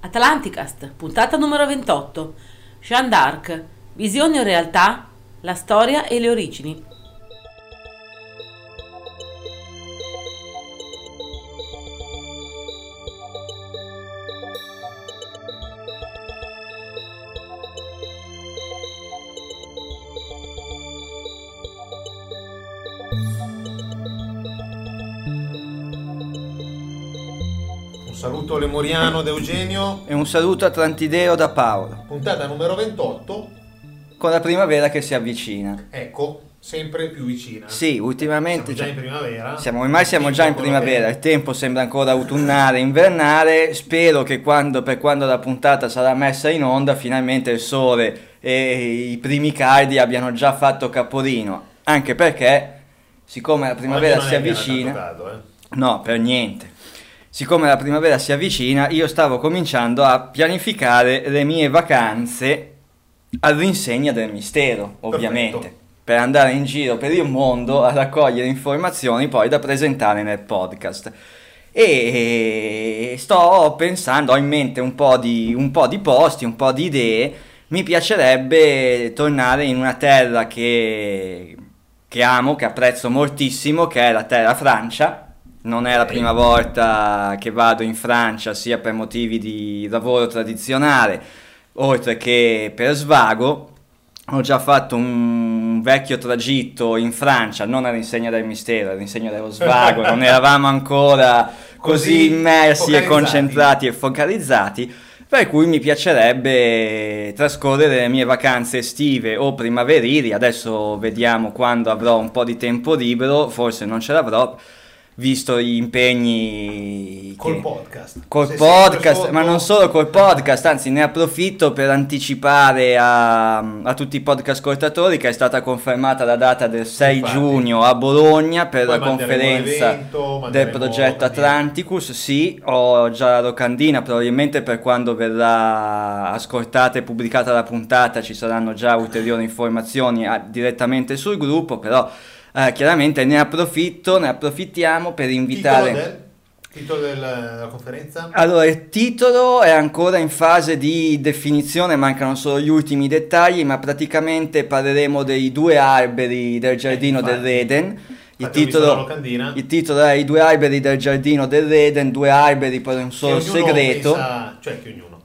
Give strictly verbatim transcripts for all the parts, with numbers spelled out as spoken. Atlanticast, puntata numero ventotto. Jeanne d'Arc, visione o realtà, la storia e le origini. Un saluto lemuriano da Eugenio e un saluto atlantideo da Paolo. Puntata numero ventotto, con la primavera che si avvicina. Ecco, sempre più vicina. Sì, ultimamente siamo già in primavera. Siamo, ormai siamo già in primavera, il tempo sembra ancora autunnale, invernale. Spero che quando, per quando la puntata sarà messa in onda, finalmente il sole e i primi caldi abbiano già fatto capolino, anche perché siccome la primavera si avvicina, tanto, eh. No, per niente. Siccome la primavera si avvicina, io stavo cominciando a pianificare le mie vacanze all'insegna del mistero, ovviamente. Perfetto. Per andare in giro per il mondo a raccogliere informazioni poi da presentare nel podcast. E sto pensando, ho in mente un po' di, un po' di posti, un po' di idee. Mi piacerebbe tornare in una terra che, che amo, che apprezzo moltissimo, che è la terra Francia. Non è la prima volta che vado in Francia, sia per motivi di lavoro tradizionale, oltre che per svago. Ho già fatto un vecchio tragitto in Francia, non all'insegna del mistero, all'insegna dello svago. Non eravamo ancora così immersi e concentrati e focalizzati, per cui mi piacerebbe trascorrere le mie vacanze estive o primaverili. Adesso vediamo quando avrò un po' di tempo libero, forse non ce l'avrò, visto gli impegni col che, podcast, col podcast ma non solo col podcast, anzi ne approfitto per anticipare a, a tutti i podcast ascoltatori che è stata confermata la data del sei Infatti. giugno a Bologna per Poi la conferenza evento, del progetto Atlanticus. Sì, ho già la locandina, probabilmente per quando verrà ascoltata e pubblicata la puntata ci saranno già ulteriori informazioni a, direttamente sul gruppo, però Uh, chiaramente ne approfitto, ne approfittiamo per invitare. Titolo, del, titolo della, della conferenza? Allora, il titolo è ancora in fase di definizione, mancano solo gli ultimi dettagli, ma praticamente parleremo dei due alberi del giardino eh, del Reden. Il titolo, il titolo è I due alberi del giardino del Reden, due alberi per un solo segreto. Pensa, cioè che ognuno,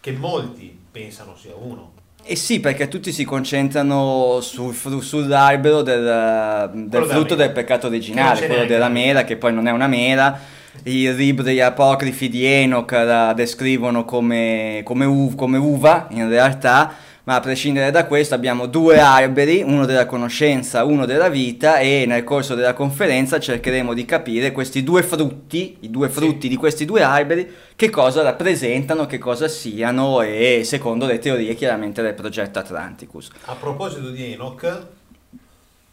che molti pensano sia uno. Eh sì, perché tutti si concentrano sul fru- sull'albero del, del frutto del peccato originale, quello della mela, che poi non è una mela. I libri apocrifi di Enoch la descrivono come, come, uv- come uva, in realtà, ma a prescindere da questo abbiamo due alberi, uno della conoscenza, uno della vita, e nel corso della conferenza cercheremo di capire questi due frutti, i due frutti sì. di questi due alberi, che cosa rappresentano, che cosa siano, e secondo le teorie chiaramente del progetto Atlanticus. A proposito di Enoch,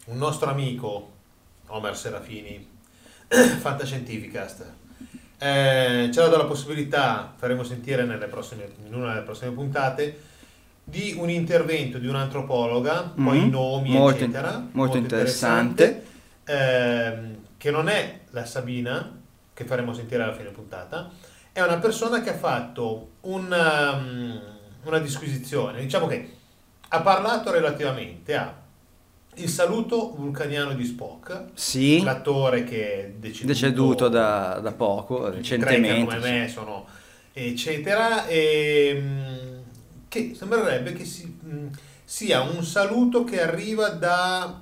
un nostro amico, Omer Serafini, Fantascientificast, eh, ci ha dato la possibilità, faremo sentire nelle prossime, in una delle prossime puntate, di un intervento di un'antropologa, mm-hmm. poi nomi molto, eccetera, molto, molto interessante, interessante. Eh, che non è la Sabina, che faremo sentire alla fine puntata, è una persona che ha fatto una, una disquisizione, diciamo che ha parlato relativamente a il saluto vulcaniano di Spock, sì, l'attore che è deceduto, deceduto da, da poco, recentemente, come me sì. sono, eccetera, e che sembrerebbe che si, mh, sia un saluto che arriva da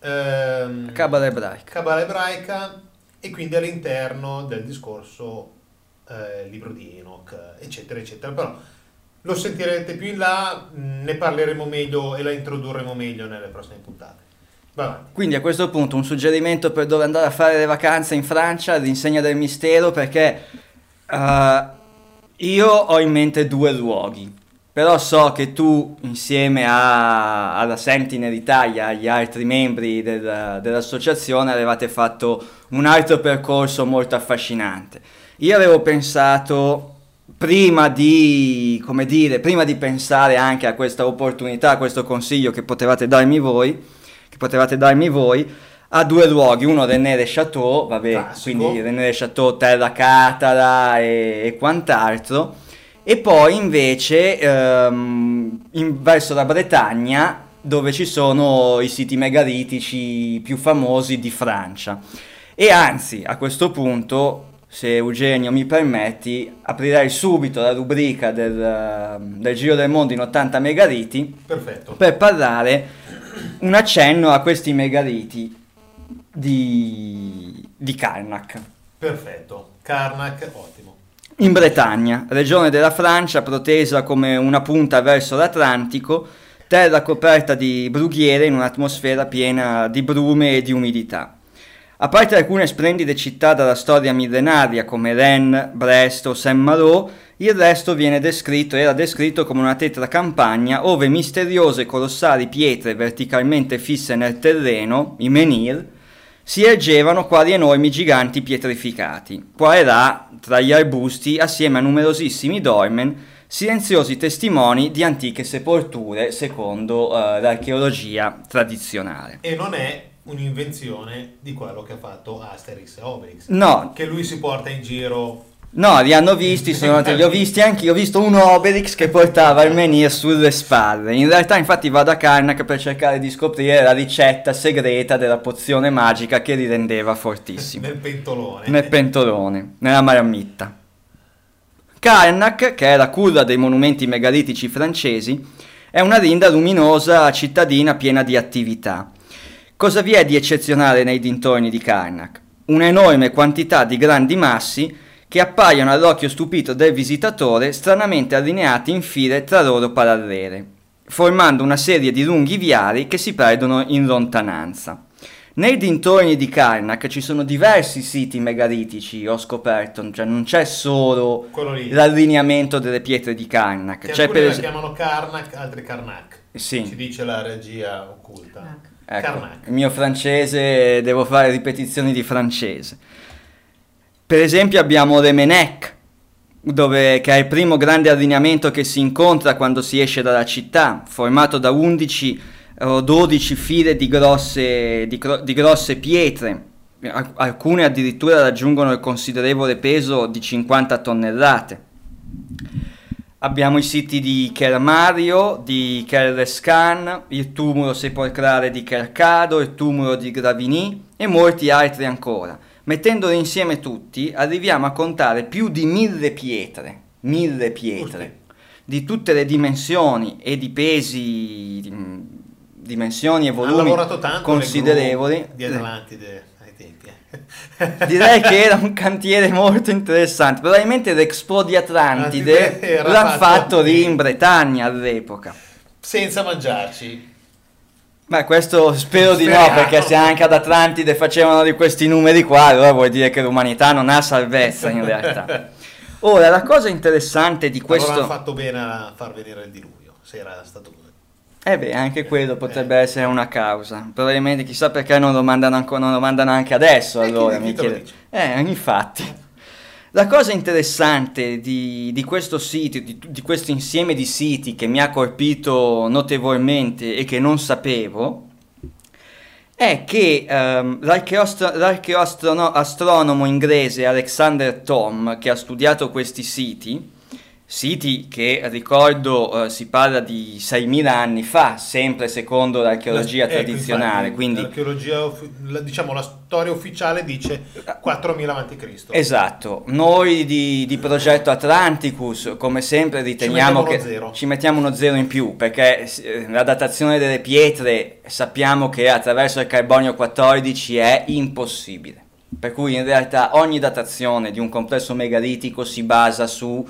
ehm, Cabala ebraica. Cabala ebraica, e quindi all'interno del discorso eh, libro di Enoch, eccetera, eccetera. Però lo sentirete più in là, mh, ne parleremo meglio e la introdurremo meglio nelle prossime puntate. Quindi a questo punto un suggerimento per dove andare a fare le vacanze in Francia, all'insegna del mistero, perché uh, io ho in mente due luoghi. Però so che tu, insieme a, alla Sentinel Italia, agli altri membri del, dell'associazione, avevate fatto un altro percorso molto affascinante. Io avevo pensato, prima di, come dire, prima di pensare anche a questa opportunità, a questo consiglio che potevate darmi voi, che potevate darmi voi, a due luoghi, uno René Château, vabbè, Classico. Quindi René Château, terra catara e, e quant'altro, E poi invece ehm, in, verso la Bretagna, dove ci sono i siti megalitici più famosi di Francia. E anzi, a questo punto, se Eugenio mi permetti, aprirei subito la rubrica del, del Giro del Mondo in ottanta megaliti. Perfetto. Per parlare un accenno a questi megaliti di, di Carnac. Perfetto, Carnac, ottimo. In Bretagna, regione della Francia protesa come una punta verso l'Atlantico, terra coperta di brughiere in un'atmosfera piena di brume e di umidità. A parte alcune splendide città dalla storia millenaria come Rennes, Brest o Saint-Malo, il resto viene descritto, era descritto come una tetra campagna ove misteriose e colossali pietre verticalmente fisse nel terreno, i menhir, si ergevano quali enormi giganti pietrificati. Qua e là, tra gli arbusti, assieme a numerosissimi dolmen, silenziosi testimoni di antiche sepolture, secondo eh, l'archeologia tradizionale. E non è un'invenzione di quello che ha fatto Asterix e Obelix. No. Che lui si porta in giro... No, li hanno visti, sono, li ho visti anch'io, ho visto un Obelix che portava il menhir sulle spalle. In realtà infatti vado a Carnac per cercare di scoprire la ricetta segreta della pozione magica che li rendeva fortissimi. Nel pentolone. Nel pentolone, nella marmitta. Carnac, che è la culla dei monumenti megalitici francesi, è una rinda luminosa cittadina piena di attività. Cosa vi è di eccezionale nei dintorni di Carnac? Un'enorme quantità di grandi massi che appaiono all'occhio stupito del visitatore stranamente allineati in file tra loro parallele, formando una serie di lunghi viali che si perdono in lontananza. Nei dintorni di Carnac ci sono diversi siti megalitici, ho scoperto, cioè non c'è solo l'allineamento delle pietre di Carnac. Che c'è alcuni per es- la chiamano Carnac, altri Carnac, sì. Ci dice la regia occulta. Ecco, Carnac. Il mio francese, devo fare ripetizioni di francese. Per esempio abbiamo Remenec, dove, che è il primo grande allineamento che si incontra quando si esce dalla città, formato da undici o dodici file di grosse, di, di grosse pietre, alcune addirittura raggiungono il considerevole peso di cinquanta tonnellate. Abbiamo i siti di Kermario, di Kerlescan, il tumulo sepolcrale di Kercado, il tumulo di Gravigny e molti altri ancora. Mettendoli insieme tutti, arriviamo a contare più di mille pietre, mille pietre, di tutte le dimensioni e di pesi, dimensioni e volumi considerevoli. Di Atlantide ai tempi. Direi che era un cantiere molto interessante, probabilmente l'Expo di Atlantide l'hanno fatto lì in Bretagna all'epoca. Senza mangiarci. Ma questo spero di no, perché se anche ad Atlantide facevano di questi numeri qua, allora vuol dire che l'umanità non ha salvezza in realtà. Ora, la cosa interessante di questo... Allora hanno fatto bene a far vedere il diluvio, se era stato così. Eh beh, anche quello potrebbe eh. essere una causa. Probabilmente, chissà perché non lo mandano, ancora, non lo mandano anche adesso, eh, allora. Chi, chi mi chiede... Eh, infatti. La cosa interessante di, di questo sito, di, di questo insieme di siti che mi ha colpito notevolmente e che non sapevo, è che ehm, l'archeostro, l'archeoastronomo inglese Alexander Thom, che ha studiato questi siti, siti che ricordo eh, si parla di seimila anni fa, sempre secondo l'archeologia la, tradizionale, ecco, infatti, quindi l'archeologia, la, diciamo la storia ufficiale dice quattromila avanti Cristo. Esatto, noi di, di progetto Atlanticus come sempre riteniamo ci che ci mettiamo uno zero in più, perché la datazione delle pietre sappiamo che attraverso il carbonio quattordici è impossibile, per cui in realtà ogni datazione di un complesso megalitico si basa su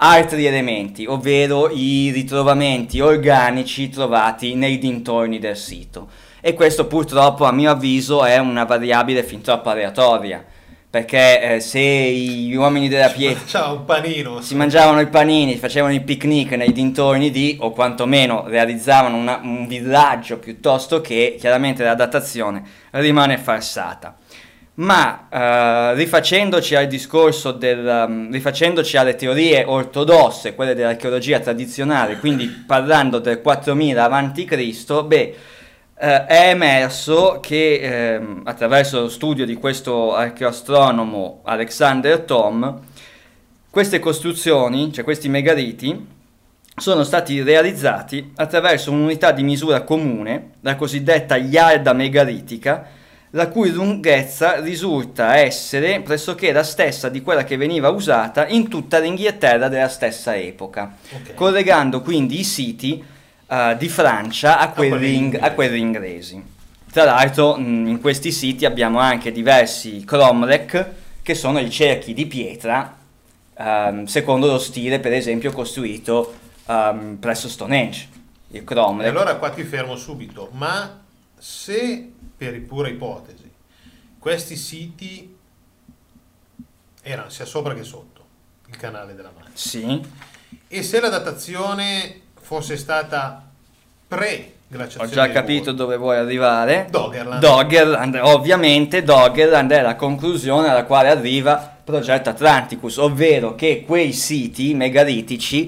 altri elementi, ovvero i ritrovamenti organici trovati nei dintorni del sito, e questo purtroppo a mio avviso è una variabile fin troppo aleatoria, perché eh, se gli uomini della pietra si mangiavano, un panino, si mangiavano i panini, facevano i picnic nei dintorni di, o quantomeno realizzavano una, un villaggio piuttosto che, chiaramente la datazione rimane falsata. Ma eh, rifacendoci al discorso del, um, rifacendoci alle teorie ortodosse, quelle dell'archeologia tradizionale, quindi parlando del quattromila avanti Cristo, beh, eh, è emerso che eh, attraverso lo studio di questo archeoastronomo Alexander Thom Queste costruzioni, cioè questi megaliti, sono stati realizzati attraverso un'unità di misura comune, la cosiddetta iarda megalitica, la cui lunghezza risulta essere pressoché la stessa di quella che veniva usata in tutta l'Inghilterra della stessa epoca, okay, collegando quindi i siti uh, di Francia a quelli, in, a quelli inglesi. Tra l'altro mh, in questi siti abbiamo anche diversi cromlech, che sono i cerchi di pietra, um, secondo lo stile per esempio costruito um, presso Stonehenge, il cromlech. E allora qua ti fermo subito, ma se... per pura ipotesi, questi siti erano sia sopra che sotto il canale della Manica. Sì. E se la datazione fosse stata pre-glaciazione? Ho già capito dove vuoi arrivare. Doggerland. Doggerland, ovviamente Doggerland è la conclusione alla quale arriva Progetto Atlanticus, ovvero che quei siti megalitici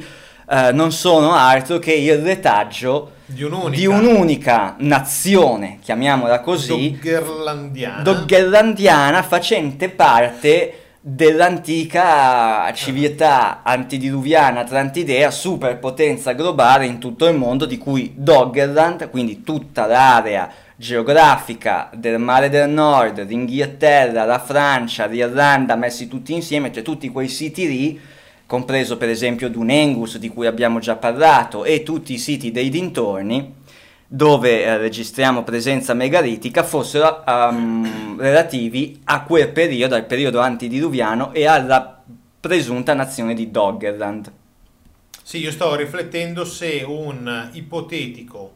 eh, non sono altro che il retaggio Di un'unica. di un'unica nazione, chiamiamola così, doggerlandiana, doggerlandiana facente parte dell'antica civiltà antidiluviana atlantidea, superpotenza globale in tutto il mondo, di cui Doggerland, quindi tutta l'area geografica del Mare del Nord, l'Inghilterra, la Francia, l'Irlanda, messi tutti insieme, cioè tutti quei siti lì, compreso per esempio Dunengus, di cui abbiamo già parlato, e tutti i siti dei dintorni dove eh, registriamo presenza megalitica, fossero um, relativi a quel periodo, al periodo antidiluviano e alla presunta nazione di Doggerland. Sì, io sto riflettendo se un ipotetico,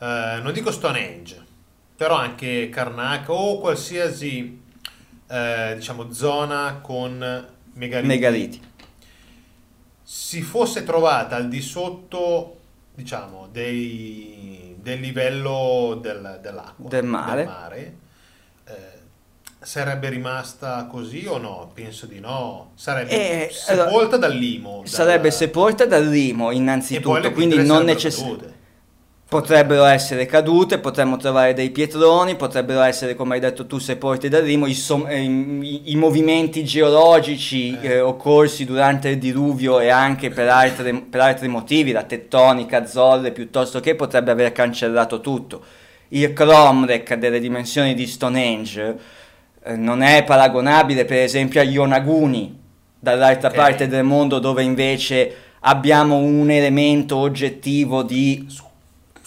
eh, non dico Stonehenge, però anche Carnac o qualsiasi eh, diciamo zona con megaliti, megaliti. si fosse trovata al di sotto, diciamo, dei, del livello del, dell'acqua, del mare, del mare eh, sarebbe rimasta così o no? Penso di no. Sarebbe eh, sepolta allora, dal limo. Sarebbe dalla... sepolta dal limo innanzitutto, quindi non necessariamente. Potrebbero essere cadute, potremmo trovare dei pietroni, potrebbero essere, come hai detto tu, sepolti dal limo, i, som- i-, i movimenti geologici eh. Eh, occorsi durante il diluvio e anche per, altre, per altri motivi, la tettonica, zolle, piuttosto che potrebbe aver cancellato tutto. Il cromlech delle dimensioni di Stonehenge eh, non è paragonabile per esempio a Yonaguni, dall'altra okay. parte del mondo, dove invece abbiamo un elemento oggettivo di...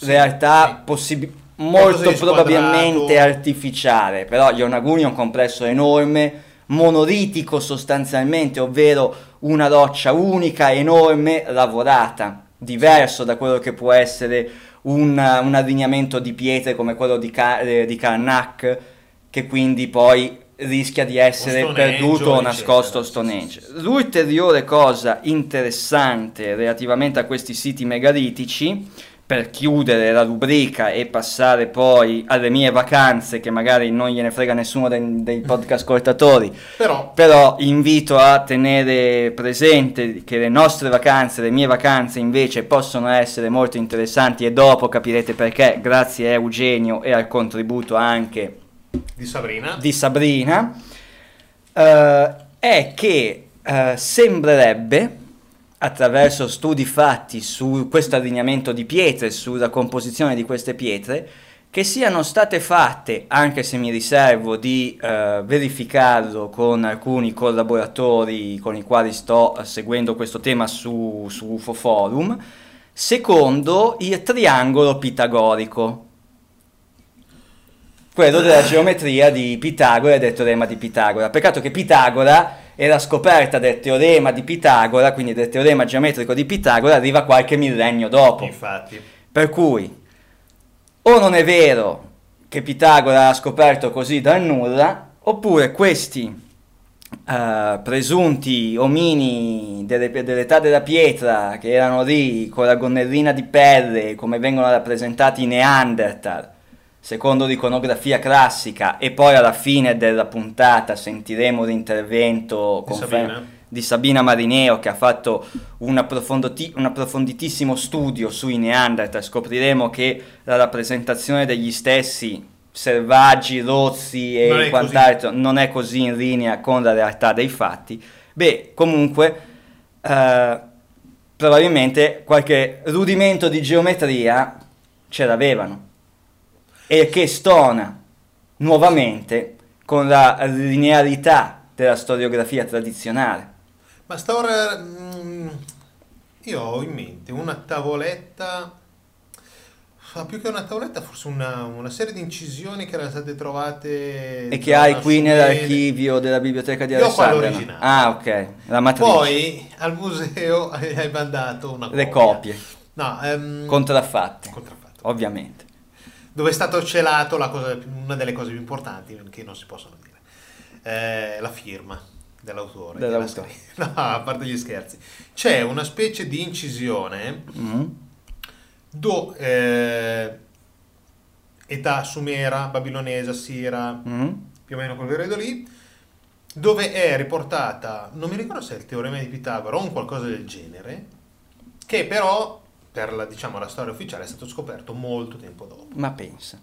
realtà sì. possib- molto probabilmente artificiale, però Yonaguni è un complesso enorme, monolitico sostanzialmente, ovvero una roccia unica, enorme, lavorata, diverso da quello che può essere un, un allineamento di pietre come quello di, Car- di Carnac, che quindi poi rischia di essere o perduto o nascosto a Stonehenge. L'ulteriore cosa interessante relativamente a questi siti megalitici, per chiudere la rubrica e passare poi alle mie vacanze, che magari non gliene frega nessuno dei, dei podcast ascoltatori, però. però invito a tenere presente che le nostre vacanze, le mie vacanze invece possono essere molto interessanti, e dopo capirete perché, grazie a Eugenio e al contributo anche di Sabrina, di Sabrina uh, è che uh, sembrerebbe, attraverso studi fatti su questo allineamento di pietre, sulla composizione di queste pietre, che siano state fatte, anche se mi riservo di eh, verificarlo con alcuni collaboratori con i quali sto seguendo questo tema su, su U F O Forum, secondo il triangolo pitagorico, quello della geometria di Pitagora e del teorema di Pitagora. Peccato che Pitagora... e la scoperta del teorema di Pitagora, quindi del teorema geometrico di Pitagora, arriva qualche millennio dopo. Infatti. Per cui, o non è vero che Pitagora ha scoperto così dal nulla, oppure questi uh, presunti omini delle, dell'età della pietra, che erano lì con la gonnellina di pelle, come vengono rappresentati i Neanderthal, secondo l'iconografia classica, e poi alla fine della puntata sentiremo l'intervento di, confer- Sabina. di Sabina Marineo, che ha fatto un approfonditissimo studio sui Neanderthal. Scopriremo che la rappresentazione degli stessi selvaggi, rozzi e non quant'altro così. non è così in linea con la realtà dei fatti, Beh, comunque, eh, probabilmente qualche rudimento di geometria ce l'avevano, e che stona nuovamente con la linearità della storiografia tradizionale. Ma sta ora... io ho in mente una tavoletta... Ma più che una tavoletta, forse una, una serie di incisioni che erano state trovate... E che hai qui nell'archivio della biblioteca di Alessandria? Io qua l'originale. Ah, ok. La matrice. Poi al museo hai mandato una copia. Le copie. No, um, contraffatte. Contraffatte. Ovviamente. Dove è stato celato la cosa, una delle cose più importanti, che non si possono dire. Eh, la firma dell'autore. Dell'autore. No, a parte gli scherzi. C'è una specie di incisione... Mm. Do, eh, età sumera, babilonese, assira, mm. più o meno quel periodo lì, dove è riportata, non mi ricordo se è il teorema di Pitagora o un qualcosa del genere, che però per la, diciamo, la storia ufficiale è stato scoperto molto tempo dopo. Ma pensa.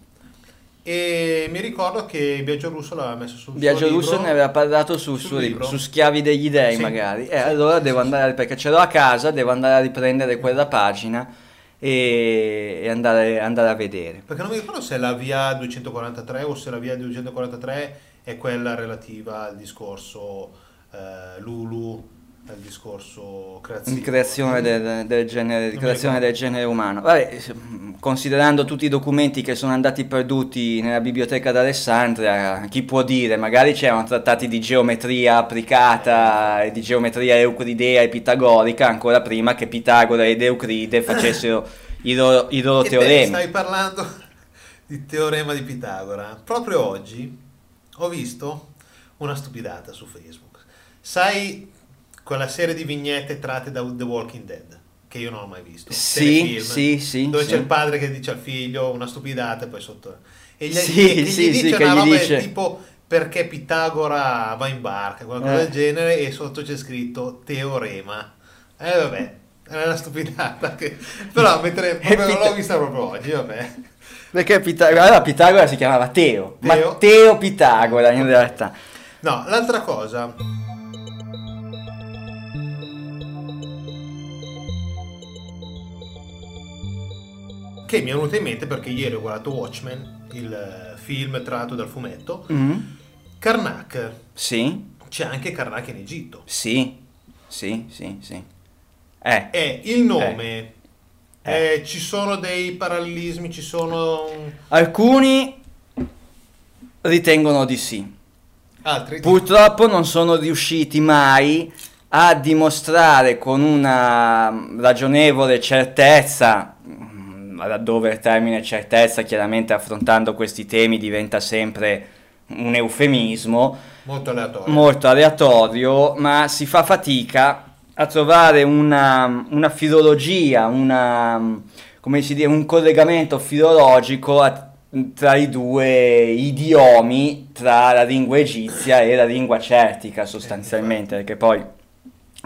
E mi ricordo che Biagio Russo l'aveva messo sul Biagio suo libro. Biagio Russo ne aveva parlato sul, sul suo libro, su Schiavi degli Dei, sì, magari. E eh, sì, allora sì, devo sì, andare, sì. perché ce l'ho a casa, devo andare a riprendere quella pagina e andare, andare a vedere, perché non mi ricordo se è la via duecentoquarantatré o se la via duecentoquarantatré è quella relativa al discorso eh, Lulu, al discorso creazione, di creazione del, del genere, di creazione del genere umano. Vabbè, considerando tutti i documenti che sono andati perduti nella biblioteca d'Alessandria, chi può dire, magari c'erano trattati di geometria applicata e di geometria euclidea e pitagorica ancora prima che Pitagora ed Euclide facessero i loro, i loro teoremi. Stai parlando di teorema di Pitagora. Proprio oggi ho visto una stupidata su Facebook. Sai... quella serie di vignette tratte da The Walking Dead, che io non ho mai visto. Sì, sì, sì. Dove sì. c'è il padre che dice al figlio una stupidata e poi sotto... E gli, sì, e, e sì, gli dice sì, una roba dice... tipo perché Pitagora va in barca, qualcosa eh. del genere, e sotto c'è scritto teorema. Eh vabbè, è una stupidata che... Però mentre proprio Pita... l'ho vista proprio oggi, vabbè. Perché Pitagora... Allora Pitagora si chiamava Teo. Teo. Matteo Pitagora, in realtà. No, l'altra cosa... che mi è venuto in mente perché ieri ho guardato Watchmen, il film tratto dal fumetto, mm. Carnac. Sì. C'è anche Carnac in Egitto. Sì, sì, sì, sì. Eh. È il nome, eh. Eh. Eh, ci sono dei parallelismi, ci sono... Alcuni ritengono di sì. Altri? Purtroppo non sono riusciti mai a dimostrare con una ragionevole certezza... laddove il termine certezza, chiaramente affrontando questi temi, diventa sempre un eufemismo molto aleatorio, molto aleatorio ma si fa fatica a trovare una, una filologia, una, come si dice, un collegamento filologico a, tra i due idiomi, tra la lingua egizia e la lingua celtica sostanzialmente, perché poi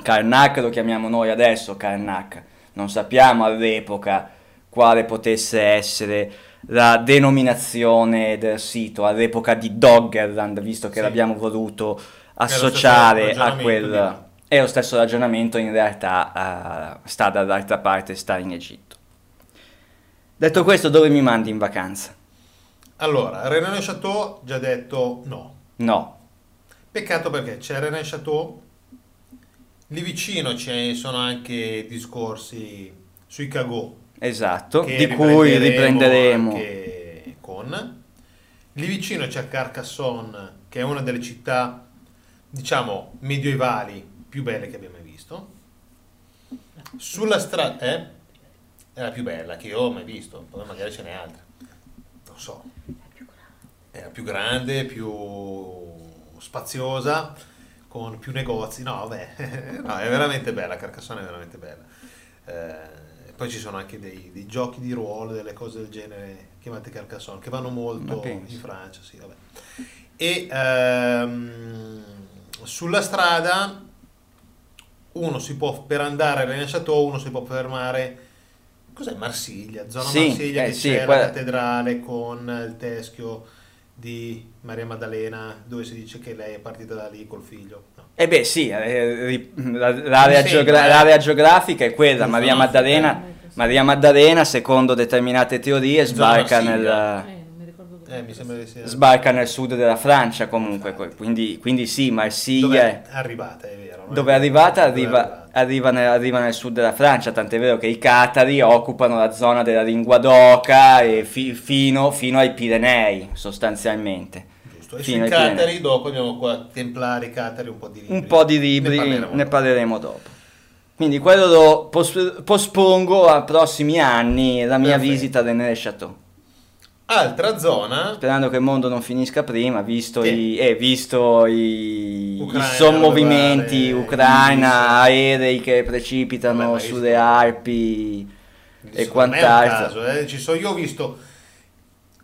Karnak lo chiamiamo noi adesso Karnak, non sappiamo all'epoca quale potesse essere la denominazione del sito all'epoca di Doggerland, visto che sì. l'abbiamo voluto associare a quel... E lo stesso ragionamento in realtà uh, sta dall'altra parte, sta in Egitto. Detto questo, dove mi mandi in vacanza? Allora, René Château, già detto no. No. Peccato perché c'è René Château, lì vicino ci sono anche discorsi sui cagò. Esatto, di riprenderemo cui riprenderemo anche con... Lì vicino c'è Carcassonne, che è una delle città, diciamo, medioevali più belle che abbiamo mai visto. Sulla strada... Eh? È la più bella che io ho mai visto, poi magari ce n'è altre. Non so. È la più grande, più spaziosa, con più negozi. No, vabbè, no, è veramente bella, Carcassonne è veramente bella. Eh... Poi ci sono anche dei, dei giochi di ruolo, delle cose del genere chiamate Carcassonne, che vanno molto in Francia. Sì, vabbè. E ehm, sulla strada uno si può, per andare a René Château, uno si può fermare, cos'è Marsiglia, zona sì, Marsiglia, eh, che sì, c'è quella... la cattedrale con il teschio di Maria Maddalena, dove si dice che lei è partita da lì col figlio. No. Eh beh sì, eh, l'area, geogra- l'area geografica è quella, Maria Maddalena, Maria Maddalena secondo determinate teorie sbarca nel, eh, mi sembra che sia... sbarca nel sud della Francia comunque, quindi, quindi sì, Marsiglia è arrivata, è vero, dove è arrivata, arriva, arriva, nel, arriva nel sud della Francia, tant'è vero che i Catari occupano la zona della lingua d'Oca e fi, fino, fino ai Pirenei sostanzialmente. E sui Catari dopo abbiamo qua Templari, Catari, un po' di libri, un po' di libri, ne parleremo, ne parleremo dopo. Quindi quello lo pos- pospongo a prossimi anni, la mia Perfetto. visita al Rennes-le-Château. Altra zona, sperando che il mondo non finisca prima, visto che... i, eh, visto i, Ucraina, i sommovimenti, Ucraina, Ucraina aerei che precipitano vabbè, sulle visto... Alpi e so, quant'altro. Caso, eh? Ci so, io ho visto...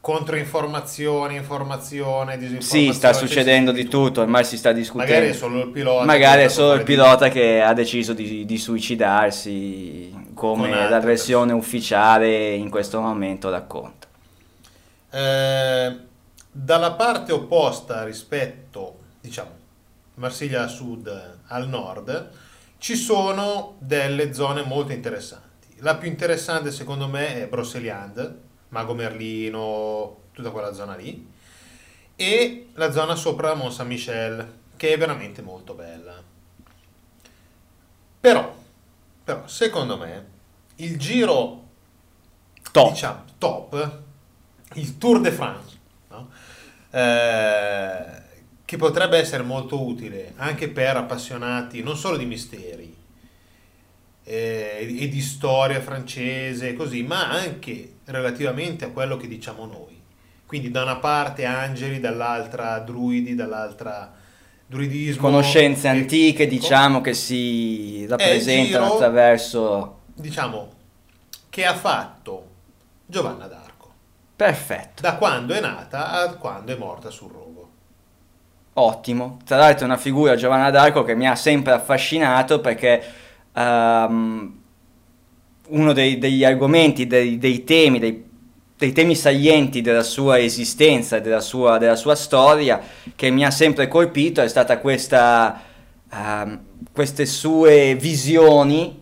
Controinformazione, informazione, disinformazione. Sì, sta succedendo di tutto. tutto, ormai si sta discutendo. Magari è solo il pilota. Magari è solo il pilota di... che ha deciso di, di suicidarsi, come la versione persone. ufficiale in questo momento racconta. Eh, dalla parte opposta rispetto, diciamo, Marsiglia a sud al nord, ci sono delle zone molto interessanti. La più interessante secondo me è Brocéliande, Mago Merlino, tutta quella zona lì, e la zona sopra Mont Saint-Michel, che è veramente molto bella. Però, però secondo me, il giro top, diciamo, top il Tour de France, no? eh, che potrebbe essere molto utile anche per appassionati non solo di misteri eh, e di storia francese, così, ma anche relativamente a quello che diciamo noi, quindi da una parte angeli, dall'altra druidi, dall'altra druidismo, conoscenze antiche, diciamo, che si rappresentano giro, attraverso, diciamo, che ha fatto Giovanna d'Arco, perfetto, da quando è nata a quando è morta sul Rogo. Ottimo, tra l'altro è una figura, Giovanna d'Arco, che mi ha sempre affascinato perché um, uno dei, degli argomenti, dei, dei temi, dei, dei temi salienti della sua esistenza, della sua, della sua storia, che mi ha sempre colpito è stata questa, uh, queste sue visioni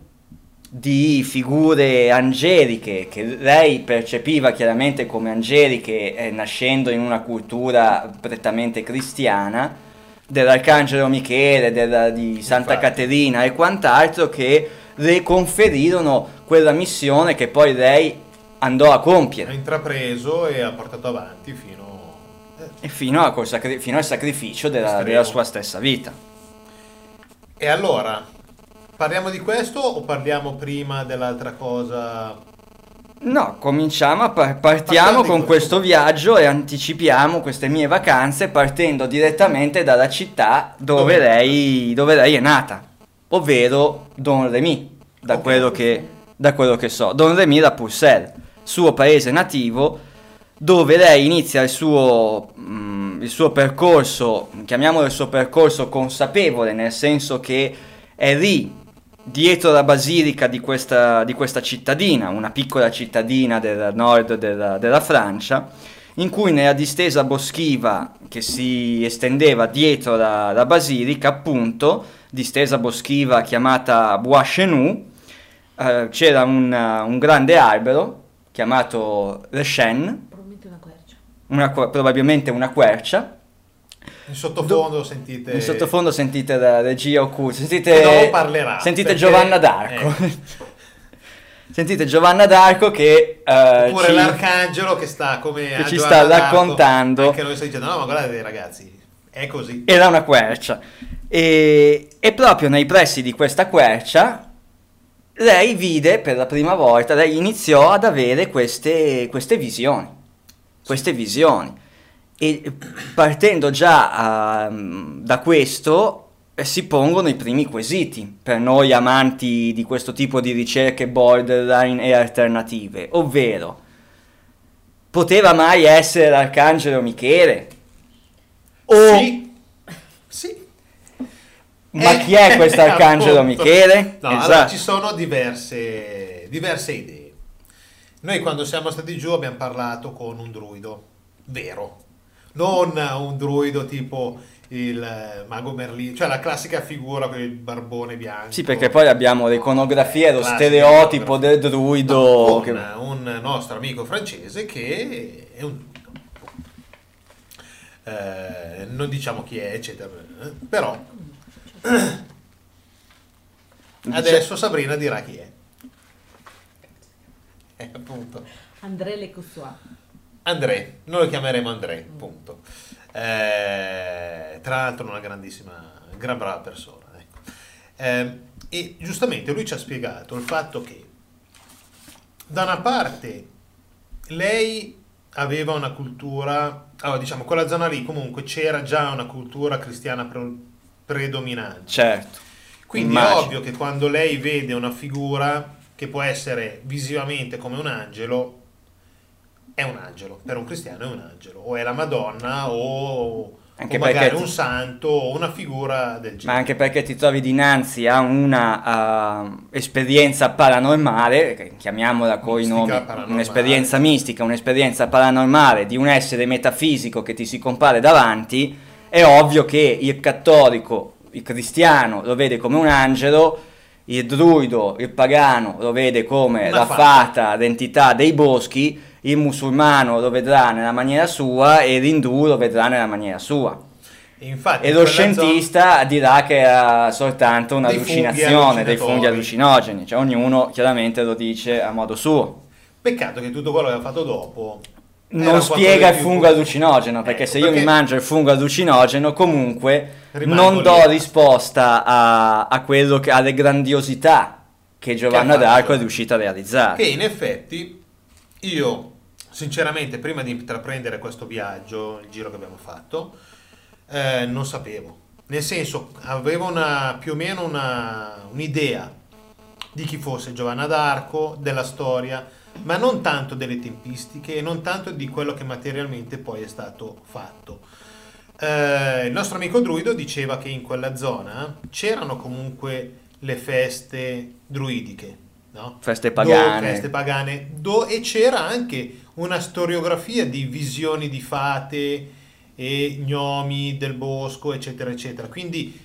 di figure angeliche, che lei percepiva chiaramente come angeliche, eh, nascendo in una cultura prettamente cristiana, dell'Arcangelo Michele, della, di Santa Infatti. Caterina e quant'altro, che le conferirono quella missione che poi lei andò a compiere. Ha intrapreso e ha portato avanti fino, e fino, a, sacri- fino al sacrificio della, della sua stessa vita. E allora, parliamo di questo o parliamo prima dell'altra cosa? No, cominciamo, a par- partiamo con questo viaggio e anticipiamo queste mie vacanze partendo direttamente dalla città dove, dove, lei, dove lei è nata, ovvero Domrémy, da, okay. quello che, da quello che so, Domrémy-la-Pucelle, suo paese nativo, dove lei inizia il suo, mh, il suo percorso, chiamiamolo il suo percorso consapevole, nel senso che è lì, dietro la basilica di questa, di questa cittadina, una piccola cittadina del nord della, della Francia, in cui nella distesa boschiva che si estendeva dietro la, la basilica, appunto, distesa boschiva chiamata Bois Chenou, eh, c'era un, un grande albero chiamato Le Chêne, probabilmente una quercia, una, probabilmente una quercia. In sottofondo Do- sentite in sottofondo sentite la regia occulta, sentite, no, parlerà, sentite perché... Giovanna d'Arco, eh. Sentite Giovanna d'Arco che eh, oppure ci... l'arcangelo che sta come che ci sta raccontando, anche noi stiamo dicendo no, ma guardate ragazzi, è così, era una quercia. E, e proprio nei pressi di questa quercia lei vide per la prima volta, lei iniziò ad avere queste, queste visioni, queste visioni, e partendo già uh, da questo si pongono i primi quesiti per noi amanti di questo tipo di ricerche borderline e alternative, ovvero: poteva mai essere l'arcangelo Michele? O sì, sì. Ma chi è questo arcangelo Michele? No, esatto. Allora ci sono diverse, diverse idee. Noi quando siamo stati giù abbiamo parlato con un druido vero, non un druido tipo il Mago Merlino, cioè la classica figura con il barbone bianco. Sì, perché poi abbiamo l'iconografia, lo stereotipo del druido. Che... un nostro amico francese che è un... Eh, non diciamo chi è, eccetera, però adesso Sabrina dirà chi è. Eh, appunto. André Le Cossois. André, noi lo chiameremo André, mm. punto. Eh, tra l'altro una grandissima, gran brava persona. Ecco. Eh, e giustamente lui ci ha spiegato il fatto che da una parte lei aveva una cultura, allora, diciamo, quella zona lì comunque c'era già una cultura cristiana pre- predominante. Certo. Quindi immagino. È ovvio che quando lei vede una figura che può essere visivamente come un angelo, è un angelo, per un cristiano è un angelo, o è la Madonna, o, anche o magari un ti... santo, o una figura del genere. Ma anche perché ti trovi dinanzi a una uh, esperienza paranormale, chiamiamola coi nomi, un'esperienza mistica, un'esperienza paranormale di un essere metafisico che ti si compare davanti, è ovvio che il cattolico, il cristiano lo vede come un angelo, il druido, il pagano, lo vede come Una la fata. fata, l'entità dei boschi, il musulmano lo vedrà nella maniera sua e l'indù lo vedrà nella maniera sua. Infatti, e lo scientista zona... dirà che era soltanto un'allucinazione dei funghi allucinogeni, cioè ognuno chiaramente lo dice a modo suo. Peccato che tutto quello che ha fatto dopo... non spiega il fungo allucinogeno, perché eh, se perché io mi mangio il fungo allucinogeno comunque non do lì. risposta a, a quello che, alle grandiosità che Giovanna che d'Arco è riuscita a realizzare. E in effetti io sinceramente prima di intraprendere questo viaggio, il giro che abbiamo fatto, eh, non sapevo, nel senso avevo una, più o meno una, un'idea di chi fosse Giovanna d'Arco, della storia, ma non tanto delle tempistiche e non tanto di quello che materialmente poi è stato fatto. Eh, il nostro amico druido diceva che in quella zona c'erano comunque le feste druidiche, no? Feste pagane. Do, feste pagane do, e c'era anche una storiografia di visioni di fate e gnomi del bosco, eccetera, eccetera. Quindi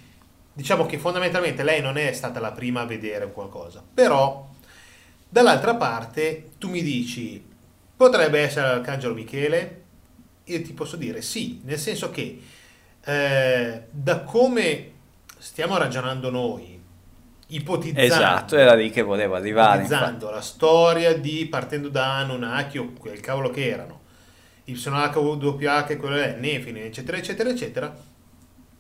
diciamo che fondamentalmente lei non è stata la prima a vedere qualcosa, però... Dall'altra parte tu mi dici, potrebbe essere l'Arcangelo Michele? Io ti posso dire sì, nel senso che eh, da come stiamo ragionando noi, ipotizzando, esatto, era lì che volevo arrivare, ipotizzando la storia di partendo da Anunnaki o quel cavolo che erano, Y H W H e quello è, Nefine, eccetera, eccetera, eccetera,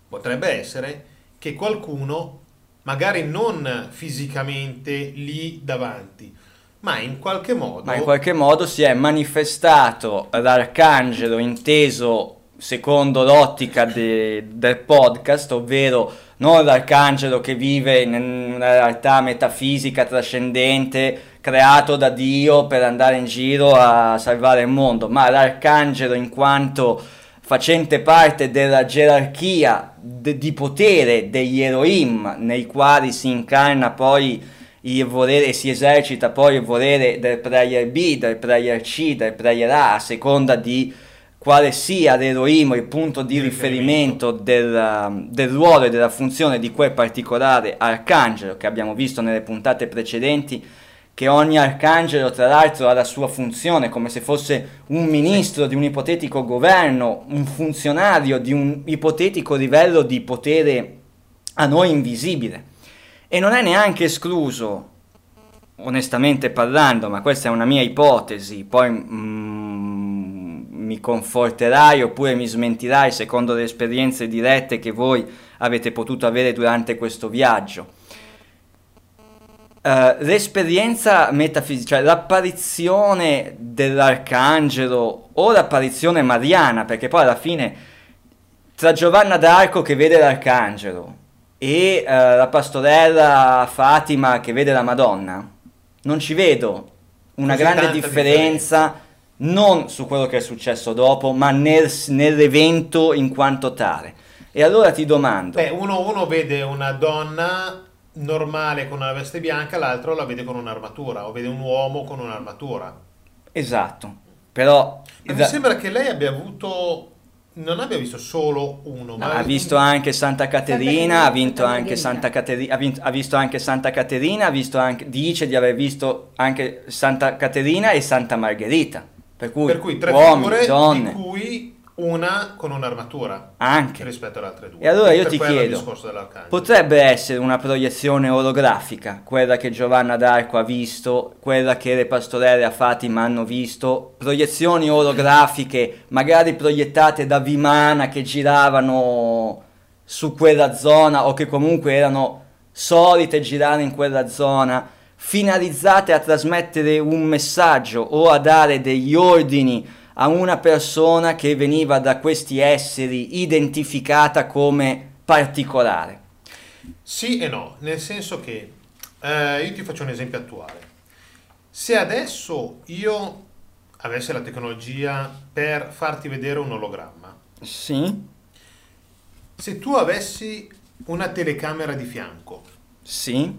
potrebbe essere che qualcuno, magari non fisicamente lì davanti, ma in qualche modo ma in qualche modo si è manifestato l'arcangelo inteso secondo l'ottica de, del podcast, ovvero non l'arcangelo che vive in una realtà metafisica trascendente creato da Dio per andare in giro a salvare il mondo, ma l'arcangelo in quanto facente parte della gerarchia de- di potere degli Elohim, nei quali si incarna poi il volere e si esercita poi il volere del Player B, del Player C, del Player A, a seconda di quale sia l'Elohim, il punto di riferimento del, del ruolo e della funzione di quel particolare arcangelo, che abbiamo visto nelle puntate precedenti, che ogni arcangelo tra l'altro ha la sua funzione, come se fosse un ministro di un ipotetico governo, un funzionario di un ipotetico livello di potere a noi invisibile. E non è neanche escluso, onestamente parlando, ma questa è una mia ipotesi, poi mm, mi conforterai oppure mi smentirai secondo le esperienze dirette che voi avete potuto avere durante questo viaggio. Uh, l'esperienza metafisica, cioè l'apparizione dell'arcangelo o l'apparizione mariana, perché poi alla fine tra Giovanna d'Arco che vede l'arcangelo e uh, la pastorella Fatima che vede la Madonna, non ci vedo una Così grande differenza, differenza non su quello che è successo dopo, ma nel, nell'evento in quanto tale. E allora ti domando, beh, uno, uno vede una donna normale con una veste bianca, l'altro la vede con un'armatura, o vede un uomo con un'armatura. Esatto, però... Ma mi sembra che lei abbia avuto non abbia visto solo uno, ma no, ha visto anche Santa Caterina, ha vinto anche Santa Caterina, ha, vinto, ha visto anche Santa Caterina, ha visto anche, dice di aver visto anche Santa Caterina e Santa Margherita, per cui, per cui tre uomini, figure, donne, di cui una con un'armatura anche rispetto alle altre due. E allora io ti chiedo, potrebbe essere una proiezione orografica quella che Giovanna d'Arco ha visto, quella che le pastorelle a Fatima hanno visto, proiezioni orografiche magari proiettate da Vimana che giravano su quella zona o che comunque erano solite girare in quella zona, finalizzate a trasmettere un messaggio o a dare degli ordini a una persona che veniva da questi esseri identificata come particolare? Sì e no, nel senso che eh, io ti faccio un esempio attuale. Se adesso io avessi la tecnologia per farti vedere un ologramma, sì. Se tu avessi una telecamera di fianco, sì.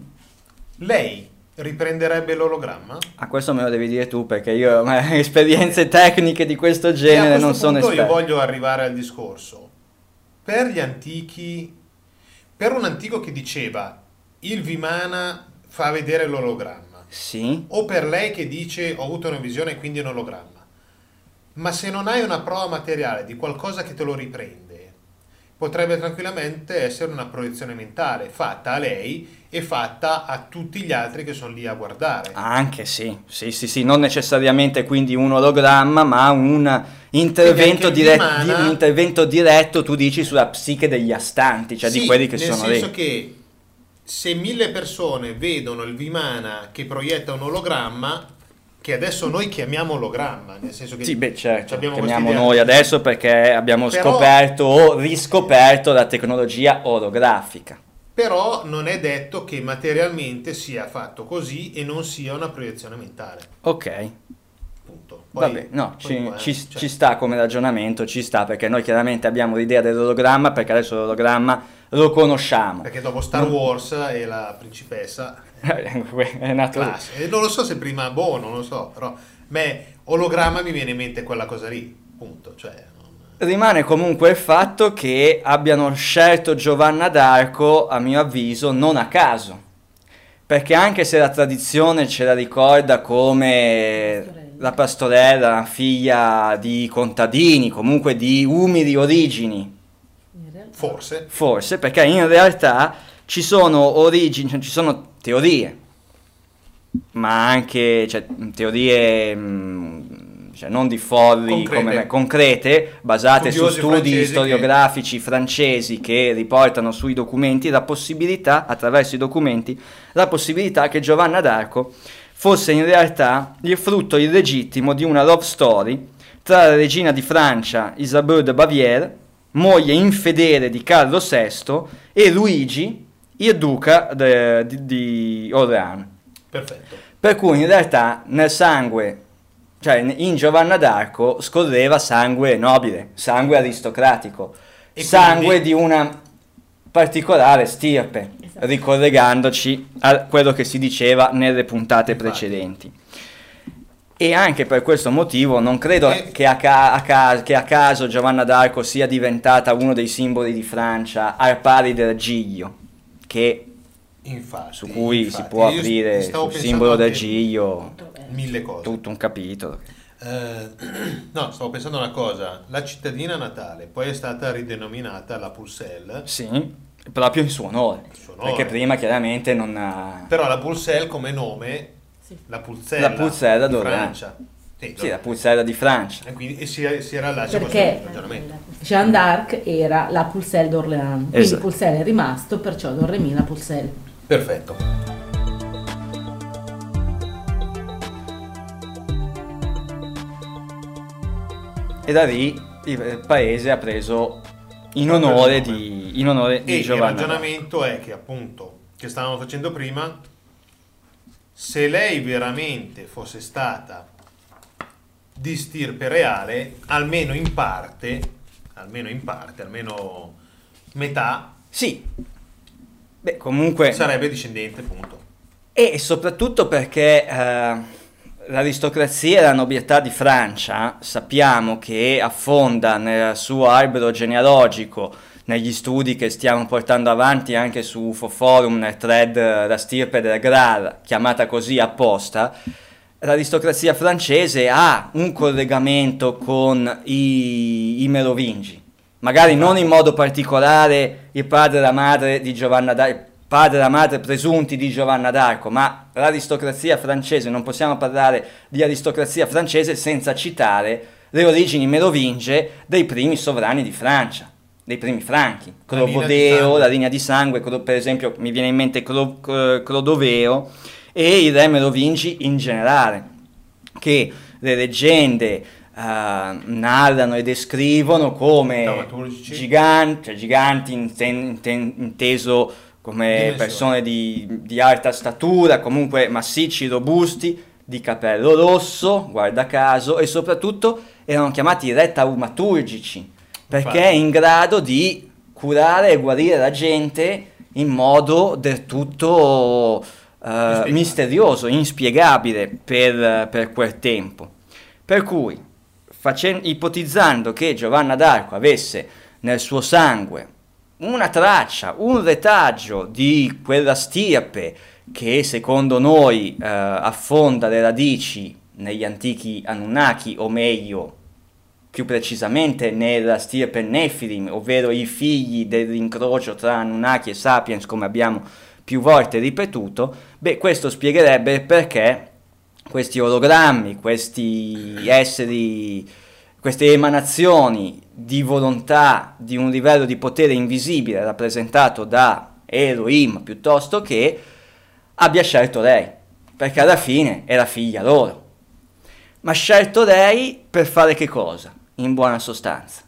Lei riprenderebbe l'ologramma? A questo me lo devi dire tu, perché io esperienze tecniche di questo genere non sono esperto. Io voglio arrivare al discorso. Per gli antichi, per un antico che diceva il Vimana fa vedere l'ologramma, sì. O per lei che dice ho avuto una visione e quindi un ologramma, ma se non hai una prova materiale di qualcosa che te lo riprende, potrebbe tranquillamente essere una proiezione mentale fatta a lei e fatta a tutti gli altri che sono lì a guardare. Anche sì, sì, sì, sì, non necessariamente quindi un ologramma, ma un intervento, dire- di- un intervento diretto, tu dici, sulla psiche degli astanti, cioè sì, di quelli che sono lì. Nel senso che se mille persone vedono il Vimana che proietta un ologramma, che adesso noi chiamiamo ologramma, nel senso che sì, beh, certo, abbiamo chiamiamo noi adesso perché abbiamo però scoperto o riscoperto la tecnologia olografica. Però non è detto che materialmente sia fatto così e non sia una proiezione mentale. Ok. Punto. Poi, vabbè, no, ci, qua, ci, cioè. ci sta come ragionamento, ci sta, perché noi chiaramente abbiamo l'idea dell'ologramma, perché adesso l'ologramma lo conosciamo. Perché dopo Star Wars e la principessa... è nato classe. Non lo so se prima boh, non lo so, però beh, ologramma mi viene in mente quella cosa lì, punto, cioè non... Rimane comunque il fatto che abbiano scelto Giovanna d'Arco, a mio avviso non a caso, perché anche se la tradizione ce la ricorda come la pastorella, la pastorella, figlia di contadini, comunque di umili origini, forse forse perché in realtà ci sono origini, ci sono teorie, ma anche cioè, teorie mh, cioè, non di folli, concrete, come, concrete basate Studiosi su studi storiografici che... francesi che riportano sui documenti la possibilità, attraverso i documenti, la possibilità che Giovanna d'Arco fosse in realtà il frutto illegittimo di una love story tra la regina di Francia Isabel de Bavière, moglie infedele di Carlo sesto, e Luigi, il duca de, di, di Orléans. Perfetto. Per cui in realtà nel sangue, cioè in Giovanna d'Arco scorreva sangue nobile, sangue aristocratico, e sangue quindi... di una particolare stirpe, esatto. Ricollegandoci a quello che si diceva nelle puntate Infatti. precedenti. E anche per questo motivo non credo eh. che, a ca- a ca- che a caso Giovanna d'Arco sia diventata uno dei simboli di Francia al pari del giglio, che infatti, su cui infatti. si può aprire sul simbolo del giglio mille cose, tutto un capitolo. Eh, no, stavo pensando una cosa, la cittadina natale poi è stata ridenominata la Pucelle, sì, proprio in suo onore, perché prima chiaramente non ha... Però la Pucelle come nome, sì. la Pucella, la Pucella di Francia. Sì, sì, la Pucella di Francia. E quindi e si, si era là, perché Jeanne d'Arc era la Pucelle d'Orléans, quindi esatto. Pucelle è rimasto, perciò Domrémy-la-Pucelle. Perfetto. E da lì il paese ha preso in onore di, in onore di Giovanna. Il ragionamento è che appunto, che stavamo facendo prima, se lei veramente fosse stata di stirpe reale, almeno in parte, almeno in parte, almeno metà, sì, beh, comunque sarebbe discendente, punto. E soprattutto perché eh, l'aristocrazia e la nobiltà di Francia sappiamo che affonda nel suo albero genealogico, negli studi che stiamo portando avanti anche su U F O Forum, nel thread La stirpe del Graal, chiamata così apposta, l'aristocrazia francese ha un collegamento con i, i Merovingi, magari non in modo particolare il padre e la madre di Giovanna d'Arco, padre e la madre presunti di Giovanna d'Arco, ma l'aristocrazia francese, non possiamo parlare di aristocrazia francese senza citare le origini merovinge dei primi sovrani di Francia, dei primi franchi, Clodoveo, la linea di sangue, per esempio mi viene in mente Clodoveo, e i re merovingi in generale, che le leggende uh, narrano e descrivono come giganti, cioè giganti inten- inten- inteso come persone di, di alta statura, comunque massicci, robusti, di capello rosso, guarda caso, e soprattutto erano chiamati re taumaturgici, perché in grado di curare e guarire la gente in modo del tutto uh, misterioso, inspiegabile per, per quel tempo. Per cui, facen- ipotizzando che Giovanna d'Arco avesse nel suo sangue una traccia, un retaggio di quella stirpe che secondo noi eh, affonda le radici negli antichi Anunnaki, o meglio, più precisamente nella stirpe Nephilim, ovvero i figli dell'incrocio tra Anunnaki e Sapiens, come abbiamo più volte ripetuto, beh, questo spiegherebbe perché questi ologrammi, questi esseri, queste emanazioni di volontà di un livello di potere invisibile rappresentato da Elohim piuttosto che abbia scelto lei, perché alla fine era figlia loro, ma scelto lei per fare che cosa, in buona sostanza?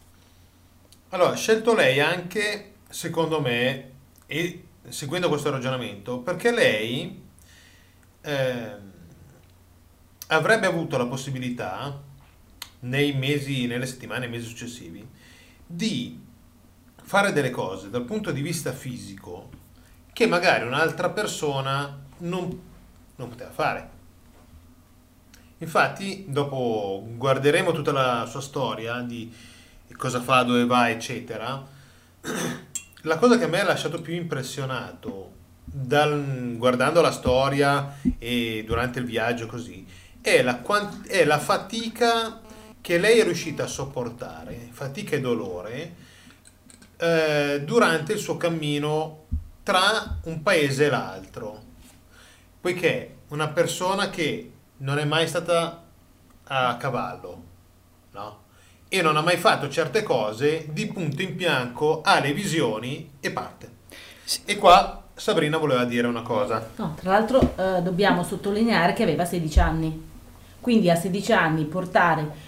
Allora, scelto lei anche, secondo me, e seguendo questo ragionamento, perché lei eh, avrebbe avuto la possibilità nei mesi, nelle settimane e mesi successivi, di fare delle cose dal punto di vista fisico che magari un'altra persona non, non poteva fare. Infatti, dopo guarderemo tutta la sua storia di cosa fa, dove va, eccetera. La cosa che a me ha lasciato più impressionato dal, guardando la storia e durante il viaggio così, è la, quanti, è la fatica che lei è riuscita a sopportare, fatica e dolore, eh, durante il suo cammino tra un paese e l'altro, poiché una persona che non è mai stata a cavallo, no? E non ha mai fatto certe cose, di punto in bianco ha le visioni e parte. E qua Sabrina voleva dire una cosa. No, tra l'altro eh, dobbiamo sottolineare che aveva sedici anni, quindi a sedici anni portare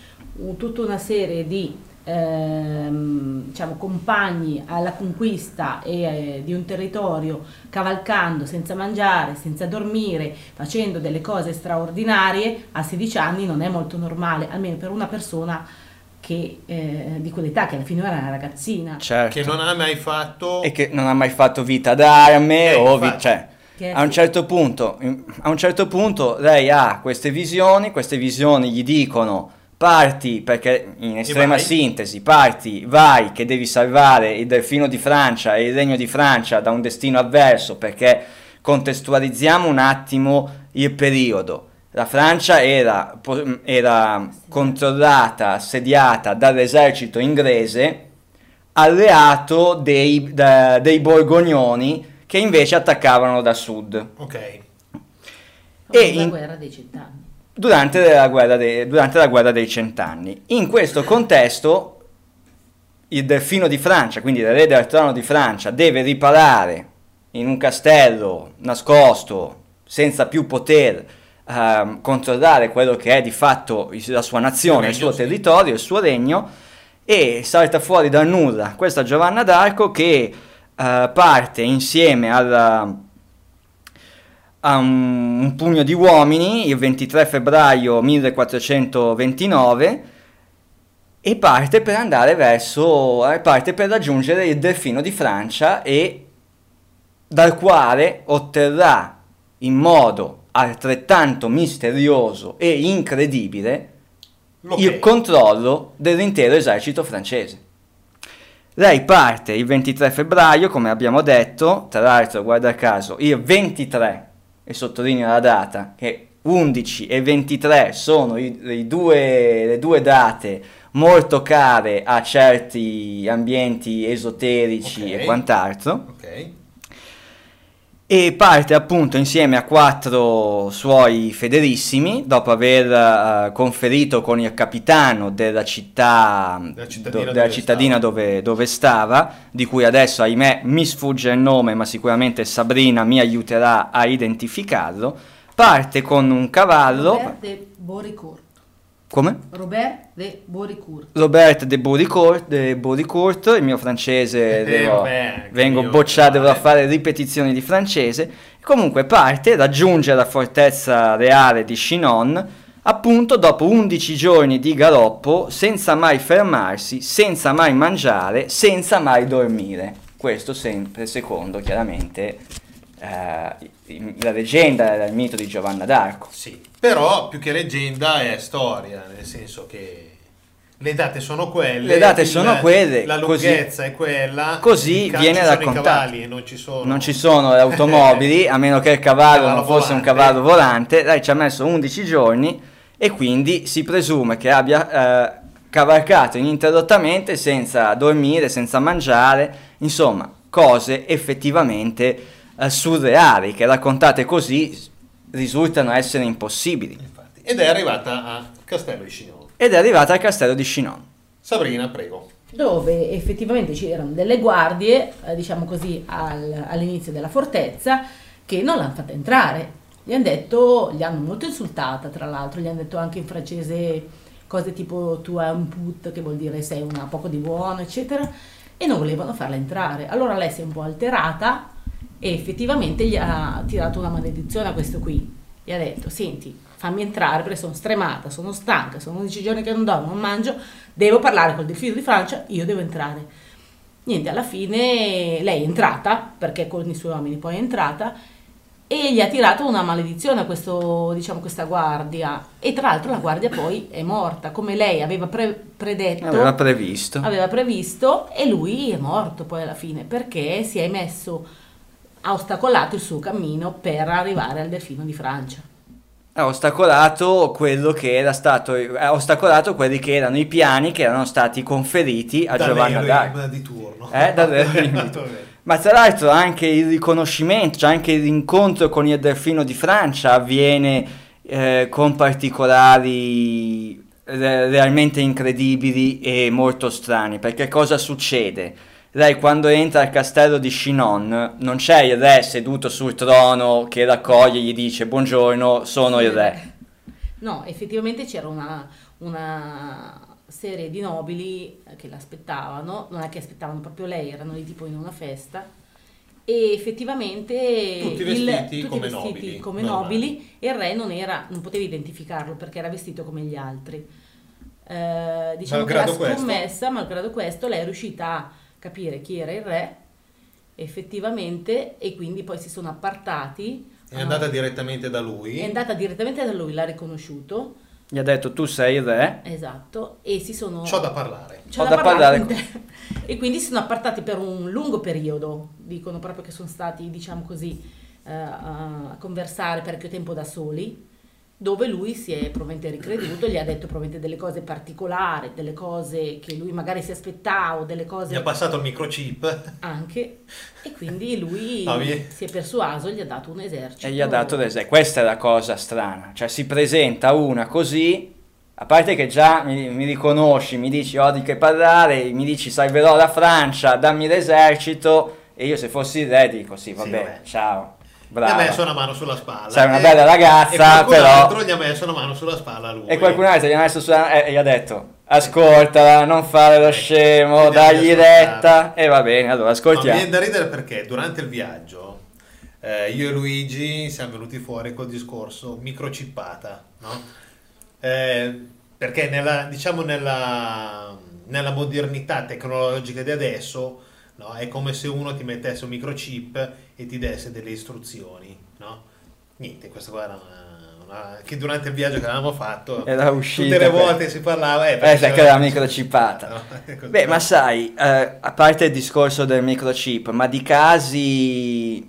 tutta una serie di ehm, diciamo, compagni alla conquista e, eh, di un territorio, cavalcando senza mangiare, senza dormire, facendo delle cose straordinarie, a sedici anni non è molto normale, almeno per una persona che eh, di quell'età, che alla fine era una ragazzina, certo, che non ha mai fatto e che non ha mai fatto vita d'arme, eh, o vi- cioè a un certo punto a un certo punto lei ha queste visioni, queste visioni gli dicono: parti, perché in estrema sintesi, parti, vai, che devi salvare il delfino di Francia e il regno di Francia da un destino avverso, perché contestualizziamo un attimo il periodo. La Francia era, era controllata, assediata dall'esercito inglese, alleato dei, da, dei borgognoni, che invece attaccavano da sud. Ok. E in, la guerra dei cent'anni. Durante la, guerra de- durante la guerra dei cent'anni. In questo contesto il delfino di Francia, quindi l'erede al trono di Francia, deve riparare in un castello nascosto, senza più poter uh, controllare quello che è di fatto la sua nazione, il, il suo territorio, il suo regno, e salta fuori dal nulla questa Giovanna d'Arco che uh, parte insieme alla... a un, un pugno di uomini il ventitré febbraio millequattrocentoventinove e parte per andare verso parte per raggiungere il delfino di Francia, e dal quale otterrà in modo altrettanto misterioso e incredibile il controllo dell'intero esercito francese. Lei parte il ventitré febbraio, come abbiamo detto, tra l'altro guarda caso il ventitré, e sottolineo la data, che undici e ventitré sono i, i due, le due date molto care a certi ambienti esoterici, okay, e quant'altro, okay, e parte appunto insieme a quattro suoi fedelissimi dopo aver uh, conferito con il capitano della città, della cittadina, do, della dove, cittadina stava. Dove, dove stava, di cui adesso ahimè mi sfugge il nome, ma sicuramente Sabrina mi aiuterà a identificarlo. Parte con un cavallo. Robert de Boricourt. Come? Robert de Boricourt. Robert de Boricourt, de Boricourt, il mio francese, eh, devo, beh, vengo bocciato, devo fare ripetizioni di francese. Comunque parte, raggiunge la fortezza reale di Chinon, appunto dopo undici giorni di galoppo, senza mai fermarsi, senza mai mangiare, senza mai dormire. Questo sempre secondo, chiaramente, Uh, la leggenda era il mito di Giovanna d'Arco. Sì, però più che leggenda è storia, nel senso che le date sono quelle, le date sono la, quelle, la lunghezza così, è quella, così viene raccontato. I cavalli, non ci sono, non ci sono le automobili, a meno che il cavallo, cavallo non fosse volante. Un cavallo volante. Lei ci ha messo undici giorni e quindi si presume che abbia uh, cavalcato ininterrottamente, senza dormire, senza mangiare, insomma cose effettivamente surreali, che raccontate così risultano essere impossibili. Infatti. Ed è arrivata a Castello di Chinon. Ed è arrivata al Castello di Chinon. Sabrina, prego. Dove effettivamente c'erano delle guardie, eh, diciamo così, al, all'inizio della fortezza, che non l'hanno fatta entrare. Gli hanno detto, gli hanno molto insultata, tra l'altro, gli hanno detto anche in francese cose tipo tu hai un put, che vuol dire sei una poco di buono, eccetera, e non volevano farla entrare. Allora lei si è un po' alterata e effettivamente gli ha tirato una maledizione a questo qui, gli ha detto senti, fammi entrare perché sono stremata, sono stanca, sono undici giorni che non dormo, non mangio, devo parlare col delfino di Francia, io devo entrare. Niente, alla fine lei è entrata, perché con i suoi uomini poi è entrata, e gli ha tirato una maledizione a questo, diciamo, questa guardia, e tra l'altro la guardia poi è morta, come lei aveva pre- predetto, aveva previsto. aveva previsto, e lui è morto poi alla fine, perché si è messo, ha ostacolato il suo cammino per arrivare al delfino di Francia. Ha ostacolato quello che era stato, ha ostacolato quelli che erano i piani che erano stati conferiti a da Giovanna d'Arco di turno. Eh, da di turno. Ma tra l'altro anche il riconoscimento, cioè anche l'incontro con il delfino di Francia avviene eh, con particolari re- realmente incredibili e molto strani, perché cosa succede? Lei quando entra al castello di Chinon non c'è il re seduto sul trono che raccoglie e gli dice buongiorno, sono il re. No, effettivamente c'era una, una serie di nobili che l'aspettavano, non è che aspettavano proprio lei, erano lì tipo in una festa, e effettivamente tutti vestiti, il, tutti come, vestiti nobili, come nobili, e il re non era, non potevi identificarlo perché era vestito come gli altri. Eh, diciamo malgrado che la scommessa, malgrado questo, lei è riuscita a capire chi era il re effettivamente, e quindi poi si sono appartati, è andata um, direttamente da lui è andata direttamente da lui l'ha riconosciuto, gli ha detto tu sei il re, esatto, e si sono c'ho da parlare c'ho, c'ho da, da parlare, parlare con... e quindi si sono appartati per un lungo periodo, dicono proprio che sono stati, diciamo così, uh, a conversare parecchio tempo da soli, dove lui si è probabilmente ricreduto, gli ha detto probabilmente delle cose particolari, delle cose che lui magari si aspettava, delle cose... Gli ha passato il microchip. Anche, e quindi lui no, si è persuaso, gli ha dato un esercito. E gli ha dato l'esercito, questa è la cosa strana, cioè si presenta una così, a parte che già mi, mi riconosci, mi dici ho di che parlare, mi dici salverò la Francia, dammi l'esercito, e io se fossi il re dico sì, vabbè, sì, vabbè. ciao. Brava. Gli ha messo una mano sulla spalla. Sei una e, bella ragazza, e qualcun però. Altro gli ha messo una mano sulla spalla lui. E qualcun altro gli ha messo sulla e eh, gli ha detto ascoltala, non fare lo scemo, e dagli retta. E va bene, allora ascoltiamo. No, mi viene da ridere perché durante il viaggio eh, io e Luigi siamo venuti fuori col discorso microchippata, no? Eh, perché nella, diciamo nella, nella modernità tecnologica di adesso, no, è come se uno ti mettesse un microchip e ti desse delle istruzioni, no? niente, questo qua era una, una... che durante il viaggio che avevamo fatto era uscita, tutte le volte per... si parlava eh, eh perché era la microchipata, no? Beh, ma sai, eh, a parte il discorso del microchip, ma di casi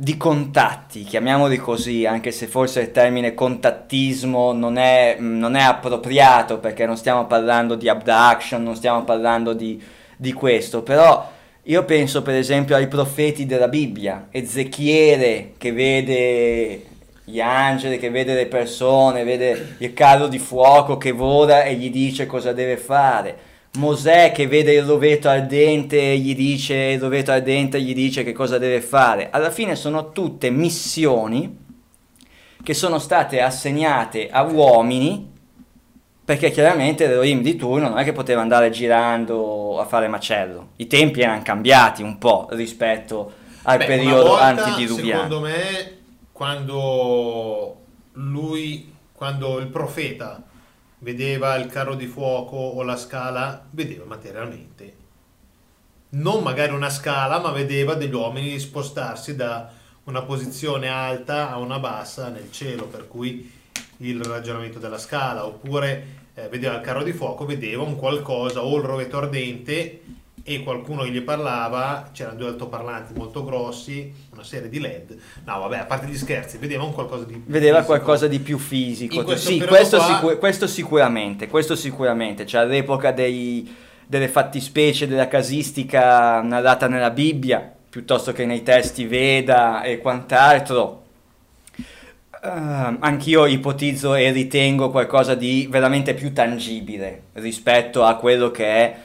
di contatti, chiamiamoli così, anche se forse il termine contattismo non è, non è appropriato, perché non stiamo parlando di abduction, non stiamo parlando di, di questo, però io penso per esempio ai profeti della Bibbia, Ezechiele che vede gli angeli, che vede le persone, vede il carro di fuoco che vola e gli dice cosa deve fare, Mosè che vede il roveto ardente e gli dice, il roveto ardente gli dice che cosa deve fare. Alla fine sono tutte missioni che sono state assegnate a uomini, perché chiaramente l'Elohim di turno non è che poteva andare girando a fare macello. I tempi erano cambiati un po' rispetto al Beh, periodo una volta, antidiluviano. Secondo me, quando lui, quando il profeta vedeva il carro di fuoco o la scala, vedeva materialmente, non magari una scala, ma vedeva degli uomini spostarsi da una posizione alta a una bassa nel cielo, per cui il ragionamento della scala, oppure eh, vedeva il carro di fuoco, vedeva un qualcosa o il rovetto ardente e qualcuno che gli parlava, c'erano due altoparlanti molto grossi, una serie di LED, no vabbè, a parte gli scherzi, vedeva un qualcosa di più vedeva fisico. qualcosa di più fisico questo sì, questo, qua... sicur- questo sicuramente questo sicuramente, cioè all'epoca dei, delle fattispecie della casistica narrata nella Bibbia piuttosto che nei testi Veda e quant'altro, uh, anch'io ipotizzo e ritengo qualcosa di veramente più tangibile rispetto a quello che è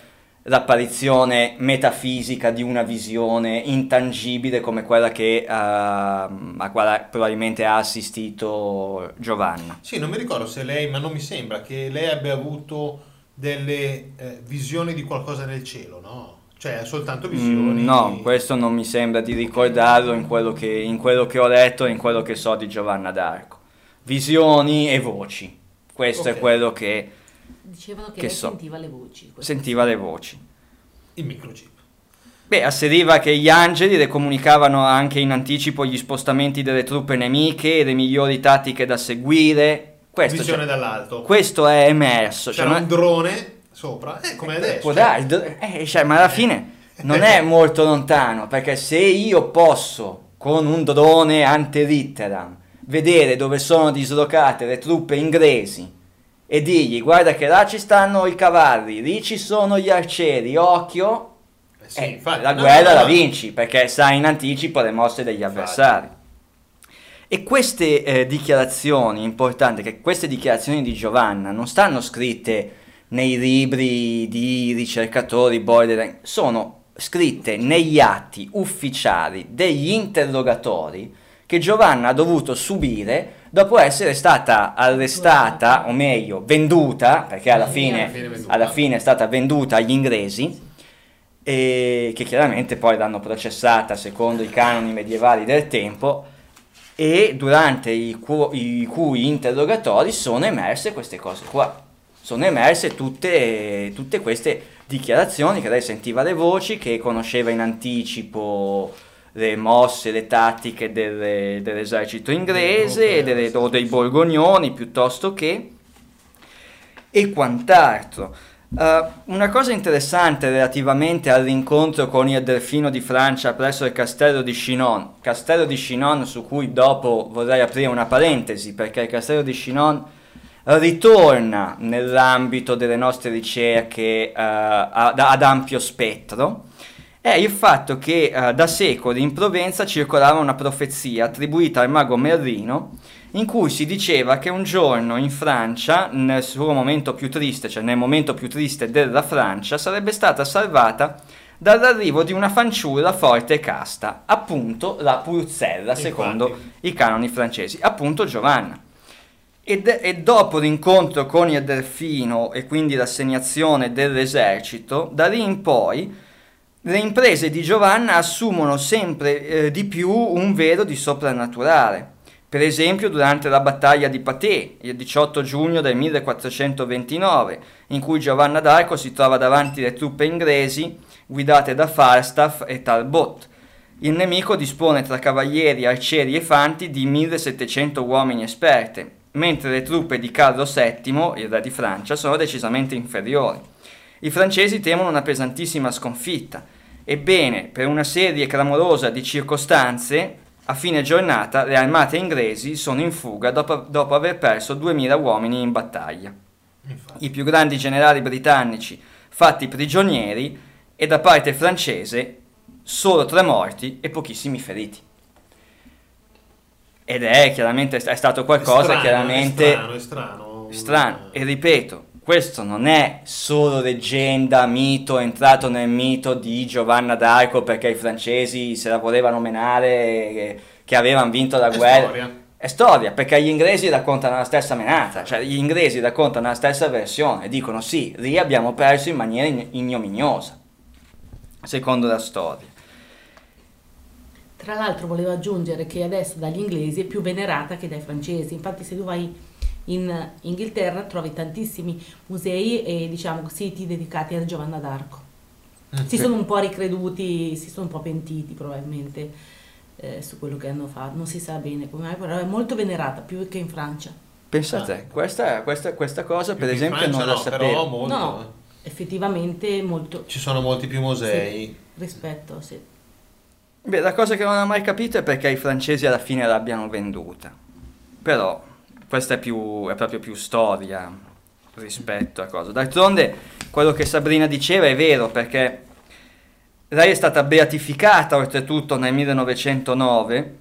l'apparizione metafisica di una visione intangibile come quella che uh, a quale probabilmente ha assistito Giovanna. Sì, non mi ricordo se lei, ma non mi sembra che lei abbia avuto delle eh, visioni di qualcosa nel cielo, no? Cioè soltanto visioni. Mm, no, di... questo non mi sembra di ricordarlo in quello che, in quello che ho letto e in quello che so di Giovanna d'Arco. Visioni e voci. Questo okay. È quello che Dicevano che, che lei so. sentiva le voci. Sentiva le voci. Il microchip. Beh, asseriva che gli angeli le comunicavano anche in anticipo gli spostamenti delle truppe nemiche, le migliori tattiche da seguire. Questo, Visione cioè, dall'alto. Questo è emerso. C'era cioè, un drone sopra, eh, come adesso. Può cioè. Dare, eh, cioè, ma alla fine non è molto lontano, perché se io posso, con un drone ante litteram, vedere dove sono dislocate le truppe inglesi, e digli guarda che là ci stanno i cavalli, lì ci sono gli arcieri, occhio, eh sì, eh, infatti, la guerra no, no, no. la vinci, perché sai in anticipo le mosse degli infatti. avversari. E queste eh, dichiarazioni, importante che queste dichiarazioni di Giovanna non stanno scritte nei libri di ricercatori borderline, sono scritte negli atti ufficiali degli interrogatori che Giovanna ha dovuto subire dopo essere stata arrestata, o meglio, venduta, perché alla fine, alla fine è stata venduta agli inglesi, e che chiaramente poi l'hanno processata secondo i canoni medievali del tempo, e durante i, cu- i cui interrogatori sono emerse queste cose qua. Sono emerse tutte, tutte queste dichiarazioni, che lei sentiva le voci, che conosceva in anticipo le mosse, le tattiche delle, dell'esercito inglese e delle, o dei borgognoni piuttosto che e quant'altro. Uh, una cosa interessante relativamente all'incontro con il delfino di Francia presso il castello di Chinon, castello di Chinon su cui dopo vorrei aprire una parentesi, perché il castello di Chinon ritorna nell'ambito delle nostre ricerche uh, ad, ad ampio spettro. È il fatto che uh, da secoli in Provenza circolava una profezia attribuita al mago Merlino in cui si diceva che un giorno in Francia, nel suo momento più triste, cioè nel momento più triste della Francia, sarebbe stata salvata dall'arrivo di una fanciulla forte e casta, appunto la Pucelle, secondo Infatti. i canoni francesi, appunto Giovanna. E, de- e dopo l'incontro con il delfino e quindi l'assegnazione dell'esercito, da lì in poi le imprese di Giovanna assumono sempre eh, di più un velo di soprannaturale. Per esempio durante la battaglia di Patè, il diciotto giugno del millequattrocentoventinove, in cui Giovanna d'Arco si trova davanti alle truppe inglesi guidate da Falstaff e Talbot. Il nemico dispone tra cavalieri, arcieri e fanti di millesettecento uomini esperti, mentre le truppe di Carlo settimo, il re di Francia, sono decisamente inferiori. I francesi temono una pesantissima sconfitta. Ebbene, per una serie clamorosa di circostanze, a fine giornata le armate inglesi sono in fuga dopo, dopo aver perso duemila uomini in battaglia. Infatti. I più grandi generali britannici fatti prigionieri e da parte francese solo tre morti e pochissimi feriti. Ed è chiaramente è stato qualcosa strano, chiaramente è strano, è strano. strano. E ripeto, questo non è solo leggenda, mito, entrato nel mito di Giovanna d'Arco perché i francesi se la volevano menare, che avevano vinto la è guerra. Storia. È storia, perché gli inglesi raccontano la stessa menata, cioè gli inglesi raccontano la stessa versione, dicono sì, lì abbiamo perso in maniera ign- ignominiosa, secondo la storia. Tra l'altro volevo aggiungere che adesso dagli inglesi è più venerata che dai francesi, infatti se tu vai in Inghilterra trovi tantissimi musei e diciamo siti dedicati a Giovanna d'Arco, okay. Si sono un po' ricreduti, si sono un po' pentiti probabilmente. Eh, su quello che hanno fatto, non si sa bene come mai, però è molto venerata, più che in Francia. Pensate, ah. questa, questa, questa cosa più per esempio Francia, non no, la sapevo. Molto, no, eh. effettivamente molto. Ci sono molti più musei. Sì, rispetto, sì. Beh, la cosa che non ho mai capito è perché i francesi alla fine l'abbiano venduta. Però questa è, più, è proprio più storia rispetto a cosa. D'altronde quello che Sabrina diceva è vero, perché lei è stata beatificata oltretutto nel millenovecentonove.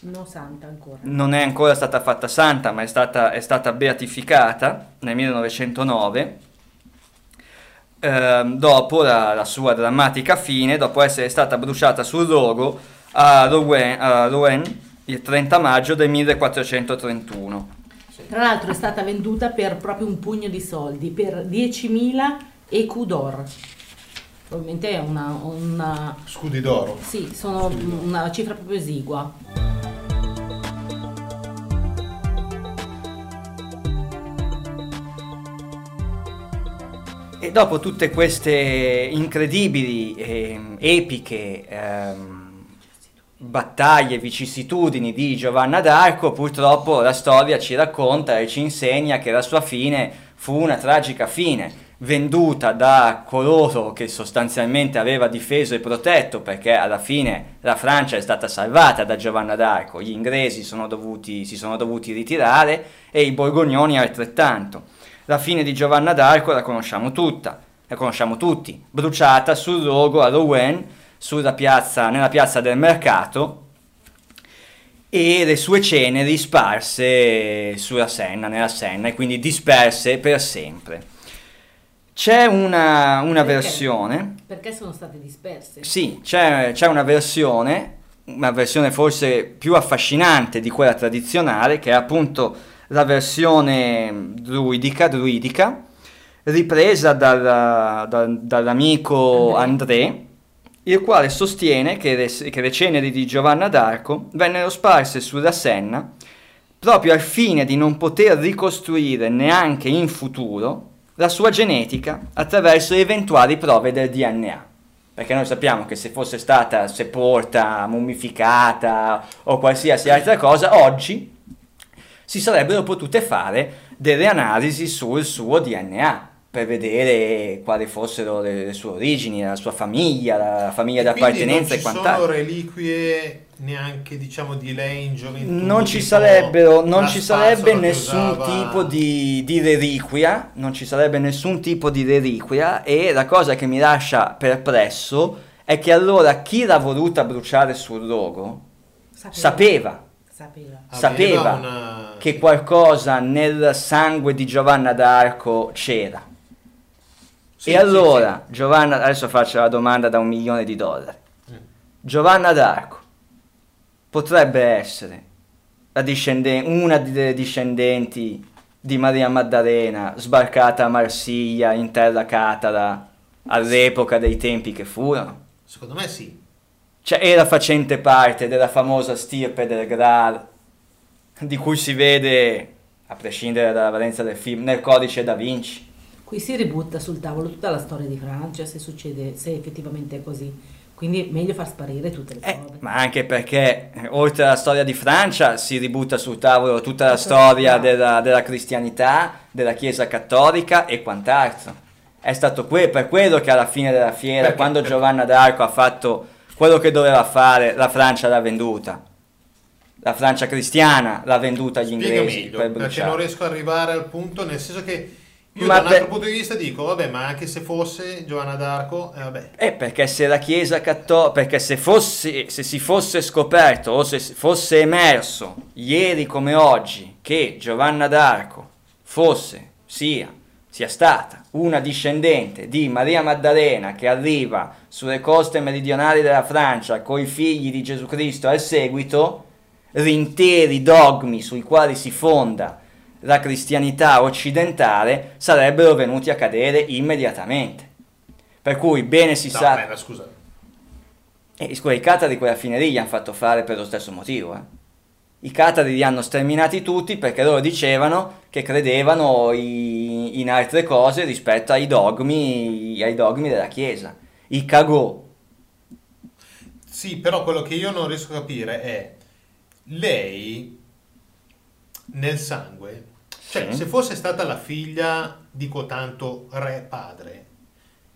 Non santa ancora. Non è ancora stata fatta santa, ma è stata, è stata beatificata nel millenovecentonove. Eh, dopo la, la sua drammatica fine, dopo essere stata bruciata sul rogo a Rouen, a Rouen il trenta maggio del millequattrocentotrentuno. Tra l'altro è stata venduta per proprio un pugno di soldi, per diecimila écus d'or. Probabilmente è una, una... Scudi d'oro. Sì, sono d'oro. Una cifra proprio esigua. E dopo tutte queste incredibili, eh, epiche eh, battaglie, vicissitudini di Giovanna d'Arco, purtroppo la storia ci racconta e ci insegna che la sua fine fu una tragica fine. Venduta da coloro che sostanzialmente aveva difeso e protetto, perché alla fine la Francia è stata salvata da Giovanna d'Arco, gli inglesi sono dovuti, si sono dovuti ritirare e i borgognoni altrettanto. La fine di Giovanna d'Arco la conosciamo tutta, la conosciamo tutti, bruciata sul rogo a Rouen, sulla piazza, nella piazza del mercato, e le sue ceneri sparse sulla Senna, nella Senna, e quindi disperse per sempre. C'è una, una perché? versione... Perché sono state disperse? Sì, c'è, c'è una versione, una versione forse più affascinante di quella tradizionale, che è appunto la versione druidica, druidica ripresa dalla, da, dall'amico André, il quale sostiene che le, che le ceneri di Giovanna d'Arco vennero sparse sulla Senna proprio al fine di non poter ricostruire neanche in futuro la sua genetica attraverso eventuali prove del D N A, perché noi sappiamo che se fosse stata sepolta, mummificata o qualsiasi altra cosa, oggi si sarebbero potute fare delle analisi sul suo D N A per vedere quali fossero le, le sue origini, la sua famiglia, la famiglia e d'appartenenza e quant'altro. Non ci sono reliquie neanche, diciamo, di lei in gioventù? Non ci sarebbero, non ci sarebbe nessun tipo di, di reliquia, non ci sarebbe nessun tipo di reliquia, e la cosa che mi lascia perplesso è che allora chi l'ha voluta bruciare sul rogo sapeva. sapeva. Sapeva, sapeva una... che qualcosa nel sangue di Giovanna d'Arco c'era. Sì, e allora, sì, sì. Giovanna, adesso faccio la domanda da un milione di dollari. Mm. Giovanna d'Arco potrebbe essere la discenden- una delle discendenti di Maria Maddalena, sbarcata a Marsiglia in terra catara all'epoca dei tempi che furono? Secondo me sì. Cioè, era facente parte della famosa stirpe del Graal, di cui si vede, a prescindere dalla valenza del film, nel Codice da Vinci. Qui si ributta sul tavolo tutta la storia di Francia, se succede, se effettivamente è così. Quindi è meglio far sparire tutte le prove. Eh, ma anche perché, oltre alla storia di Francia, si ributta sul tavolo tutta la storia della, della cristianità, della Chiesa cattolica e quant'altro. È stato que- per quello che alla fine della fiera, perché? Quando Giovanna d'Arco ha fatto quello che doveva fare, la Francia l'ha venduta. La Francia cristiana l'ha venduta agli Spiega inglesi. Meglio, per bruciare. Perché non riesco ad arrivare al punto, nel senso che... Io ma da un altro per... punto di vista dico, vabbè, ma anche se fosse Giovanna d'Arco, eh, vabbè. Eh, perché se la Chiesa cattolica, perché se fosse, se si fosse scoperto o se fosse emerso ieri come oggi che Giovanna d'Arco fosse, sia, sia stata una discendente di Maria Maddalena che arriva sulle coste meridionali della Francia con i figli di Gesù Cristo al seguito, l'interi dogmi sui quali si fonda la cristianità occidentale sarebbero venuti a cadere immediatamente. Per cui bene si no, sa... Bella, scusa. E scusa, i Catari quella fine lì gli hanno fatto fare per lo stesso motivo. Eh? I Catari li hanno sterminati tutti perché loro dicevano che credevano i... in altre cose rispetto ai dogmi, ai dogmi della Chiesa. I cagò. Sì, però quello che io non riesco a capire è... Lei nel sangue... Cioè, se fosse stata la figlia di cotanto re padre,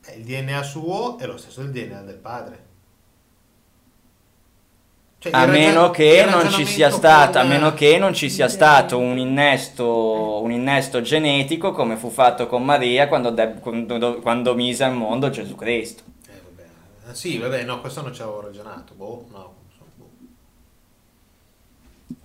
eh, il D N A suo è lo stesso del D N A del padre. Cioè, a, meno che non ci sia stata, una... a meno che non ci sia stato un innesto, un innesto genetico come fu fatto con Maria quando, de- quando, quando mise al mondo Gesù Cristo. Eh, vabbè. Sì, vabbè, no, questo non ci avevo ragionato, boh, no.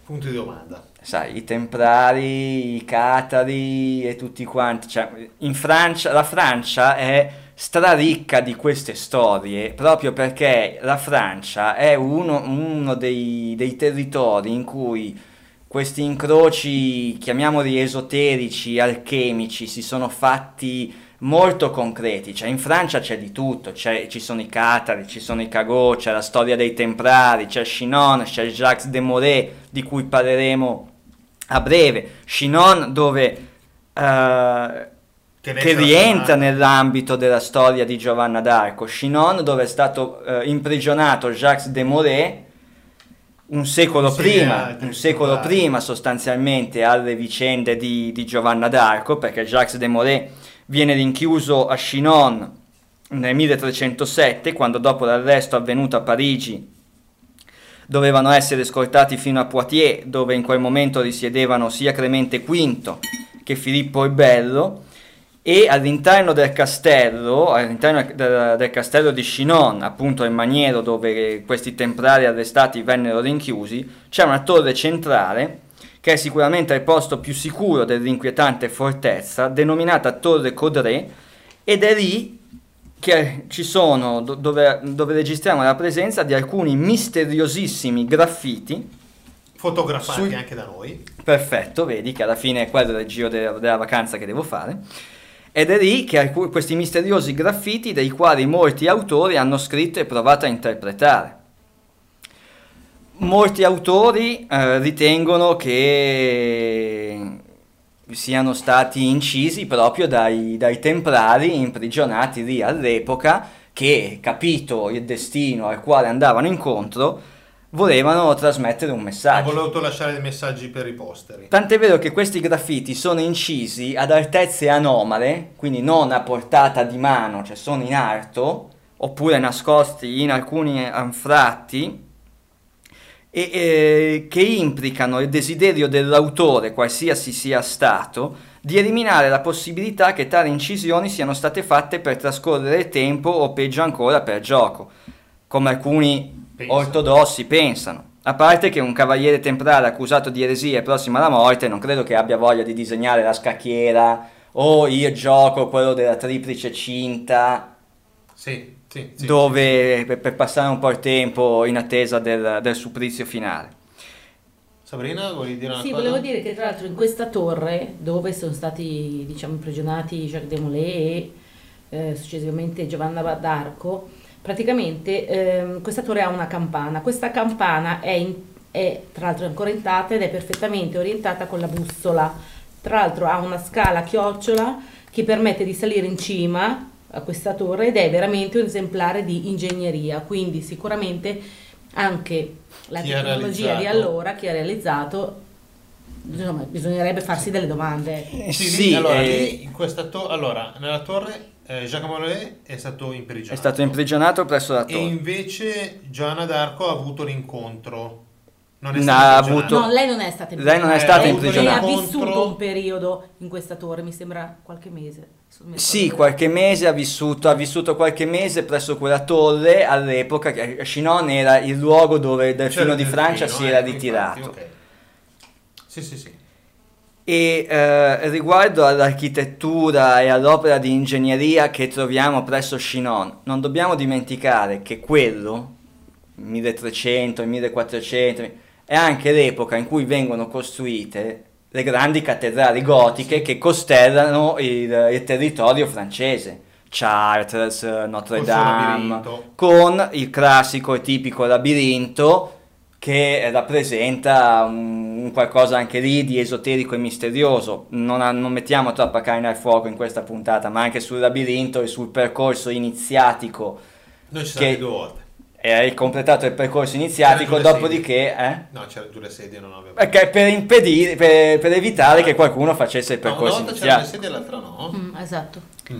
Punto di domanda. Sai, i Templari, i Catari e tutti quanti, cioè, in Francia, la Francia è straricca di queste storie proprio perché la Francia è uno, uno dei, dei territori in cui questi incroci, chiamiamoli esoterici, alchemici, si sono fatti molto concreti. Cioè, in Francia c'è di tutto, c'è, ci sono i Catari, ci sono i Cagò, c'è la storia dei Templari, c'è Chinon, c'è Jacques de Molay, di cui parleremo a breve. Chinon dove uh, che, che rientra nell'ambito della storia di Giovanna d'Arco. Chinon dove è stato uh, imprigionato Jacques de Molay un secolo sì, prima, un secolo prima sostanzialmente alle vicende di, di Giovanna d'Arco, perché Jacques de Molay viene rinchiuso a Chinon nel milletrecentosette, quando dopo l'arresto avvenuto a Parigi dovevano essere scortati fino a Poitiers, dove in quel momento risiedevano sia Clemente quinto che Filippo il Bello, e all'interno del castello, all'interno del, del castello di Chinon, appunto il maniero dove questi templari arrestati vennero rinchiusi, c'è una torre centrale che è sicuramente il posto più sicuro dell'inquietante fortezza, denominata Torre Codré, ed è lì che ci sono, dove, dove registriamo la presenza di alcuni misteriosissimi graffiti. Fotografati sui... anche da noi. Perfetto, vedi che alla fine è quello del giro de- della vacanza che devo fare. Ed è lì che alc- questi misteriosi graffiti, dei quali molti autori hanno scritto e provato a interpretare. Molti autori eh, ritengono che siano stati incisi proprio dai, dai templari imprigionati lì all'epoca, che, capito il destino al quale andavano incontro, volevano trasmettere un messaggio. Ho voluto lasciare dei messaggi per i posteri. Tant'è vero che questi graffiti sono incisi ad altezze anomale, quindi non a portata di mano, cioè sono in alto, oppure nascosti in alcuni anfratti, E, eh, che implicano il desiderio dell'autore, qualsiasi sia stato, di eliminare la possibilità che tali incisioni siano state fatte per trascorrere il tempo o peggio ancora per gioco, come alcuni pensano. Ortodossi pensano. A parte che un cavaliere templare accusato di eresia e prossimo alla morte non credo che abbia voglia di disegnare la scacchiera o il gioco, quello della triplice cinta. Sì. Sì, sì, dove sì. Per, per passare un po' il tempo in attesa del, del supplizio finale. Sabrina, vuoi dire una sì, cosa? Sì, volevo dire che tra l'altro in questa torre dove sono stati, diciamo, imprigionati Jacques de Molay e eh, successivamente Giovanna d'Arco, praticamente eh, questa torre ha una campana. Questa campana è, in, è tra l'altro ancora intatta ed è perfettamente orientata con la bussola. Tra l'altro ha una scala a chiocciola che permette di salire in cima a questa torre, ed è veramente un esemplare di ingegneria, quindi sicuramente anche la chi tecnologia di allora, chi ha realizzato, insomma, bisognerebbe farsi delle domande. Eh, sì, sì, lì, allora, eh, lì, in questa to- allora nella torre eh, Giacomo Re è stato imprigionato. È stato imprigionato presso la torre. E invece Gianna d'Arco ha avuto l'incontro. Non è no, ha avuto... no, lei non è stata imprigionata. Lei non è stata eh, imprigionata. Lei ha vissuto un periodo in questa torre, mi sembra qualche mese. Sì, qualche mese ha vissuto, ha vissuto qualche mese presso quella torre all'epoca. Chinon era il luogo dove il delfino cioè, di Francia delfino, si era ritirato. Infatti, okay. Sì, sì, sì. E eh, riguardo all'architettura e all'opera di ingegneria che troviamo presso Chinon, non dobbiamo dimenticare che quello, milletrecento, millequattrocento... è anche l'epoca in cui vengono costruite le grandi cattedrali gotiche che costellano il, il territorio francese. Chartres, Notre Dame, con il classico e tipico labirinto che rappresenta un, un qualcosa anche lì di esoterico e misterioso. Non, ha, non mettiamo troppa carne al fuoco in questa puntata, ma anche sul labirinto e sul percorso iniziatico. Noi ci siamo due volte. E hai completato il percorso iniziatico, dopodiché... Eh? No, c'era giù le sedie, non avevo... Perché per impedire, per, per evitare ah. che qualcuno facesse il percorso no, iniziatico. Una volta c'era le sedie, l'altra no. Mm, esatto. Mm.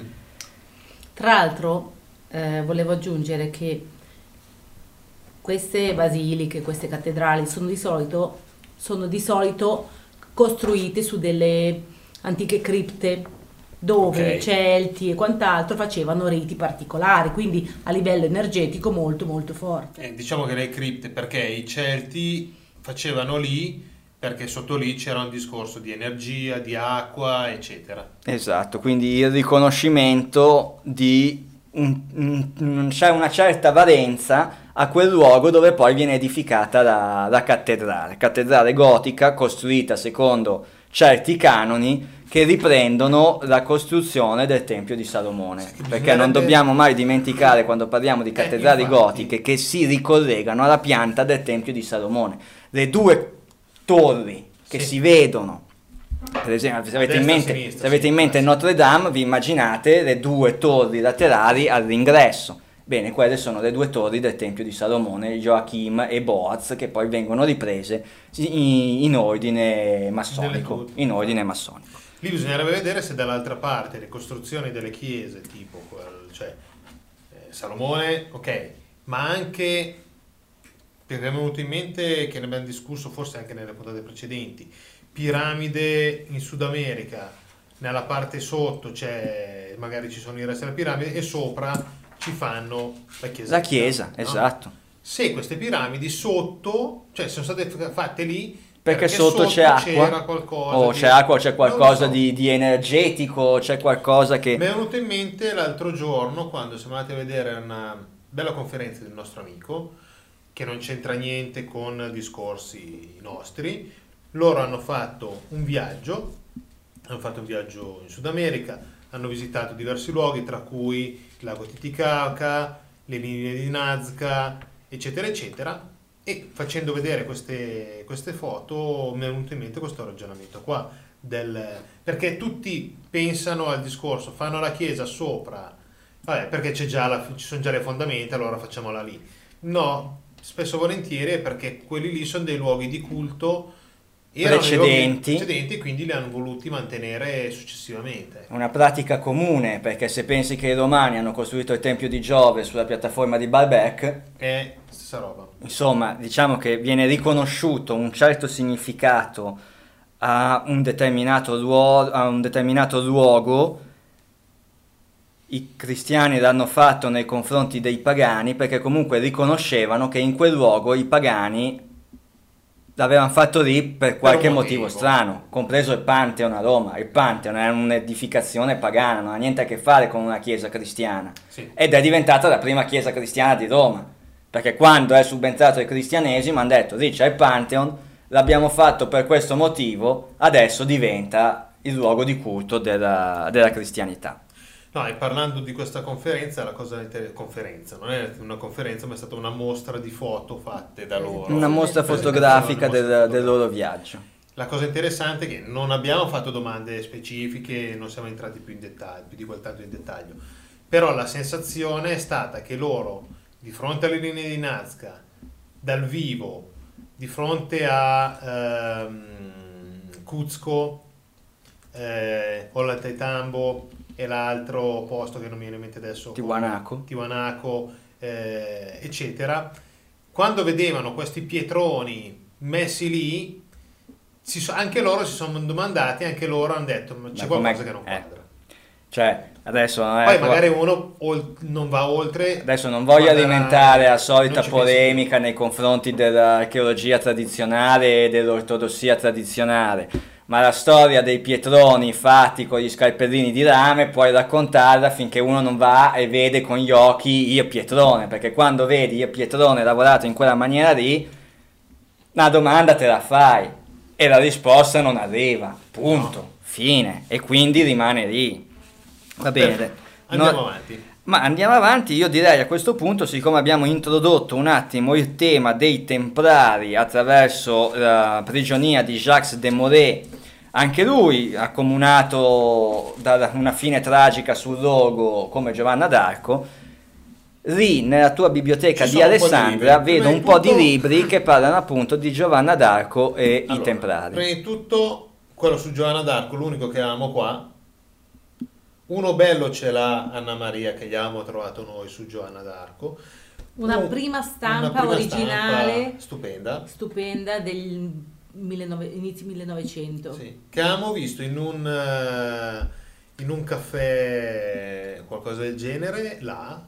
Tra l'altro, eh, volevo aggiungere che queste basiliche, queste cattedrali, sono di solito, sono di solito costruite su delle antiche cripte, dove okay. Celti e quant'altro facevano riti particolari, quindi a livello energetico molto molto forte. Eh, diciamo che le cripte, perché i Celti facevano lì, perché sotto lì c'era un discorso di energia, di acqua, eccetera. Esatto, quindi il riconoscimento di un, un, una certa valenza a quel luogo dove poi viene edificata la, la cattedrale, cattedrale gotica costruita secondo certi canoni che riprendono la costruzione del Tempio di Salomone, perché non dobbiamo mai dimenticare quando parliamo di cattedrali gotiche che si ricollegano alla pianta del Tempio di Salomone. Le due torri che sì. si vedono, per esempio, se avete in mente, sinistra, se avete in mente Notre Dame, vi immaginate le due torri laterali all'ingresso. Bene, quelle sono le due torri del Tempio di Salomone, Joachim e Boaz, che poi vengono riprese in ordine massonico. In ordine massonico. Lì bisognerebbe vedere se dall'altra parte le costruzioni delle chiese, tipo quel, cioè, eh, Salomone, ok, ma anche, perché mi è venuto in mente che ne abbiamo discusso forse anche nelle puntate precedenti, piramide in Sud America, nella parte sotto c'è, magari ci sono i resti della piramide e sopra ci fanno la chiesa. La chiesa, no? Esatto. Se queste piramidi sotto, cioè sono state fatte lì, Perché, perché sotto, sotto c'è acqua, qualcosa oh, di... c'è acqua, c'è qualcosa so. di, di energetico, c'è qualcosa che... Mi è venuto in mente l'altro giorno quando siamo andati a vedere una bella conferenza del nostro amico, che non c'entra niente con discorsi nostri. Loro hanno fatto un viaggio, hanno fatto un viaggio in Sud America, hanno visitato diversi luoghi, tra cui il lago Titicaca, le linee di Nazca, eccetera, eccetera. E facendo vedere queste, queste foto mi è venuto in mente questo ragionamento qua, del, perché tutti pensano al discorso, fanno la chiesa sopra, vabbè, perché c'è già la, ci sono già le fondamenta, allora facciamola lì. No, spesso volentieri è perché quelli lì sono dei luoghi di culto erano precedenti, luoghi precedenti, quindi li hanno voluti mantenere successivamente. Una pratica comune, perché se pensi che i romani hanno costruito il Tempio di Giove sulla piattaforma di Baalbek, è stessa roba. Insomma, diciamo che viene riconosciuto un certo significato a un determinato luogo, a un determinato luogo. I cristiani l'hanno fatto nei confronti dei pagani, perché comunque riconoscevano che in quel luogo i pagani l'avevano fatto lì per qualche per motivo. motivo strano, compreso il Pantheon a Roma. Il Pantheon è un'edificazione pagana, non ha niente a che fare con una chiesa cristiana, sì. Ed è diventata la prima chiesa cristiana di Roma, perché quando è subentrato il cristianesimo hanno detto lì c'è il Pantheon, l'abbiamo fatto per questo motivo, adesso diventa il luogo di culto della, della cristianità. No, e parlando di questa conferenza, la cosa inter- conferenza, non è una conferenza, ma è stata una mostra di foto fatte da loro. Una mostra fotografica una mostra del, del loro viaggio. La cosa interessante è che non abbiamo fatto domande specifiche, non siamo entrati più in dettaglio, più di quel tanto in dettaglio. però la sensazione è stata che loro, di fronte alle linee di Nazca, dal vivo, di fronte a ehm, Cuzco, eh, Colla Taitambo e l'altro posto che non mi viene in mente adesso, Tiwanaku, Tiwanaku eh, eccetera, quando vedevano questi pietroni messi lì, si, anche loro si sono domandati, anche loro hanno detto c'è qualcosa che non quadra. Eh. Cioè, adesso non è poi magari uno ol- non va oltre. Adesso non voglio alimentare la, la solita polemica nei confronti dell'archeologia tradizionale e dell'ortodossia tradizionale, ma la storia dei pietroni fatti con gli scalpellini di rame puoi raccontarla finché uno non va e vede con gli occhi il pietrone, perché quando vedi il pietrone lavorato in quella maniera lì, una domanda te la fai e la risposta non arriva, punto, no. Fine, e quindi rimane lì. Va bene, andiamo no, avanti. Ma andiamo avanti, io direi a questo punto, siccome abbiamo introdotto un attimo il tema dei Templari attraverso la prigionia di Jacques de Molay, anche lui accomunato da una fine tragica sul rogo come Giovanna d'Arco, lì nella tua biblioteca di Alessandra di vedo un po' tutto... di libri che parlano appunto di Giovanna d'Arco e allora, i Templari. Prima di tutto quello su Giovanna d'Arco, l'unico che avevamo qua. Uno bello ce l'ha Anna Maria, che gli abbiamo trovato noi su Giovanna d'Arco. Una Uno, prima stampa una prima originale. Stampa stupenda. Stupenda del inizio millenovecento. Sì, che abbiamo visto in un, in un caffè, qualcosa del genere, là,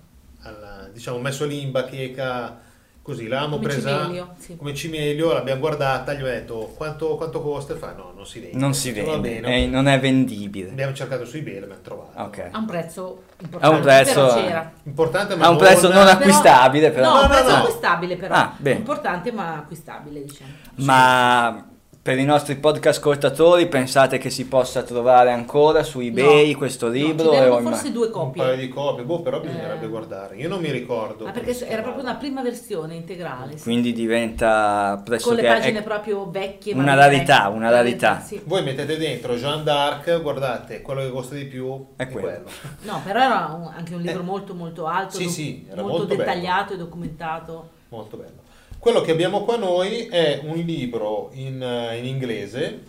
alla, diciamo messo lì in bacheca, così, l'abbiamo come presa cimelio, sì. come cimelio, l'abbiamo guardata, gli ho detto quanto, quanto costa e fa no, non si vende. Non si vende, va bene, eh, non è vendibile. Abbiamo cercato su eBay, l'abbiamo trovato. Okay. A un prezzo importante, a un prezzo, però c'era. Importante, ma a un non prezzo non acquistabile però. No, un no, prezzo no. acquistabile però, ah, importante ma acquistabile diciamo. Ma... per i nostri podcast ascoltatori, pensate che si possa trovare ancora su eBay no, questo libro? No, forse due copie. Un paio di copie, boh, però bisognerebbe eh. guardare. Io non mi ricordo. Ah, perché era proprio una prima versione integrale. Quindi sì. diventa pressoché... con le pagine proprio vecchie. Una rarità, una rarità. Sì. Voi mettete dentro Jeanne d'Arc, guardate, quello che costa di più è, è quello. quello. No, però era un, anche un libro eh. molto molto alto, sì, doc- sì, era molto, molto dettagliato bello. e documentato. Molto bello. Quello che abbiamo qua noi è un libro in, in inglese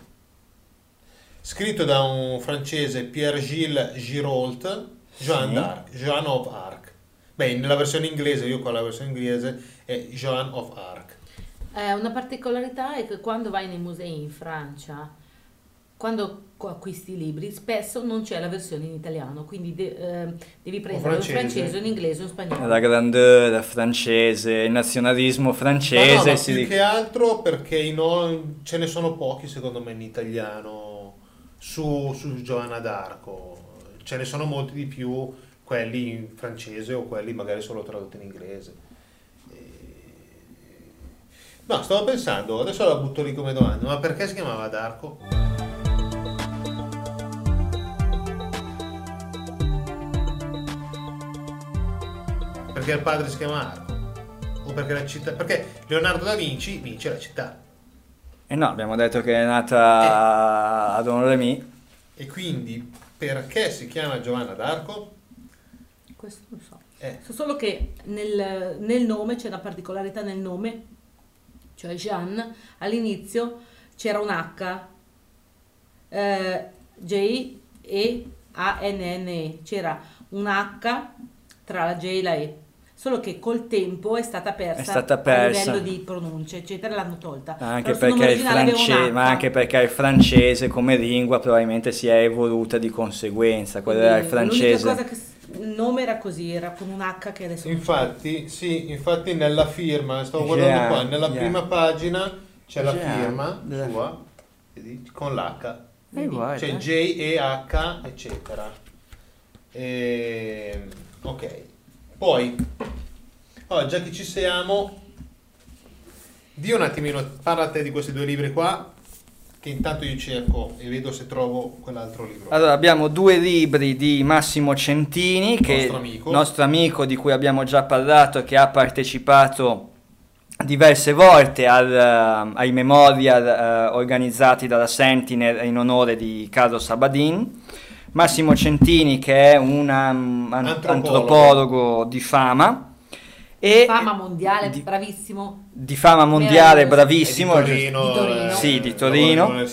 scritto da un francese, Pierre-Gilles Girault, Jeanne sì. d'Arc, Jeanne of Arc. Beh, nella versione inglese, io con la versione inglese, è Jeanne of Arc. Eh, una particolarità è che quando vai nei musei in Francia, quando acquisti libri, spesso non c'è la versione in italiano, quindi de- eh, devi prendere un francese, un inglese, un spagnolo. La grandeur francese, il nazionalismo francese. Ma no, ma si più dic- che altro perché no, ce ne sono pochi secondo me in italiano su, su Giovanna d'Arco, ce ne sono molti di più quelli in francese o quelli magari solo tradotti in inglese. E... no, stavo pensando, adesso la butto lì come domanda, ma perché si chiamava d'Arco? Perché il padre si chiama Arco, o perché la città, perché Leonardo da Vinci vince la città. E eh no, abbiamo detto che è nata eh. ad Domrémy. E quindi perché si chiama Giovanna d'Arco? Questo non so. Eh. So solo che nel, nel nome c'è una particolarità nel nome, cioè Jeanne, all'inizio c'era un H, eh, J E A N N E, c'era un H tra la J e la E. Solo che col tempo è stata persa, è stata persa. a livello di pronuncia, eccetera, l'hanno tolta. Anche perché il france- ma anche perché il francese come lingua probabilmente si è evoluta di conseguenza. Quello era il francese. L'unica cosa che il nome era così, era con un H che adesso... Infatti, sì, infatti nella firma, stavo guardando yeah, qua, nella yeah. prima pagina c'è yeah. la firma yeah. sua, con l'H, hey, guarda. C'è J E H, eccetera. E... ok, poi oh, già che ci siamo, di un attimino parla te di questi due libri qua, che intanto io cerco e vedo se trovo quell'altro libro. Allora, abbiamo due libri di Massimo Centini, che nostro amico. nostro amico di cui abbiamo già parlato, che ha partecipato diverse volte al, uh, ai memorial uh, organizzati dalla Sentinel in onore di Carlo Sabadin. Massimo Centini, che è un um, antropologo. antropologo di fama e fama mondiale, di, bravissimo di fama mondiale bravissimo di Torino, di Torino. Sì, di Torino.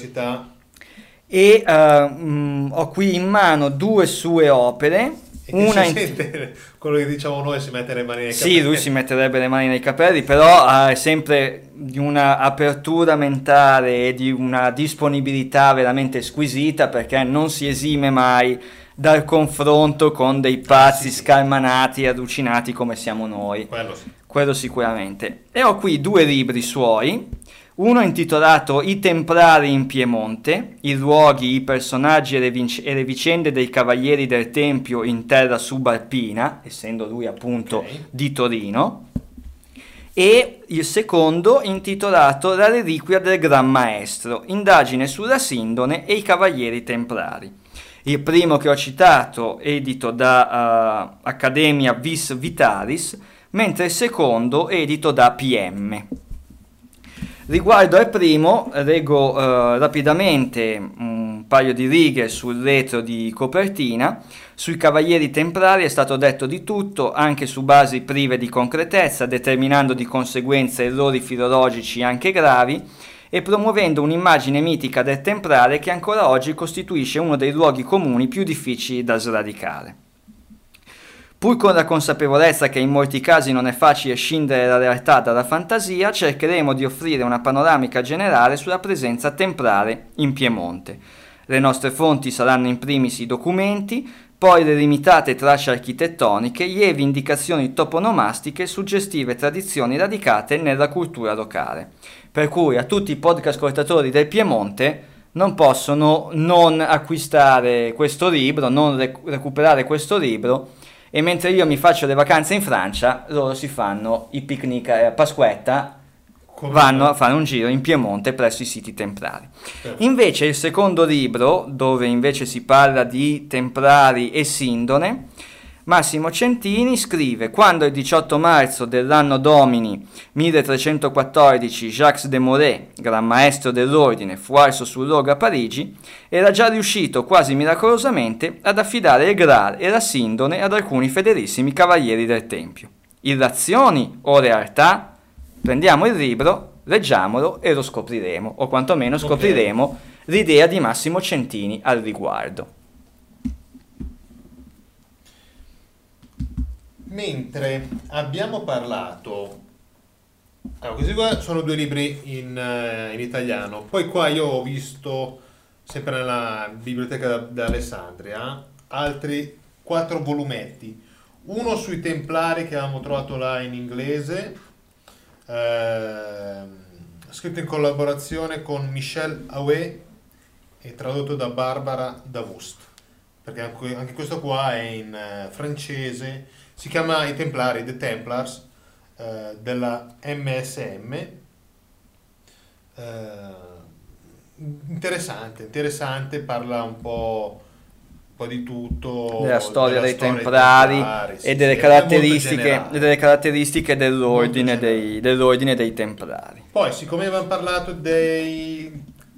E uh, mh, ho qui in mano due sue opere. Una si sente, quello che diciamo noi, si mette le mani nei capelli. Sì, lui si metterebbe le mani nei capelli, però ha eh, sempre di una apertura mentale e di una disponibilità veramente squisita, perché non si esime mai dal confronto con dei pazzi sì, scalmanati e allucinati come siamo noi. Quello sì. Quello sicuramente. E ho qui due libri suoi, uno intitolato I Templari in Piemonte, i luoghi, i personaggi e le, vinc- e le vicende dei Cavalieri del Tempio in terra subalpina, essendo lui appunto okay. di Torino, e il secondo intitolato La Reliquia del Gran Maestro, indagine sulla Sindone e i Cavalieri Templari. Il primo che ho citato, edito da uh, Accademia Vis Vitalis, mentre il secondo edito da P M. Riguardo al primo, leggo eh, rapidamente un paio di righe sul retro di copertina. Sui Cavalieri Templari è stato detto di tutto, anche su basi prive di concretezza, determinando di conseguenza errori filologici anche gravi e promuovendo un'immagine mitica del Templare che ancora oggi costituisce uno dei luoghi comuni più difficili da sradicare. Pur con la consapevolezza che in molti casi non è facile scindere la realtà dalla fantasia, cercheremo di offrire una panoramica generale sulla presenza templare in Piemonte. Le nostre fonti saranno in primis i documenti, poi le limitate tracce architettoniche, lievi indicazioni toponomastiche e suggestive tradizioni radicate nella cultura locale. Per cui a tutti i podcast ascoltatori del Piemonte non possono non acquistare questo libro, non rec- recuperare questo libro, e mentre io mi faccio le vacanze in Francia, loro si fanno i picnic a Pasquetta, come vanno a fare un giro in Piemonte presso i siti templari. Certo. Invece il secondo libro, dove invece si parla di templari e sindone, Massimo Centini scrive: quando il diciotto marzo dell'anno domini milletrecentoquattordici Jacques de Molay, gran maestro dell'ordine, fu arso sul rogo a Parigi, era già riuscito quasi miracolosamente ad affidare il Graal e la Sindone ad alcuni fedelissimi cavalieri del Tempio. Irrazioni o realtà? Prendiamo il libro, leggiamolo e lo scopriremo, o quantomeno scopriremo okay. l'idea di Massimo Centini al riguardo. Mentre abbiamo parlato, allora, questi qua sono due libri in, in italiano, poi qua io ho visto, sempre nella biblioteca d'Alessandria, altri quattro volumetti, uno sui Templari che avevamo trovato là in inglese, eh, scritto in collaborazione con Michel Aouet e tradotto da Barbara Davoust, perché anche questo qua è in eh, francese. Si chiama I Templari, The Templars, eh, della M S M. Eh, interessante, interessante, parla un po', un po' di tutto. Della storia della dei storia Templari, templari sì, e delle, sì, caratteristiche, delle caratteristiche dell'ordine dei, dell'ordine dei Templari. Poi, siccome abbiamo parlato dei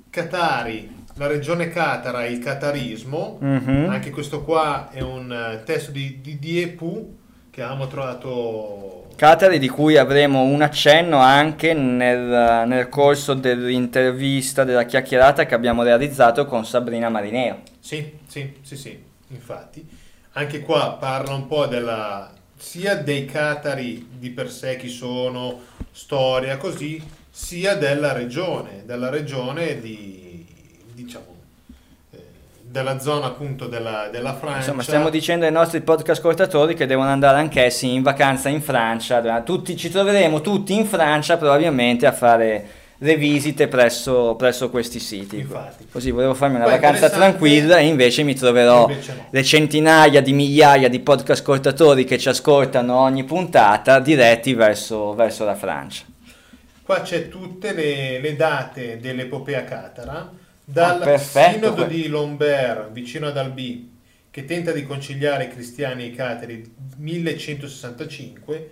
Catari, la regione catara e il catarismo, mm-hmm. anche questo qua è un testo di Didier Pou, che abbiamo trovato Catari, di cui avremo un accenno anche nel, nel corso dell'intervista, della chiacchierata che abbiamo realizzato con Sabrina Marineo. Sì, sì, sì, sì, infatti. Anche qua parla un po' della, sia dei Catari di per sé, chi sono, storia, così, sia della regione, della regione di, diciamo, della zona appunto della, della Francia. Insomma, stiamo dicendo ai nostri podcast ascoltatori che devono andare anch'essi in vacanza in Francia. Tutti ci troveremo tutti in Francia probabilmente a fare le visite presso, presso questi siti. Infatti. Così volevo farmi una Beh, vacanza tranquilla e invece mi troverò invece no. le centinaia di migliaia di podcast ascoltatori che ci ascoltano ogni puntata diretti verso, verso la Francia. Qua c'è tutte le, le date dell'epopea catara. Dal ah, perfetto, sinodo que- di Lombert vicino ad Albi, che tenta di conciliare i cristiani e i catari millecentosessantacinque,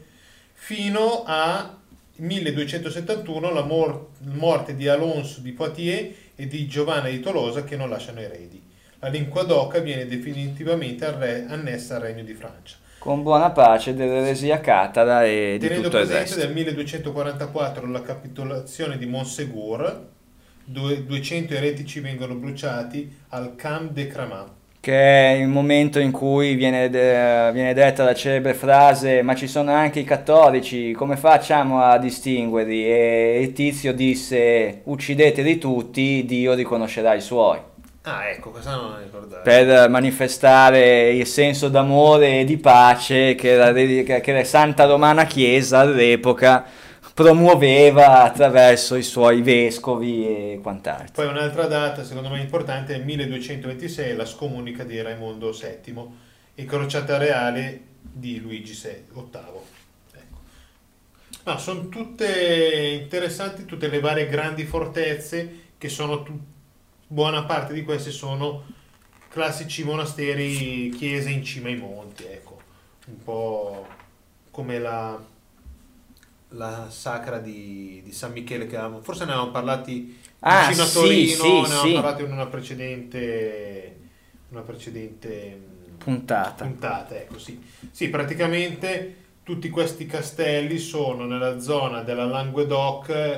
fino a milleduecentosettantuno la mor- morte di Alonso di Poitiers e di Giovanna di Tolosa, che non lasciano eredi. la lingua d'oca viene definitivamente al re, annessa al Regno di Francia. Con buona pace dell'eresia catara e di tutto il resto. Nel milleduecentoquarantaquattro la capitolazione di Montségur, duecento eretici vengono bruciati al Camp de Cramat. Che è il momento in cui viene, de- viene detta la celebre frase: ma ci sono anche i cattolici, come facciamo a distinguerli? E il tizio disse: uccideteli tutti, Dio riconoscerà i suoi. Ah, ecco, cosa non ricordavo. Per manifestare il senso d'amore e di pace che la, che la Santa Romana Chiesa all'epoca promuoveva attraverso i suoi vescovi e quant'altro. Poi un'altra data secondo me importante è il milleduecentoventisei, la scomunica di Raimondo settimo e crociata reale di Luigi ottavo. Ecco. No, sono tutte interessanti, tutte le varie grandi fortezze che sono tu- buona parte di queste sono classici monasteri, chiese in cima ai monti, ecco, un po' come la la sacra di, di San Michele, che avevamo, forse ne avevamo parlati ah, vicino a Torino, sì, ne avevamo sì. parlato in una precedente una precedente puntata, puntata ecco, sì. Sì, praticamente tutti questi castelli sono nella zona della Languedoc,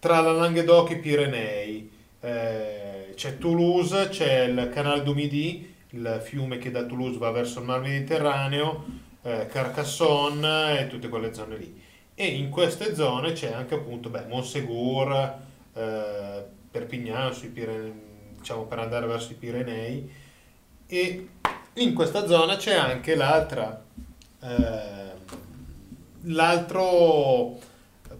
tra la Languedoc e i Pirenei, eh, c'è Toulouse, c'è il Canal du Midi, il fiume che da Toulouse va verso il Mar Mediterraneo, eh, Carcassonne e tutte quelle zone lì. E in queste zone c'è anche appunto beh, Montségur, eh, Perpignano, sui Pirene, diciamo per andare verso i Pirenei, e in questa zona c'è anche l'altra, eh, l'altro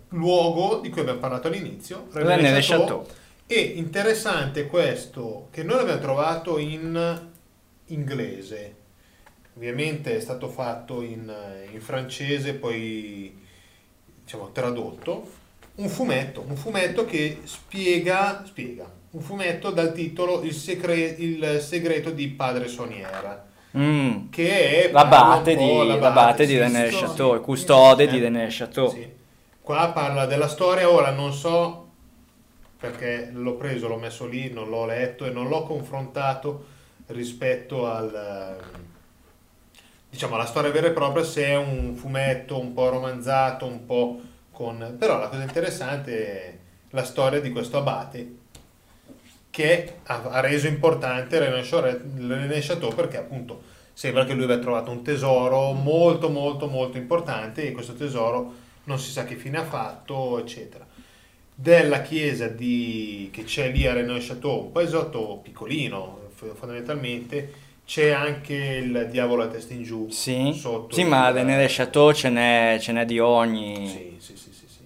luogo di cui abbiamo parlato all'inizio, René Château. E interessante questo, che noi l'abbiamo trovato in inglese, ovviamente è stato fatto in, in francese, poi diciamo tradotto, un fumetto, un fumetto che spiega, spiega, un fumetto dal titolo Il, secre- il segreto di Padre Soniera, mm. che è l'abate di, l'abate di René Château, il custode di René Château. Sì. Qua parla della storia, ora non so, perché l'ho preso, l'ho messo lì, non l'ho letto e non l'ho confrontato rispetto al... diciamo la storia vera e propria, se è un fumetto un po' romanzato, un po' con... Però la cosa interessante è la storia di questo abate, che ha reso importante René Château, perché appunto sembra che lui abbia trovato un tesoro molto molto molto importante e questo tesoro non si sa che fine ha fatto, eccetera. Della chiesa di... che c'è lì a René Château, un paesotto piccolino fondamentalmente, c'è anche il diavolo a testa in giù, sì, sotto. Sì, ma nel Chateau ce n'è, ce n'è di ogni. Sì, sì, sì, sì, sì.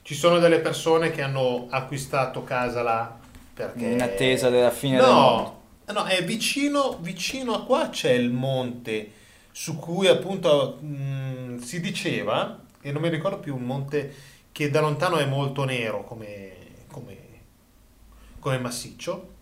Ci sono delle persone che hanno acquistato casa là perché... in attesa della fine no, del mondo. No, è vicino, vicino a qua c'è il monte su cui appunto mh, si diceva, e non mi ricordo più, un monte che da lontano è molto nero come, come, come massiccio,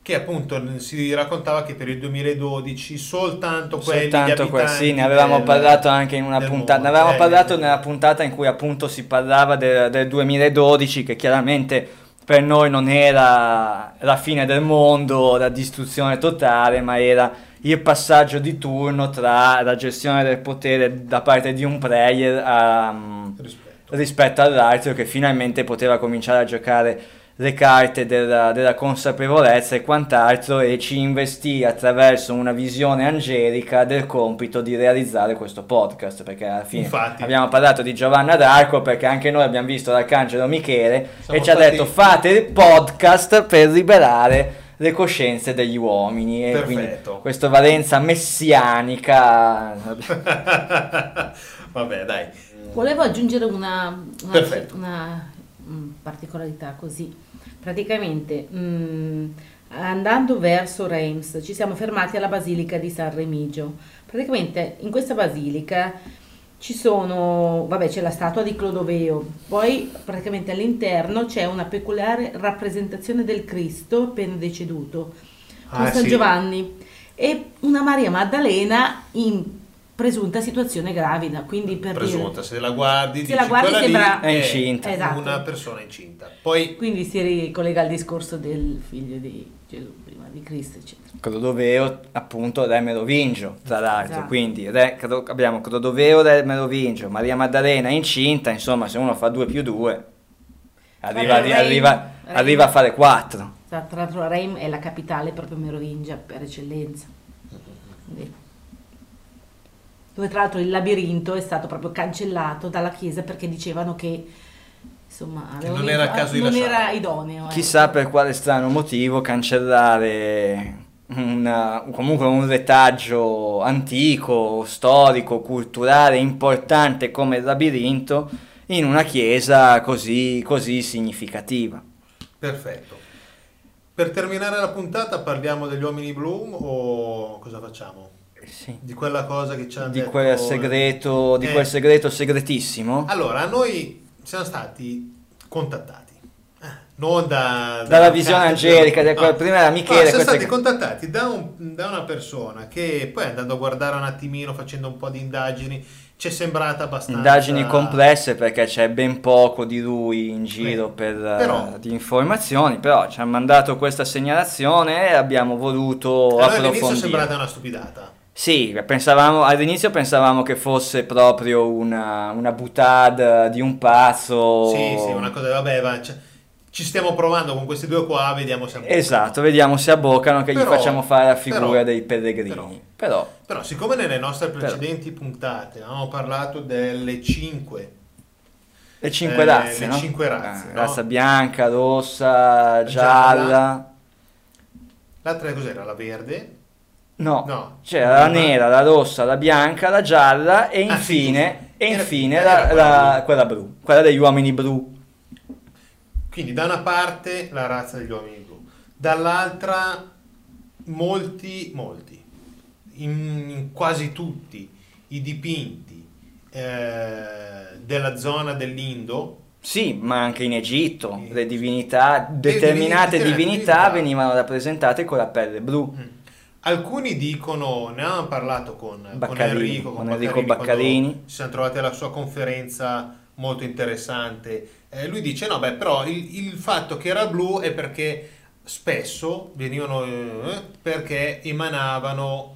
che appunto si raccontava che per il duemiladodici soltanto quelli soltanto quelli sì, ne avevamo del, parlato anche in una puntata, ne avevamo eh, parlato eh, nella puntata in cui appunto si parlava del, del duemiladodici, che chiaramente per noi non era la fine del mondo, la distruzione totale, ma era il passaggio di turno tra la gestione del potere da parte di un player a, rispetto. rispetto all'altro, che finalmente poteva cominciare a giocare le carte della, della consapevolezza e quant'altro, e ci investì attraverso una visione angelica del compito di realizzare questo podcast, perché alla fine Infatti. abbiamo parlato di Giovanna d'Arco perché anche noi abbiamo visto l'arcangelo Michele. Siamo e ci stati... ha detto: fate il podcast per liberare le coscienze degli uomini, e Perfetto. quindi questa valenza messianica. Vabbè, dai, volevo aggiungere una, una, una particolarità così. Praticamente mh, andando verso Reims ci siamo fermati alla basilica di San Remigio. Praticamente in questa basilica ci sono, vabbè, c'è la statua di Clodoveo, poi praticamente all'interno c'è una peculiare rappresentazione del Cristo appena deceduto con ah, San sì. Giovanni e una Maria Maddalena in presunta situazione gravida, quindi per presunta, dire, se la guardi, se dici, la guardi sembra è incinta, esatto, una persona incinta. Poi quindi si ricollega al discorso del figlio di Gesù prima di Cristo, eccetera. Clodoveo appunto re merovingio, tra l'altro, esatto. Quindi re, abbiamo Clodoveo re merovingio, Maria Maddalena incinta, insomma se uno fa due più due arriva, Reim, arriva, Reim. arriva a fare quattro. Esatto, tra l'altro Reim è la capitale proprio merovingia per eccellenza. Quindi, dove tra l'altro il labirinto è stato proprio cancellato dalla chiesa perché dicevano che insomma che non era, caso non era idoneo. Chissà eh. per quale strano motivo cancellare una, comunque un retaggio antico, storico, culturale, importante come il labirinto in una chiesa così, così significativa. Perfetto. Per terminare la puntata parliamo degli uomini blu o cosa facciamo? Sì. Di quella cosa che ci hanno di detto quel segreto, eh. di quel segreto segretissimo. Allora, noi siamo stati contattati non da, da dalla visione angelica del no. prima era Michele no, siamo stati che... contattati da, un, da una persona che poi andando a guardare un attimino, facendo un po' di indagini, ci è sembrata abbastanza indagini complesse perché c'è ben poco di lui in giro Beh, per però, uh, di informazioni, però ci ha mandato questa segnalazione e abbiamo voluto allora approfondire. All'inizio è sembrata una stupidata. Sì, pensavamo, all'inizio pensavamo che fosse proprio una, una butade di un pazzo. Sì, sì, una cosa, vabbè, va, ci stiamo provando con questi due qua, vediamo se abboccano. Esatto, vediamo se abboccano, che però, gli facciamo fare la figura però, dei pellegrini. Però, però, però siccome nelle nostre precedenti però, puntate avevamo parlato delle cinque... Le cinque eh, razze, le no? cinque razze, ah, no? Razza bianca, rossa, gialla... gialla. L'altra cos'era? La verde... No, no, c'era la nera, la rossa, la bianca, la gialla e infine, ah, sì, sì. E infine era, la, era quella, la, blu. quella blu, quella degli uomini blu. Quindi da una parte la razza degli uomini blu, dall'altra molti, molti, in, in quasi tutti i dipinti eh, della zona dell'Indo. Sì, ma anche in Egitto, e... le divinità, determinate divinità, divinità venivano rappresentate con la pelle blu. Mm. Alcuni dicono, ne avevamo parlato con, con Enrico, con, con Enrico Baccarini, Baccarini. Ci siamo trovati alla sua conferenza molto interessante, eh, lui dice no beh però il, il fatto che era blu è perché spesso venivano eh, perché emanavano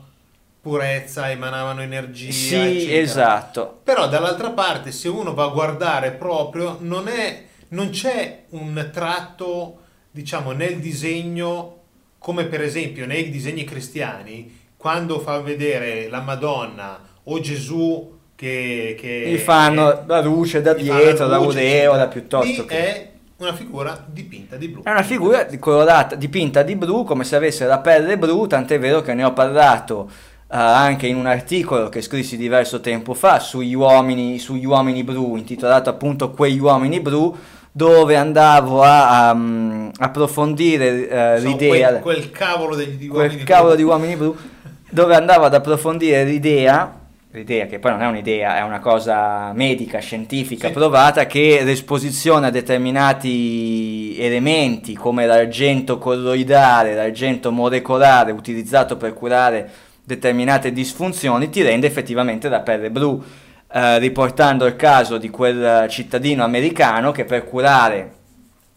purezza, emanavano energia, sì, eccetera. Esatto. Però dall'altra parte se uno va a guardare proprio non, è, non c'è un tratto diciamo nel disegno come per esempio nei disegni cristiani, quando fa vedere la Madonna o Gesù che... che gli fanno è, la luce da dietro, la aureola piuttosto che... è una figura dipinta di blu. È una figura colorata, dipinta di blu, come se avesse la pelle blu, tant'è vero che ne ho parlato uh, anche in un articolo che scrissi diverso tempo fa sugli uomini, sugli uomini blu, intitolato appunto Quegli uomini blu, dove andavo a um, approfondire uh, so, l'idea quel, quel cavolo, degli, di, quel uomini cavolo di uomini blu dove andavo ad approfondire l'idea l'idea che poi non è un'idea, è una cosa medica, scientifica, sì. provata, che l'esposizione a determinati elementi come l'argento colloidale, l'argento molecolare utilizzato per curare determinate disfunzioni ti rende effettivamente la pelle blu. Uh, riportando il caso di quel cittadino americano che per curare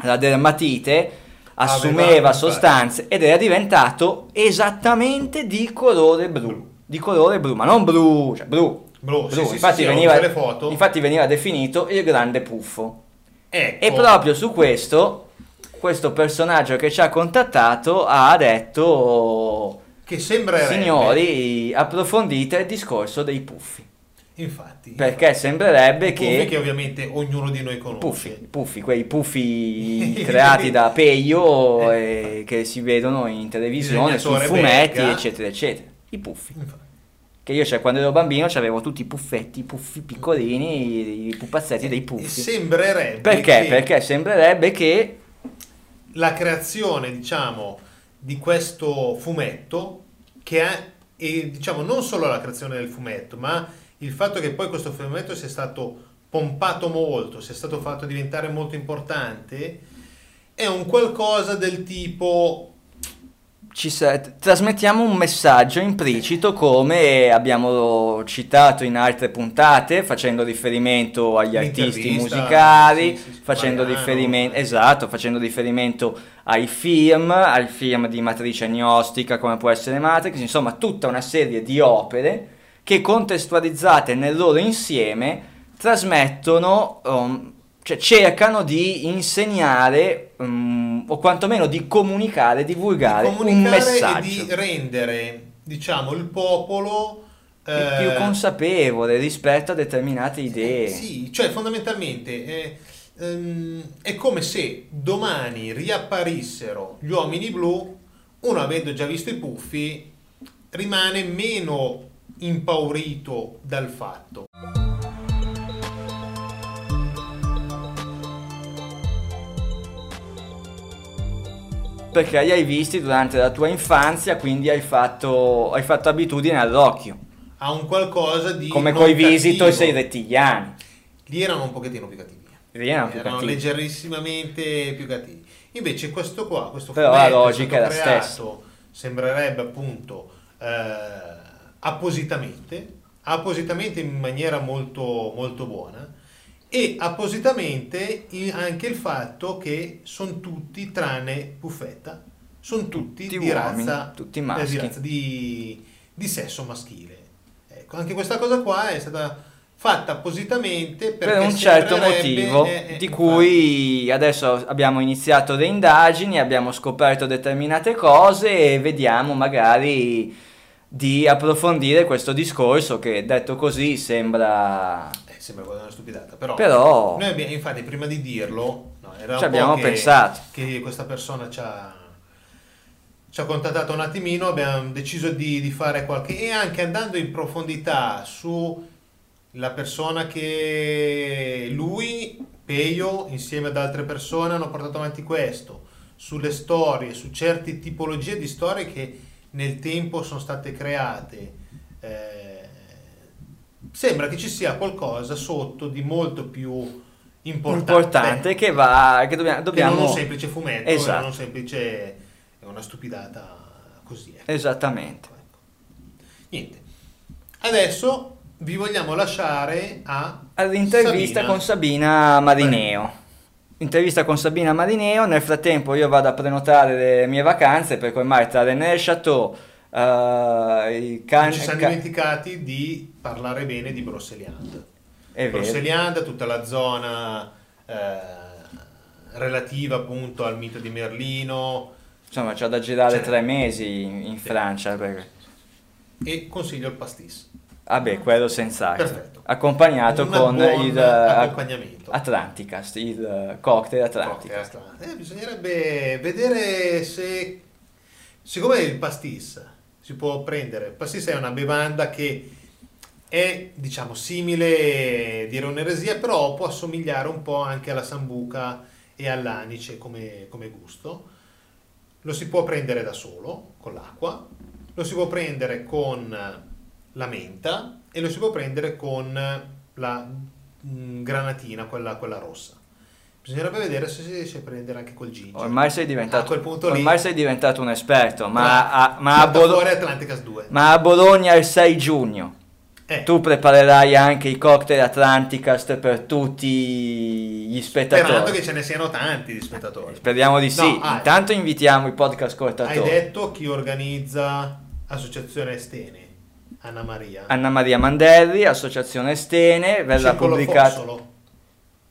la dermatite assumeva sostanze ed era diventato esattamente di colore blu, blu. Di colore blu, ma non blu, cioè blu, blu, blu. Sì, infatti, sì, veniva, infatti veniva definito il grande puffo, ecco. E proprio su questo questo personaggio che ci ha contattato ha detto che sembrerebbe, signori, approfondite il discorso dei puffi. Infatti, perché infatti. sembrerebbe che Puffi che ovviamente ognuno di noi conosce, Puffi, Puffi quei Puffi creati da Peio eh, e che si vedono in televisione, sui fumetti, Becca. eccetera eccetera, i Puffi. Infatti. Che io cioè, quando ero bambino avevo tutti i puffetti, i puffi piccolini, i pupazzetti dei Puffi. E sembrerebbe perché? Che perché sembrerebbe che la creazione, diciamo, di questo fumetto che ha e, diciamo non solo la creazione del fumetto, ma il fatto che poi questo fumetto sia stato pompato molto, sia stato fatto diventare molto importante, è un qualcosa del tipo ci sa- trasmettiamo un messaggio implicito, come abbiamo citato in altre puntate, facendo riferimento agli artisti musicali, sì, sì, facendo riferimento, esatto, facendo riferimento ai film, al film di matrice gnostica come può essere Matrix, insomma tutta una serie di opere che, contestualizzate nel loro insieme, trasmettono, um, cioè cercano di insegnare um, o quantomeno di comunicare, divulgare di comunicare un messaggio. E di rendere, diciamo, il popolo eh, più consapevole rispetto a determinate idee. Eh, sì, cioè fondamentalmente eh, ehm, è come se domani riapparissero gli uomini blu, uno avendo già visto i Puffi rimane meno impaurito dal fatto. Perché li hai visti durante la tua infanzia, quindi hai fatto, hai fatto abitudine all'occhio. Ha un qualcosa di... Come coi Visito e sei rettiliani. Lì erano un pochettino più cattivi. Lì erano più erano cattivi. Leggerissimamente più cattivi. Invece questo qua, questo Però fumetto, la logica è la stessa. Sembrerebbe appunto eh, appositamente, appositamente in maniera molto, molto buona. E appositamente anche il fatto che sono tutti, tranne Puffetta, sono tutti, tutti di uomini, razza, tutti maschi. Eh, di, razza di, di sesso maschile. Ecco, anche questa cosa qua è stata fatta appositamente per un certo motivo, eh, eh, di cui infatti. Adesso abbiamo iniziato le indagini, abbiamo scoperto determinate cose e vediamo magari di approfondire questo discorso che, detto così, sembra... sembra una stupidata, però, però noi abbiamo, infatti prima di dirlo no, era ci un abbiamo po' che, pensato che questa persona ci ha, ci ha contattato un attimino, abbiamo deciso di, di fare qualche, e anche andando in profondità su la persona che lui, Peio, insieme ad altre persone hanno portato avanti questo, sulle storie, su certe tipologie di storie che nel tempo sono state create, eh, sembra che ci sia qualcosa sotto di molto più importante, importante che va che dobbiamo, dobbiamo... Che non un semplice fumetto, esatto. Non un semplice, è una stupidata così, ecco. Esattamente, ecco. Niente, adesso vi vogliamo lasciare a all'intervista Sabina. con Sabina Marineo intervista con Sabina Marineo nel frattempo io vado a prenotare le mie vacanze, perché ormai tra René Château, Uh, il can- non ci siamo can- dimenticati di parlare bene di Brocéliande. Brocéliande, tutta la zona eh, relativa appunto al mito di Merlino. Insomma, c'è da girare c'è... tre mesi in, in sì. Francia. Perché... E consiglio il pastis. Vabbè, ah quello senz'altro. Perfetto. Accompagnato Una con il accompagnamento. Atlanticast, il cocktail Atlanticast. Cocktail. Eh, bisognerebbe vedere se, siccome il pastis si può prendere, il pastis è una bevanda che è, diciamo, simile, dire un'eresia, però può assomigliare un po' anche alla sambuca e all'anice come, come gusto. Lo si può prendere da solo, con l'acqua, lo si può prendere con la menta e lo si può prendere con la mh, granatina, quella, quella rossa. Bisognerebbe vedere se si riesce a prendere anche col ginger. Ormai sei diventato, a quel punto ormai lì, sei diventato un esperto, ma, ma, a, ma, a, Bolo- ma a Bologna il sei giugno eh. tu preparerai anche i cocktail Atlanticast per tutti gli spettatori. Sperando che ce ne siano tanti di spettatori. Speriamo di sì. No, ah, Intanto invitiamo i podcast ascoltatori. Hai detto chi organizza? Associazione Estene. Anna Maria. Anna Maria Mandelli, Associazione Estene, verrà pubblicato.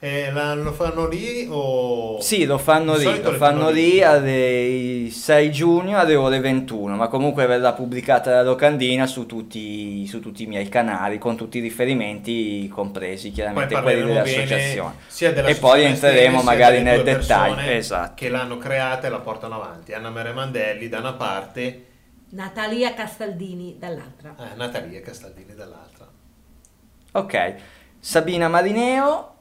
Eh, la, lo fanno lì o... Sì, lo fanno lì, lo fanno, fanno lì, lì alle sei giugno alle ore ventuno, ma comunque verrà pubblicata la locandina su tutti, su tutti i miei canali, con tutti i riferimenti compresi, chiaramente quelli dell'associazione. dell'associazione. E poi entreremo magari nel dettaglio. Esatto. Che l'hanno creata e la portano avanti. Anna Maria Mandelli da una parte, Natalia Castaldini dall'altra. Eh, Natalia Castaldini dall'altra. Ok, Sabina Marineo.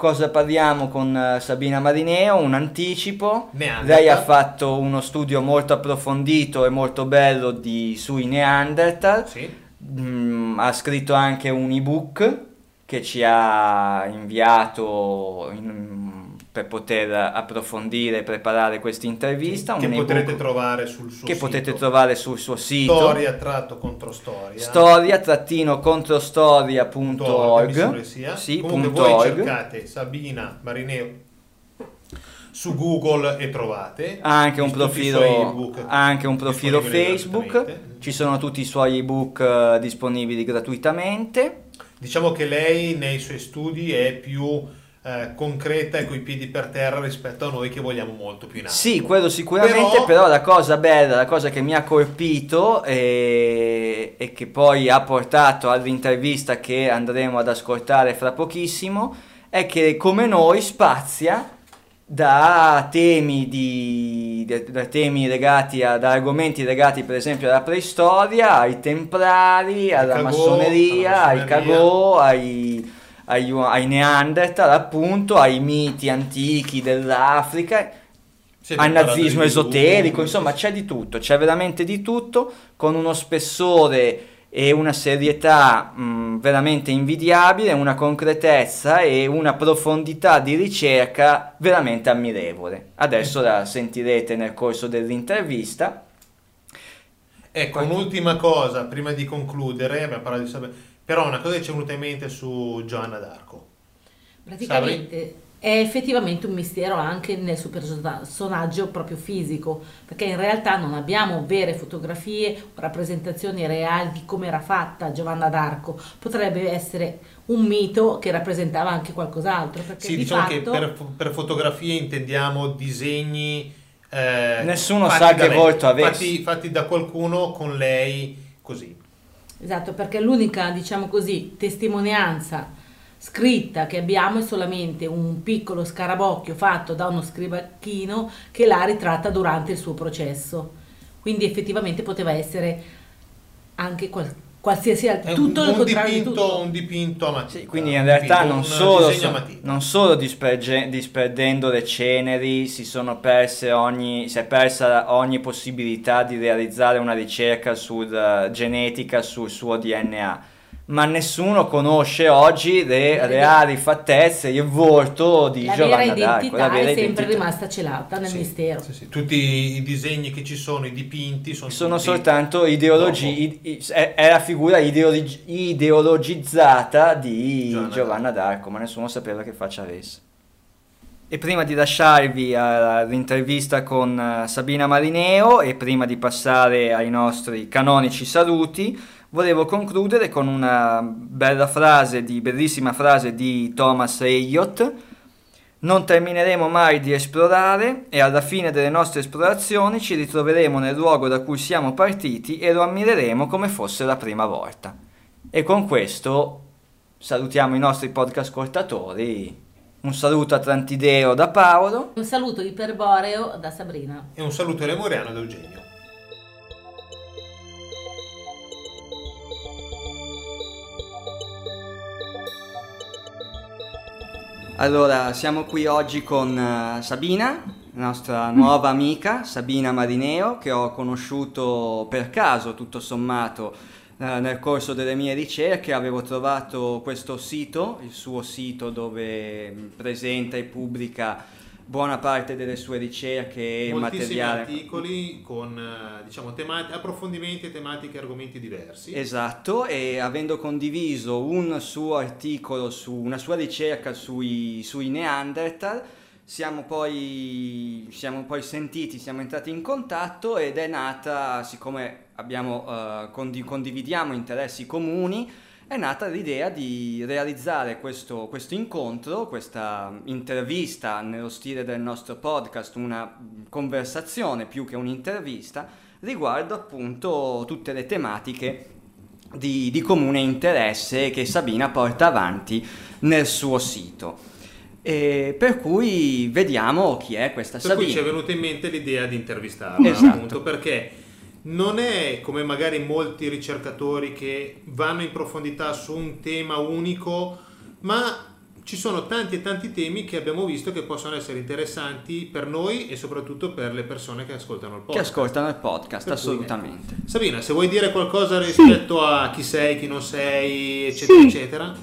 Cosa parliamo con Sabina Marineo? Un anticipo. Neanderthal. Lei ha fatto uno studio molto approfondito e molto bello di, sui Neanderthal. Sì. Mm, ha scritto anche un ebook che ci ha inviato in, per poter approfondire e preparare questa intervista. Che, che potrete trovare sul suo che sito. Che potete trovare sul suo sito. Storia-contro-storia. Storia-controstoria.org. Sì, comunque voi org. Cercate Sabina Marineo su Google e trovate anche un profilo, ebook, anche un profilo Facebook, ci sono tutti i suoi ebook disponibili gratuitamente. Diciamo che lei nei suoi studi è più eh, concreta e coi piedi per terra rispetto a noi che vogliamo molto più in alto. Sì, quello sicuramente, però, però la cosa bella, la cosa che mi ha colpito e, e che poi ha portato all'intervista che andremo ad ascoltare fra pochissimo è che come noi spazia Da temi, di, da temi legati ad argomenti legati per esempio alla preistoria, ai templari, alla, cagò, massoneria, alla massoneria, ai cagò, ai, ai, ai neanderthal, appunto, ai miti antichi dell'Africa, al nazismo esoterico, tutto, insomma c'è di tutto, c'è veramente di tutto, con uno spessore e una serietà mh, veramente invidiabile, una concretezza e una profondità di ricerca veramente ammirevole. Adesso la sentirete nel corso dell'intervista. Ecco, Qualche... un'ultima cosa prima di concludere, abbiamo parlato di Sabri, però una cosa che ci è venuta in mente su Jeanne d'Arc. Praticamente Sabri? È effettivamente un mistero anche nel suo personaggio proprio fisico, perché in realtà non abbiamo vere fotografie o rappresentazioni reali di come era fatta Giovanna d'Arco. Potrebbe essere un mito che rappresentava anche qualcos'altro, perché sì, di diciamo fatto... che per, per fotografie intendiamo disegni eh, nessuno sa che volto avesse, fatti da qualcuno con lei così. Esatto, perché l'unica, diciamo così, testimonianza scritta che abbiamo è solamente un piccolo scarabocchio fatto da uno scrivacchino che l'ha ritratta durante il suo processo, quindi effettivamente poteva essere anche qual- qualsiasi altro, tutto un, il un contrario dipinto, di tutto. Un dipinto a matita. Sì, quindi in realtà non solo, so, non solo disperge- disperdendo le ceneri si sono perse ogni, si è persa ogni possibilità di realizzare una ricerca sul, genetica sul suo D N A, ma nessuno conosce oggi le reali fattezze, il volto di la Giovanna d'Arco. La vera identità è sempre rimasta celata nel sì, mistero. Sì, sì. Tutti i disegni che ci sono, i dipinti, sono, sono soltanto ideologie, è, è la figura ideologi, ideologizzata di Giovanna, Giovanna d'Arco, ma nessuno sapeva che faccia avesse. E prima di lasciarvi all'intervista con Sabina Marineo e prima di passare ai nostri canonici saluti, volevo concludere con una bella frase, di bellissima frase di Thomas Eliot: non termineremo mai di esplorare e alla fine delle nostre esplorazioni ci ritroveremo nel luogo da cui siamo partiti e lo ammireremo come fosse la prima volta. E con questo salutiamo i nostri podcast ascoltatori. Un saluto atlantideo da Paolo, un saluto iperboreo da Sabrina e un saluto lemuriano da Eugenio. Allora, siamo qui oggi con uh, Sabina, nostra nuova amica, Sabina Marineo, che ho conosciuto per caso, tutto sommato, uh, nel corso delle mie ricerche. Avevo trovato questo sito, il suo sito, dove presenta e pubblica buona parte delle sue ricerche e materiale. Moltissimi articoli con, diciamo, temat- approfondimenti e tematiche e argomenti diversi. Esatto, e avendo condiviso un suo articolo, su una sua ricerca sui, sui Neanderthal, siamo poi, siamo poi sentiti, siamo entrati in contatto ed è nata, siccome abbiamo, uh, condi- condividiamo interessi comuni, è nata l'idea di realizzare questo, questo incontro, questa intervista nello stile del nostro podcast, una conversazione più che un'intervista, riguardo appunto tutte le tematiche di, di comune interesse che Sabina porta avanti nel suo sito. E per cui vediamo chi è questa per Sabina. Per cui ci è venuta in mente l'idea di intervistarla, esatto, appunto, perché non è come magari molti ricercatori che vanno in profondità su un tema unico, ma ci sono tanti e tanti temi che abbiamo visto che possono essere interessanti per noi e soprattutto per le persone che ascoltano il podcast. Che ascoltano il podcast, per assolutamente. Cui, Sabina, se vuoi dire qualcosa rispetto sì. a chi sei, chi non sei, eccetera, sì. eccetera.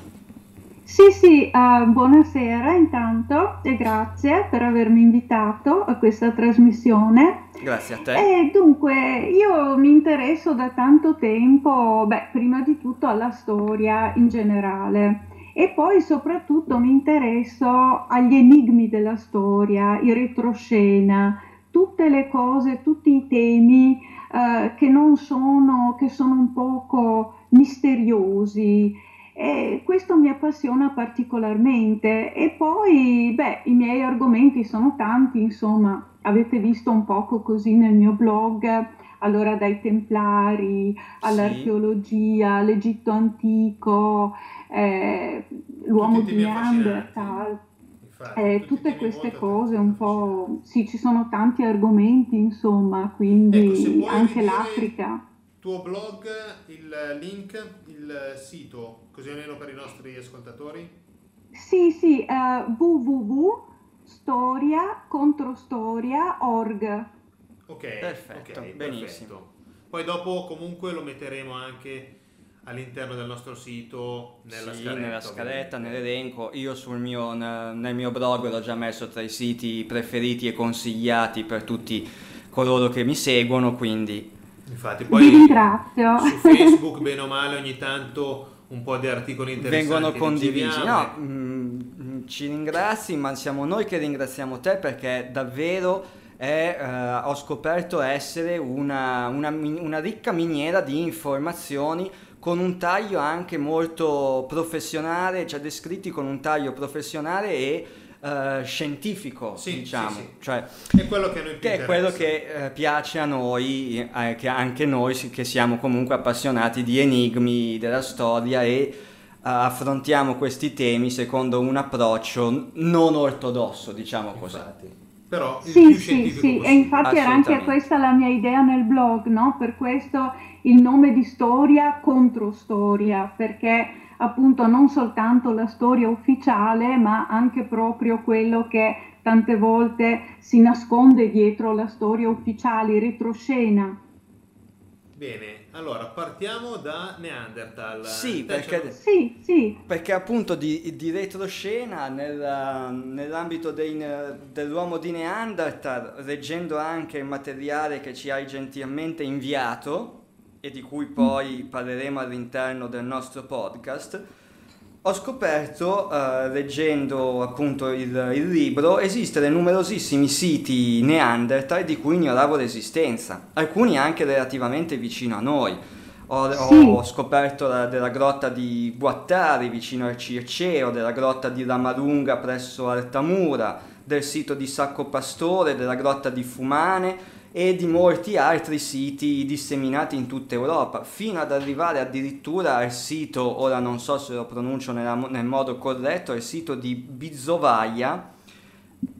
Sì, sì, uh, buonasera intanto e grazie per avermi invitato a questa trasmissione. Grazie a te. E dunque, io mi interesso da tanto tempo, beh, prima di tutto alla storia in generale e poi soprattutto mi interesso agli enigmi della storia, in retroscena, tutte le cose, tutti i temi uh, che non sono, che sono un poco misteriosi. E questo mi appassiona particolarmente e poi beh, i miei argomenti sono tanti, insomma avete visto un poco così nel mio blog, allora dai templari all'archeologia, all'Egitto antico, eh, l'uomo di Neanderthal, eh, tutte queste cose un po', sì ci sono tanti argomenti insomma, quindi ecco, anche l'Africa. Tuo blog, il link, il sito, così almeno per i nostri ascoltatori? Sì, sì, uh, w w w punto storia controstoria punto org. Ok, perfetto, okay, benissimo. Perfetto. Poi dopo comunque lo metteremo anche all'interno del nostro sito, nella, sì, scaletta, nella scaletta, nell'elenco. Io sul mio, nel mio blog l'ho già messo tra i siti preferiti e consigliati per tutti coloro che mi seguono, quindi... Infatti poi ringrazio. Su Facebook bene o male ogni tanto un po' di articoli interessanti vengono condivisi, no, mh, ci ringrazi, ma siamo noi che ringraziamo te perché davvero è, eh, ho scoperto essere una, una, una ricca miniera di informazioni con un taglio anche molto professionale, cioè descritti con un taglio professionale e Uh, scientifico, sì, diciamo, sì, sì. Cioè, è quello che, a noi che, è quello che uh, piace a noi, eh, che anche noi che siamo comunque appassionati di enigmi della storia e uh, affrontiamo questi temi secondo un approccio non ortodosso, diciamo così. Però il sì, più sì, sì. E infatti era anche questa la mia idea nel blog, no? Per questo il nome di Storia contro Storia, perché appunto non soltanto la storia ufficiale ma anche proprio quello che tante volte si nasconde dietro la storia ufficiale, retroscena. Bene, allora partiamo da Neanderthal. Sì, perché, sì, sì. perché appunto di, di retroscena nella, nell'ambito dei, dell'uomo di Neanderthal, leggendo anche il materiale che ci hai gentilmente inviato e di cui poi parleremo all'interno del nostro podcast, ho scoperto, eh, leggendo appunto il, il libro, esistere numerosissimi siti Neanderthal di cui ignoravo l'esistenza, alcuni anche relativamente vicino a noi. Ho, sì. ho scoperto la, della grotta di Guattari vicino al Circeo, della grotta di Ramarunga presso Altamura, del sito di Sacco Pastore, della grotta di Fumane e di molti altri siti disseminati in tutta Europa, fino ad arrivare addirittura al sito, ora non so se lo pronuncio nella, nel modo corretto, il sito di Bizzovaia,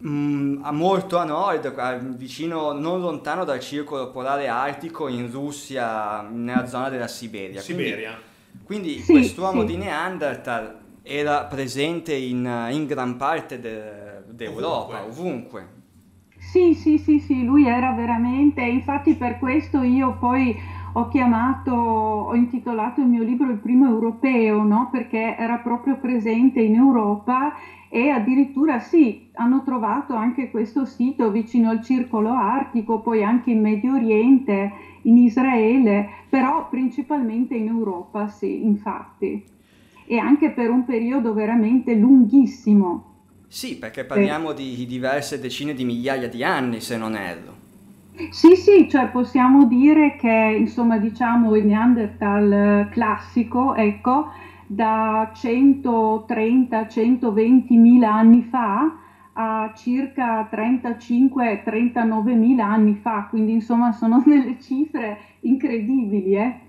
mh, a molto a nord, a, vicino, non lontano dal circolo polare artico in Russia, nella zona della Siberia. Siberia. Quindi, quindi sì, quest'uomo sì. di Neanderthal era presente in, in gran parte de, d'Europa, ovunque. ovunque. Sì, sì, sì, sì, lui era veramente, infatti per questo io poi ho chiamato, ho intitolato il mio libro Il primo europeo, no? Perché era proprio presente in Europa e addirittura sì, hanno trovato anche questo sito vicino al circolo artico, poi anche in Medio Oriente, in Israele, però principalmente in Europa, sì, infatti, e anche per un periodo veramente lunghissimo. Sì, perché parliamo sì. di diverse decine di migliaia di anni, se non erro. Sì, sì, cioè possiamo dire che, insomma, diciamo il Neanderthal classico, ecco, da centotrenta centoventimila anni fa a circa trentacinque trentanovemila anni fa, quindi insomma sono delle cifre incredibili, eh.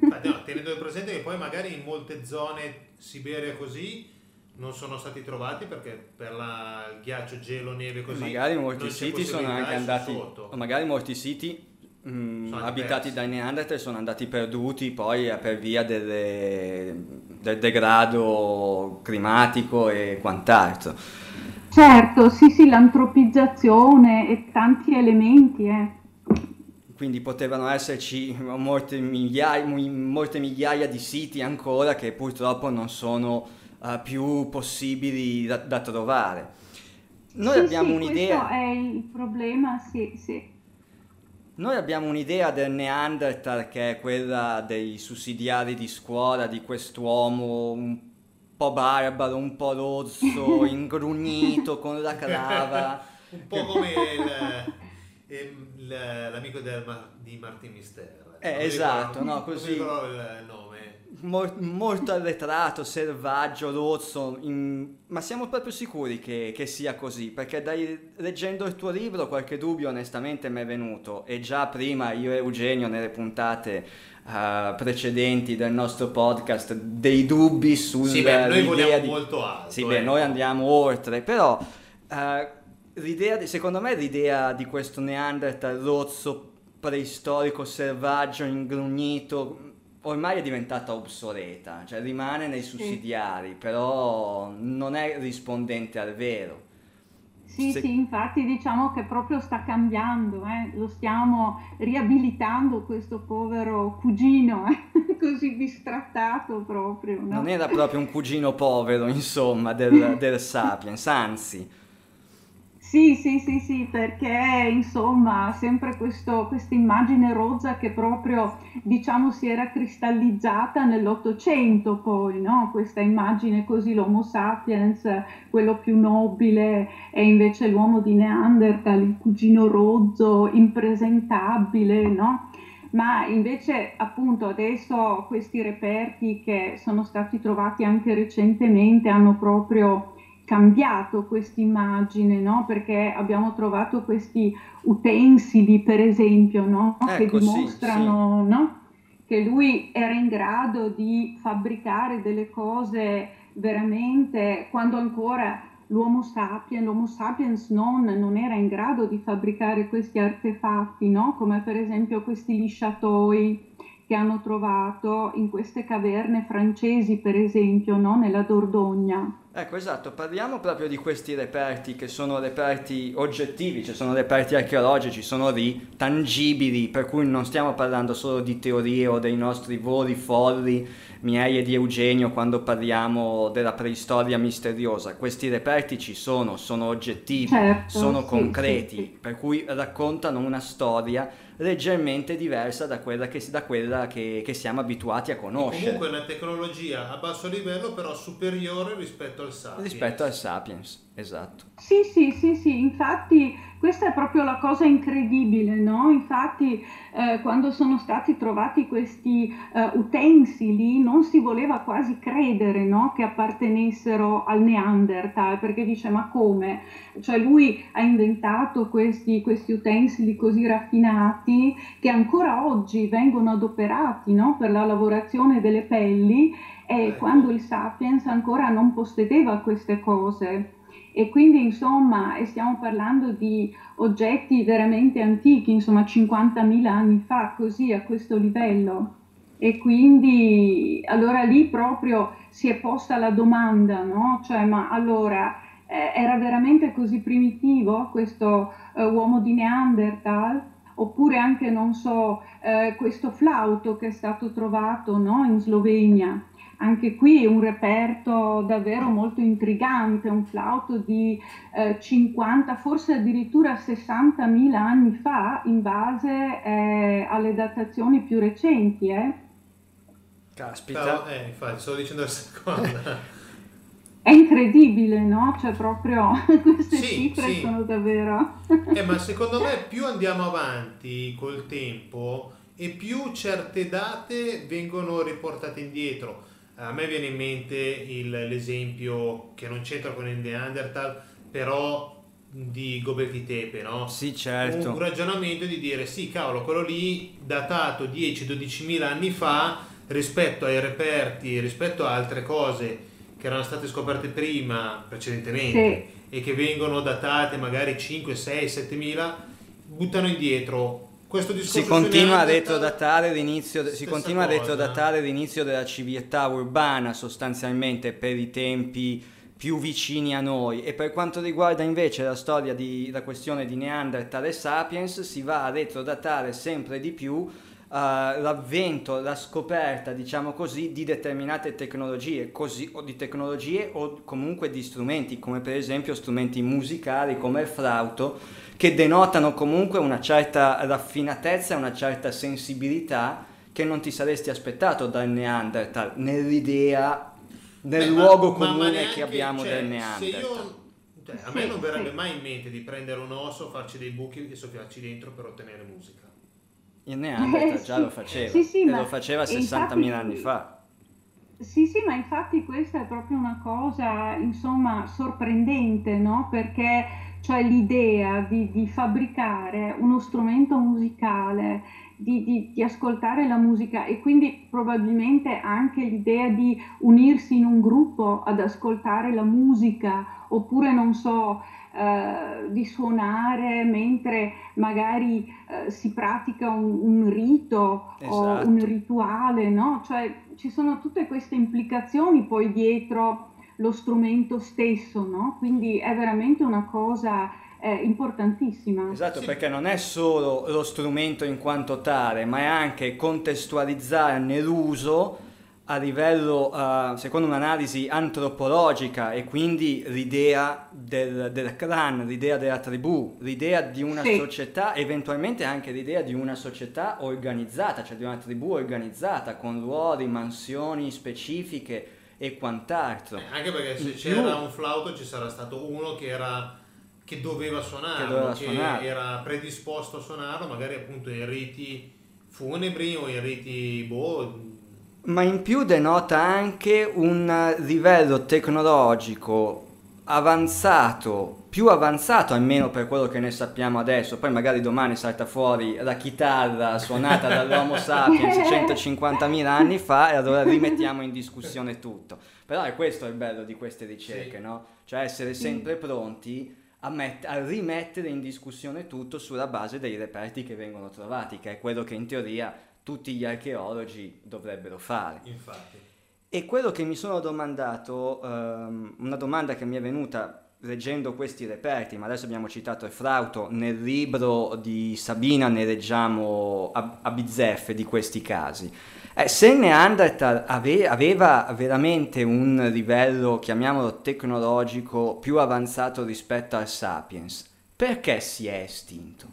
Ma no, tenendo presente che poi magari in molte zone Siberia così non sono stati trovati perché per la ghiaccio, gelo, neve così. Magari molti siti sono anche andati sotto. Magari molti siti mh, abitati persi. dai Neanderthal sono andati perduti poi per via delle, del degrado climatico e quant'altro. Certo, sì, sì, l'antropizzazione e tanti elementi, eh. Quindi potevano esserci molte migliaia, molte migliaia di siti ancora che purtroppo non sono uh, più possibili da, da trovare. Noi sì, abbiamo sì, un'idea. Questo è il problema, sì, sì. Noi abbiamo un'idea del Neanderthal che è quella dei sussidiari di scuola, di quest'uomo un po' barbaro, un po' rosso, ingrugnito, con la clava. Un po' come il, il, l'amico del, di Martin Mister. Eh, esatto, ricordo, no, così. Non il nome. Mol, molto arretrato, selvaggio, rozzo, in... ma siamo proprio sicuri che, che sia così, perché dai, leggendo il tuo libro qualche dubbio onestamente mi è venuto, e già prima io e Eugenio nelle puntate uh, precedenti del nostro podcast dei dubbi sull'idea di... Sì, beh, noi vogliamo di... molto alto. Sì, eh. beh, noi andiamo oltre, però uh, l'idea di, secondo me l'idea di questo Neanderthal rozzo, preistorico, selvaggio, ingrugnito... ormai è diventata obsoleta, cioè rimane nei sussidiari, però non è rispondente al vero. Sì, Se... sì, infatti diciamo che proprio sta cambiando, eh? Lo stiamo riabilitando questo povero cugino, eh? Così bistrattato proprio. No? Non era proprio un cugino povero, insomma, del, del Sapiens, anzi. Sì, sì, sì, sì, perché insomma sempre questa immagine rozza che proprio diciamo si era cristallizzata nell'Ottocento poi, no? Questa immagine così, l'Homo sapiens, quello più nobile, e invece l'uomo di Neanderthal, il cugino rozzo, impresentabile, no? Ma invece appunto adesso questi reperti che sono stati trovati anche recentemente hanno proprio... cambiato quest'immagine, no? Perché abbiamo trovato questi utensili, per esempio, no? Ecco, che dimostrano, sì, sì. No? Che lui era in grado di fabbricare delle cose veramente, quando ancora l'uomo sapiens, l'Homo sapiens non, non era in grado di fabbricare questi artefatti, no? Come per esempio questi lisciatoi che hanno trovato in queste caverne francesi, per esempio, no? Nella Dordogna. Ecco, esatto, parliamo proprio di questi reperti che sono reperti oggettivi, cioè sono reperti archeologici, sono lì, tangibili, per cui non stiamo parlando solo di teorie o dei nostri voli folli, miei e di Eugenio, quando parliamo della preistoria misteriosa. Questi reperti ci sono, sono oggettivi, certo, sono sì, concreti, sì, sì. Per cui raccontano una storia leggermente diversa da quella che, da quella che, che siamo abituati a conoscere. Comunque è una tecnologia a basso livello, però superiore rispetto al Sapiens. Rispetto al Sapiens, esatto. Sì, sì, sì, sì, infatti questa è proprio la cosa incredibile, no? Infatti eh, quando sono stati trovati questi eh, utensili non si voleva quasi credere, no? Che appartenessero al Neanderthal, perché dice ma come? Cioè lui ha inventato questi, questi utensili così raffinati che ancora oggi vengono adoperati, no? Per la lavorazione delle pelli. E quando il Sapiens ancora non possedeva queste cose, e quindi insomma stiamo parlando di oggetti veramente antichi, insomma cinquantamila anni fa, così a questo livello, e quindi allora lì proprio si è posta la domanda, no? Cioè ma allora eh, era veramente così primitivo questo eh, uomo di Neanderthal? Oppure anche, non so, eh, questo flauto che è stato trovato, no? In Slovenia. Anche qui un reperto davvero molto intrigante, un flauto di eh, cinquanta, forse addirittura sessantamila anni fa, in base eh, alle datazioni più recenti. Eh. Caspita! Eh, infatti, stavo dicendo la seconda. È incredibile, no? Cioè proprio queste sì, cifre sì. sono davvero... eh, ma secondo me più andiamo avanti col tempo e più certe date vengono riportate indietro. A me viene in mente il, l'esempio che non c'entra con il Neanderthal, però di Gobekli Tepe, no? Sì, certo. Un, un ragionamento di dire, sì, cavolo, quello lì datato dieci-dodicimila anni fa rispetto ai reperti, rispetto a altre cose che erano state scoperte prima, precedentemente, sì. E che vengono datate magari cinque, sei, settemila, buttano indietro. Questo discorso si continua a retrodatare l'inizio, si continua a retrodatare l'inizio della civiltà urbana sostanzialmente per i tempi più vicini a noi, e per quanto riguarda invece la storia di la questione di Neanderthal e Sapiens si va a retrodatare sempre di più uh, l'avvento, la scoperta, diciamo così, di determinate tecnologie, così, o di tecnologie o comunque di strumenti, come per esempio strumenti musicali come il flauto, che denotano comunque una certa raffinatezza, una certa sensibilità che non ti saresti aspettato dal Neanderthal, nell'idea, nel Beh, luogo ma, comune ma neanche, che abbiamo cioè, del Neanderthal. Se io... A me non verrebbe mai in mente di prendere un osso, farci dei buchi e soffiarci dentro per ottenere musica. Il Neanderthal eh, sì. già lo faceva, sì, sì, e lo faceva sessantamila anni fa. Sì, sì, ma infatti questa è proprio una cosa, insomma, sorprendente, no? Perché cioè, l'idea di, di fabbricare uno strumento musicale, Di, di, di ascoltare la musica, e quindi probabilmente anche l'idea di unirsi in un gruppo ad ascoltare la musica, oppure non so, eh, di suonare mentre magari eh, si pratica un, un rito esatto. o un rituale, no? Cioè ci sono tutte queste implicazioni poi dietro lo strumento stesso, no? Quindi è veramente una cosa... è importantissima. Esatto, sì. Perché non è solo lo strumento in quanto tale, ma è anche contestualizzarne l'uso a livello, uh, secondo un'analisi antropologica, e quindi l'idea del, del clan, l'idea della tribù, l'idea di una sì. società, eventualmente anche l'idea di una società organizzata, cioè di una tribù organizzata, con ruoli, mansioni specifiche e quant'altro. Eh, anche perché se c'era un flauto ci sarà stato uno che era... che doveva suonarlo, che, doveva che suonarlo. era predisposto a suonarlo, magari appunto in riti funebri o in riti... Boh. Ma in più denota anche un livello tecnologico avanzato, più avanzato almeno per quello che ne sappiamo adesso, poi magari domani salta fuori la chitarra suonata dall'Homo sapiens centocinquantamila anni fa e allora rimettiamo in discussione tutto. Però è questo il bello di queste ricerche, sì. no? Cioè essere sempre pronti... A, met- a rimettere in discussione tutto sulla base dei reperti che vengono trovati, che è quello che in teoria tutti gli archeologi dovrebbero fare. Infatti. E quello che mi sono domandato, ehm, una domanda che mi è venuta leggendo questi reperti, ma adesso abbiamo citato il flauto, nel libro di Sabina ne leggiamo a, a bizzeffe di questi casi. Eh, se il Neanderthal ave- aveva veramente un livello, chiamiamolo tecnologico, più avanzato rispetto al Sapiens, perché si è estinto?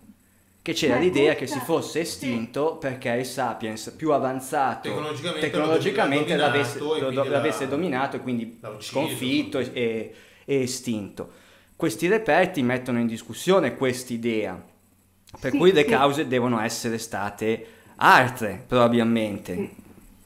Che c'era Beh, l'idea questa... che si fosse estinto sì. perché il Sapiens più avanzato tecnologicamente, tecnologicamente lo l'avesse, lo, la... l'avesse dominato e quindi sconfitto e, e, e estinto. Questi reperti mettono in discussione quest'idea, per sì, cui le sì. cause devono essere state... altre probabilmente.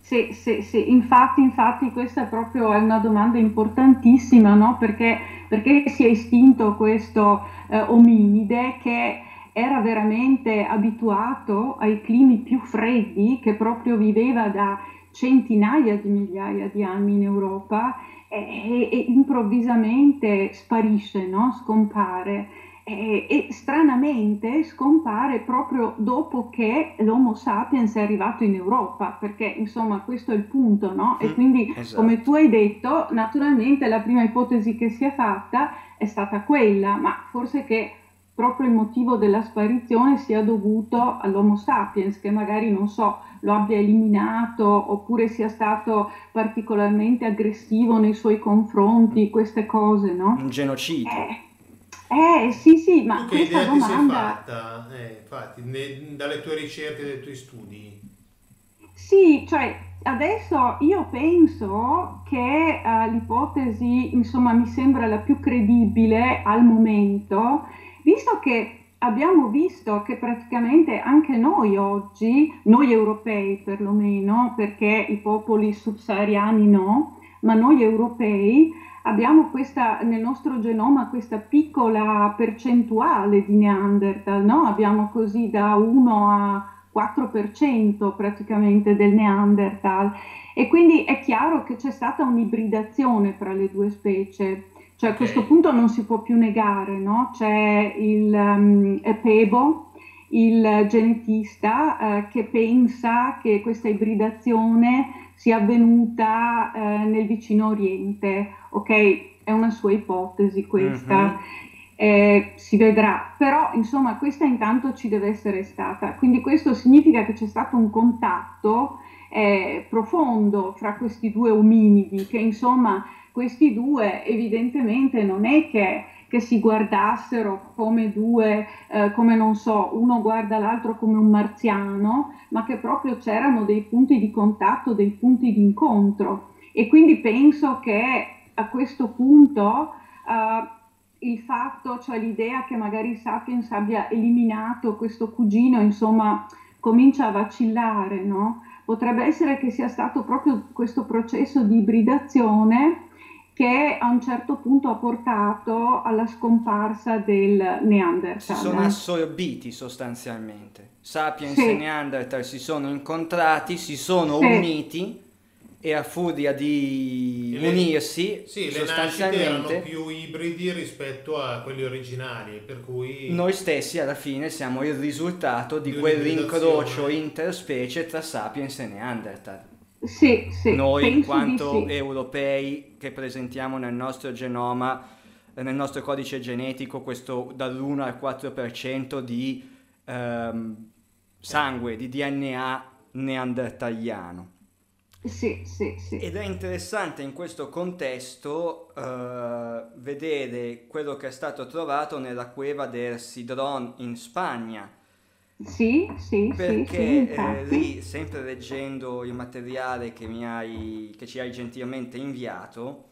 Sì, sì, sì, sì. Infatti, infatti questa è proprio una domanda importantissima, no? Perché, perché si è estinto questo eh, ominide che era veramente abituato ai climi più freddi, che proprio viveva da centinaia di migliaia di anni in Europa e, e improvvisamente sparisce, no? Scompare. E, e stranamente scompare proprio dopo che l'Homo sapiens è arrivato in Europa, perché insomma questo è il punto, no? E quindi, esatto. come tu hai detto, naturalmente la prima ipotesi che si è fatta è stata quella, ma forse che proprio il motivo della sparizione sia dovuto all'Homo sapiens, che magari, non so, lo abbia eliminato oppure sia stato particolarmente aggressivo nei suoi confronti, queste cose, no? Un genocidio. Eh, Eh sì sì, ma tu che idea domanda... ti sei fatta? Eh, infatti, ne, dalle tue ricerche, dai tuoi studi? Sì, cioè adesso io penso che uh, l'ipotesi, insomma, mi sembra la più credibile al momento, visto che abbiamo visto che praticamente anche noi oggi, noi europei perlomeno, perché i popoli subsahariani no, ma noi europei, abbiamo questa, nel nostro genoma questa piccola percentuale di Neanderthal, no? Abbiamo così da uno a quattro per cento praticamente del Neanderthal, e quindi è chiaro che c'è stata un'ibridazione fra le due specie, cioè a questo punto non si può più negare, no? C'è il um, Pebo, il genetista, eh, che pensa che questa ibridazione sia avvenuta eh, nel vicino Oriente, ok? È una sua ipotesi questa. Uh-huh. eh, si vedrà, però insomma questa intanto ci deve essere stata, quindi questo significa che c'è stato un contatto eh, profondo fra questi due ominidi, che insomma questi due evidentemente non è che che si guardassero come due, eh, come non so, uno guarda l'altro come un marziano, ma che proprio c'erano dei punti di contatto, dei punti di incontro. E quindi penso che a questo punto eh, il fatto, cioè l'idea che magari Sapiens abbia eliminato questo cugino, insomma, comincia a vacillare, no? Potrebbe essere che sia stato proprio questo processo di ibridazione che a un certo punto ha portato alla scomparsa del Neanderthal. Si sono assorbiti sostanzialmente. Sapiens sì. e Neanderthal si sono incontrati, si sono sì. uniti e a furia di le, unirsi sì, sostanzialmente le nascite erano più ibridi rispetto a quelli originali, per cui noi stessi alla fine siamo il risultato di quel rincrocio interspecie tra Sapiens e Neanderthal. Sì, sì, noi in quanto sì. europei che presentiamo nel nostro genoma, nel nostro codice genetico, questo dall'uno al quattro per cento di ehm, sangue, di D N A neandertaliano. Sì, sì, sì. Ed è interessante in questo contesto eh, vedere quello che è stato trovato nella cueva del Sidrón in Spagna. Sì, sì, perché sì, sì, eh, lì, sempre leggendo il materiale che, mi hai, che ci hai gentilmente inviato,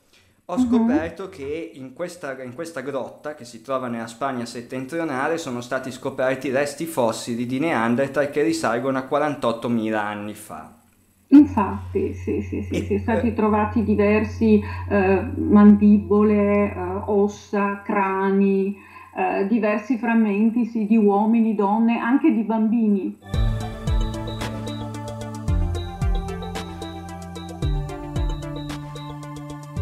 ho scoperto uh-huh. che in questa, in questa grotta che si trova nella Spagna settentrionale sono stati scoperti resti fossili di Neanderthal che risalgono a quarantottomila anni fa. Infatti, sì, sì, sì, e, sono stati trovati diversi eh, mandibole, eh, ossa, crani, Uh, diversi frammenti sì, di uomini, donne, anche di bambini.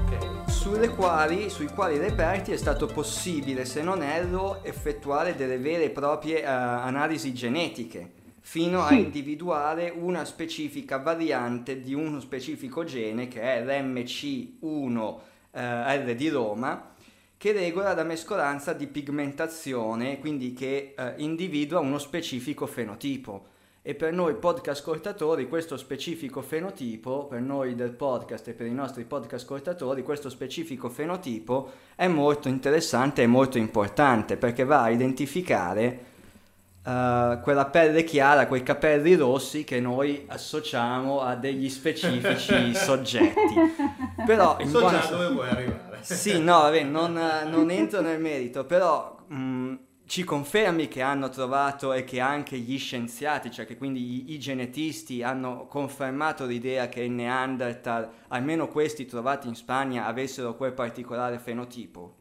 Okay. Sulle quali, sui quali reperti è stato possibile, se non erro, effettuare delle vere e proprie uh, analisi genetiche, fino sì. a individuare una specifica variante di uno specifico gene che è l'M C uno R di Roma, che regola la mescolanza di pigmentazione, quindi che eh, individua uno specifico fenotipo. E per noi podcast ascoltatori questo specifico fenotipo, per noi del podcast e per i nostri podcast ascoltatori, questo specifico fenotipo è molto interessante e molto importante, perché va a identificare eh, quella pelle chiara, quei capelli rossi che noi associamo a degli specifici soggetti. Però in so buona... già dove vuoi arrivare. Sì, no, vabbè, non, non entro nel merito, però mh, ci confermi che hanno trovato e che anche gli scienziati, cioè che quindi i, i genetisti hanno confermato l'idea che il Neanderthal, almeno questi trovati in Spagna, avessero quel particolare fenotipo?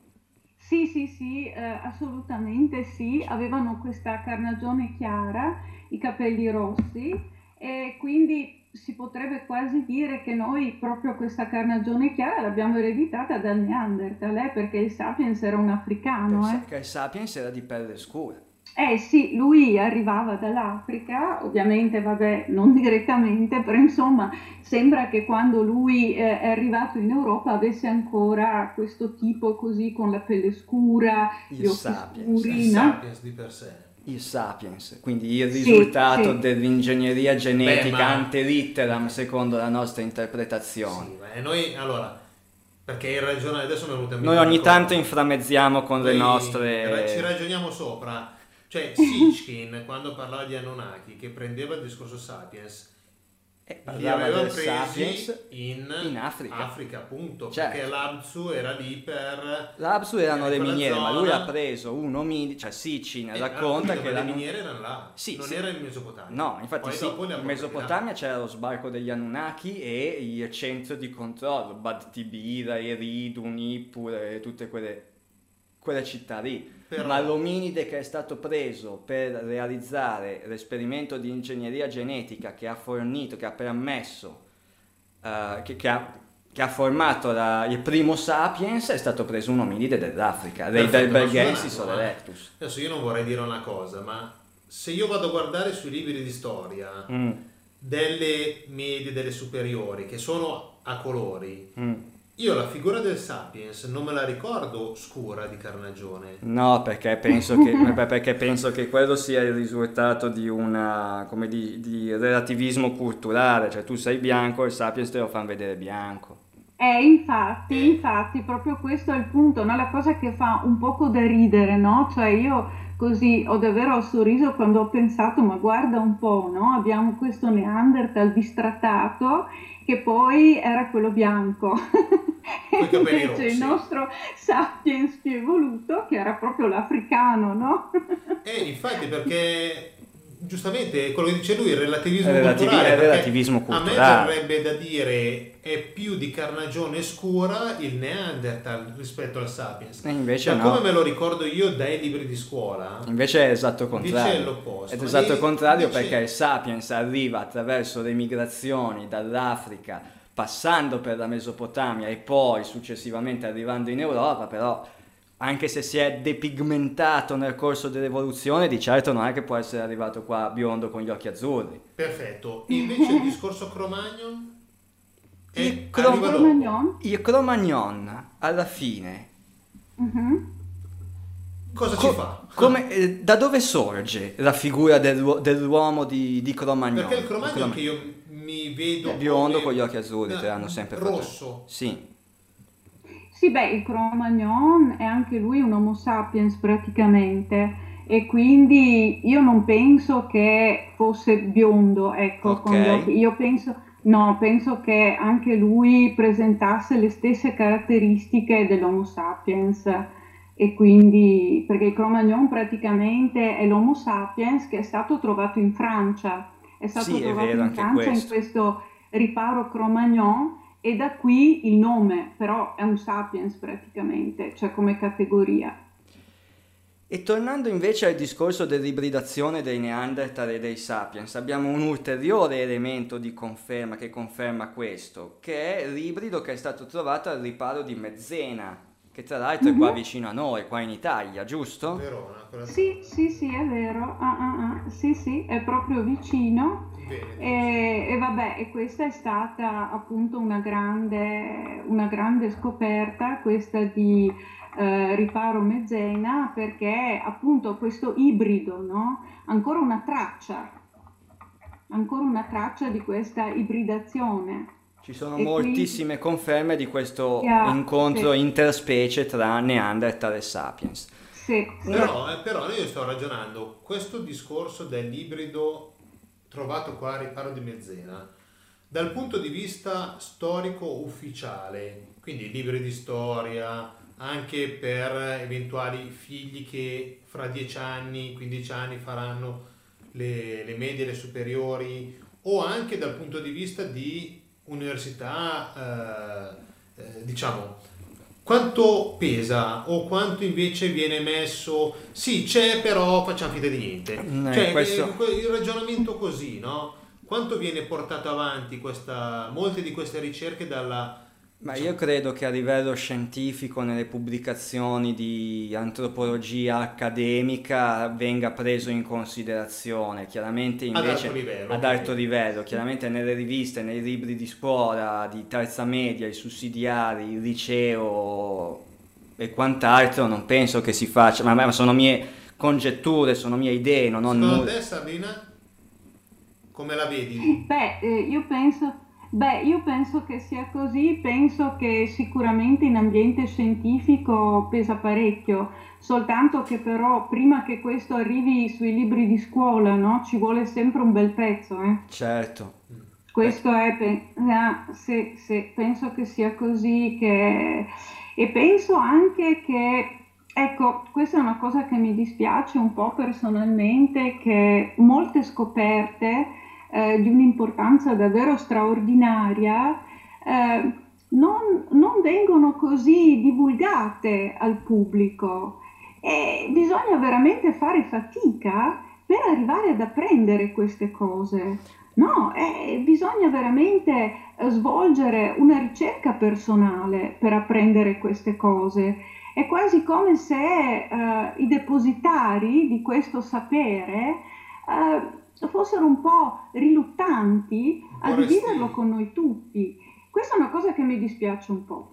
Sì, sì, sì, eh, assolutamente sì, avevano questa carnagione chiara, i capelli rossi e quindi si potrebbe quasi dire che noi proprio questa carnagione chiara l'abbiamo ereditata dal Neanderthal, eh? Perché il Sapiens era un africano. Perché eh? il Sapiens era di pelle scura. Eh sì, lui arrivava dall'Africa, ovviamente, vabbè, non direttamente, però insomma sembra che quando lui eh, è arrivato in Europa avesse ancora questo tipo così con la pelle scura, il gli occhi sapiens, scuri, il no? Sapiens di per sé. Il Sapiens, quindi il risultato sì, sì. dell'ingegneria genetica. Beh, ma... ante litteram, secondo la nostra interpretazione. Sì, beh, noi allora, perché il ragione adesso mi è venuto in mente. Noi ogni tanto inframmezziamo con noi, le nostre. Ci ragioniamo sopra. Cioè, Sitchkin, quando parlava di Anunnaki, che prendeva il discorso Sapiens, eh, li aveva presi Sapiens in, in Africa. Africa, appunto, certo. Perché l'Abzu era lì per... L'Abzu erano le miniere, zona. Ma lui ha preso un omini, cioè Sitchin eh, racconta che... Le miniere erano là, sì, non sì. era in Mesopotamia. No, infatti sì, in Mesopotamia c'era lo sbarco degli Anunnaki e il centro di controllo, Bad Tibira, Eridun, Ippur, tutte quelle, quelle città lì. Però... ma l'ominide che è stato preso per realizzare l'esperimento di ingegneria genetica che ha fornito, che ha permesso, uh, che, che, ha, che ha formato la, il primo Sapiens è stato preso un ominide dell'Africa, dei Delbergensis o dell'Erectus. Adesso io non vorrei dire una cosa, ma se io vado a guardare sui libri di storia mm. delle medie, delle superiori, che sono a colori, mm. Io la figura del Sapiens non me la ricordo scura di carnagione. No, perché penso che, perché penso che quello sia il risultato di una come di, di relativismo culturale, cioè tu sei bianco e il Sapiens te lo fanno vedere bianco. Eh, infatti, infatti, proprio questo è il punto, no? La cosa che fa un poco da ridere, no? Cioè io così ho davvero sorriso quando ho pensato, ma guarda un po', no? Abbiamo questo Neanderthal bistrattato che poi era quello bianco, invece il nostro Sapiens più evoluto che era proprio l'africano, no? Eh, infatti, perché giustamente quello che dice lui è il relativismo è culturale, è relativismo culturale. A me verrebbe da dire è più di carnagione scura il Neanderthal rispetto al Sapiens, e invece ma no, come me lo ricordo io dai libri di scuola invece è esatto contrario, dice l'opposto, è esatto e contrario dice... perché il Sapiens arriva attraverso le migrazioni dall'Africa passando per la Mesopotamia e poi successivamente arrivando in Europa, però anche se si è depigmentato nel corso dell'evoluzione, di certo non è che può essere arrivato qua biondo con gli occhi azzurri. Perfetto. E invece il discorso Cro-Magnon? Il Cro-Magnon? Il Cro-Magnon, alla fine... Uh-huh. Cosa Co- ci fa? Come, eh, da dove sorge la figura dell'u- dell'uomo di, di Cro-Magnon? Perché il Cro-Magnon, Cro-Magnon che io mi vedo... biondo come... con gli occhi azzurri, no, te l'hanno sempre fatto. Rosso? Sì. Sì, beh, il Cro-Magnon è anche lui un Homo sapiens praticamente, e quindi io non penso che fosse biondo, ecco, okay, con gli occhi. Io penso, no, penso che anche lui presentasse le stesse caratteristiche dell'Homo sapiens, e quindi, perché il Cro-Magnon praticamente è l'Homo sapiens che è stato trovato in Francia, è stato sì, trovato è vero, in Francia questo. in questo riparo Cro-Magnon, e da qui il nome, però è un sapiens praticamente, cioè come categoria. E tornando invece al discorso dell'ibridazione dei Neanderthal e dei Sapiens, abbiamo un ulteriore elemento di conferma che conferma questo, che è l'ibrido che è stato trovato al riparo di Mezzena, che tra l'altro mm-hmm. è qua vicino a noi, qua in Italia, giusto? Verona, però... Sì, sì, sì, è vero, ah, ah, ah. sì, sì, è proprio vicino. E, e vabbè, e questa è stata appunto una grande, una grande scoperta, questa di eh, riparo Mezzena, perché appunto questo ibrido, no? Ancora una traccia, ancora una traccia di questa ibridazione. Ci sono e moltissime quindi... conferme di questo yeah, incontro sì. interspecie tra Neanderthal e Sapiens. Sì, sì. Però, eh, però io sto ragionando, questo discorso dell'ibrido trovato qua a riparo di Mezzena, dal punto di vista storico ufficiale, quindi libri di storia, anche per eventuali figli che fra dieci anni, quindici anni faranno le, le medie, le superiori, o anche dal punto di vista di università, eh, eh, diciamo, quanto pesa o quanto invece viene messo, sì c'è però facciamo finta di niente, no, cioè questo... il ragionamento così, no? Quanto viene portato avanti questa, molte di queste ricerche dalla... Ma diciamo... io credo che a livello scientifico nelle pubblicazioni di antropologia accademica venga preso in considerazione, chiaramente invece... Ad alto livello. Ad alto livello, chiaramente nelle riviste, nei libri di scuola, di terza media, i sussidiari, il liceo e quant'altro non penso che si faccia, ma, ma sono mie congetture, sono mie idee, non ho nulla... Secondo te, Sabrina, come la vedi? Beh, eh, io penso... Beh, io penso che sia così, penso che sicuramente in ambiente scientifico pesa parecchio, soltanto che però prima che questo arrivi sui libri di scuola, no? Ci vuole sempre un bel pezzo, eh? Certo. Questo è, pe- ah, sì, sì, penso che sia così, che... e penso anche che, ecco, questa è una cosa che mi dispiace un po' personalmente, che molte scoperte... Eh, di un'importanza davvero straordinaria, eh, non, non vengono così divulgate al pubblico e bisogna veramente fare fatica per arrivare ad apprendere queste cose, no? Eh, bisogna veramente svolgere una ricerca personale per apprendere queste cose, è quasi come se eh, i depositari di questo sapere eh, fossero un po' riluttanti a dividerlo con noi tutti. Questa è una cosa che mi dispiace un po'.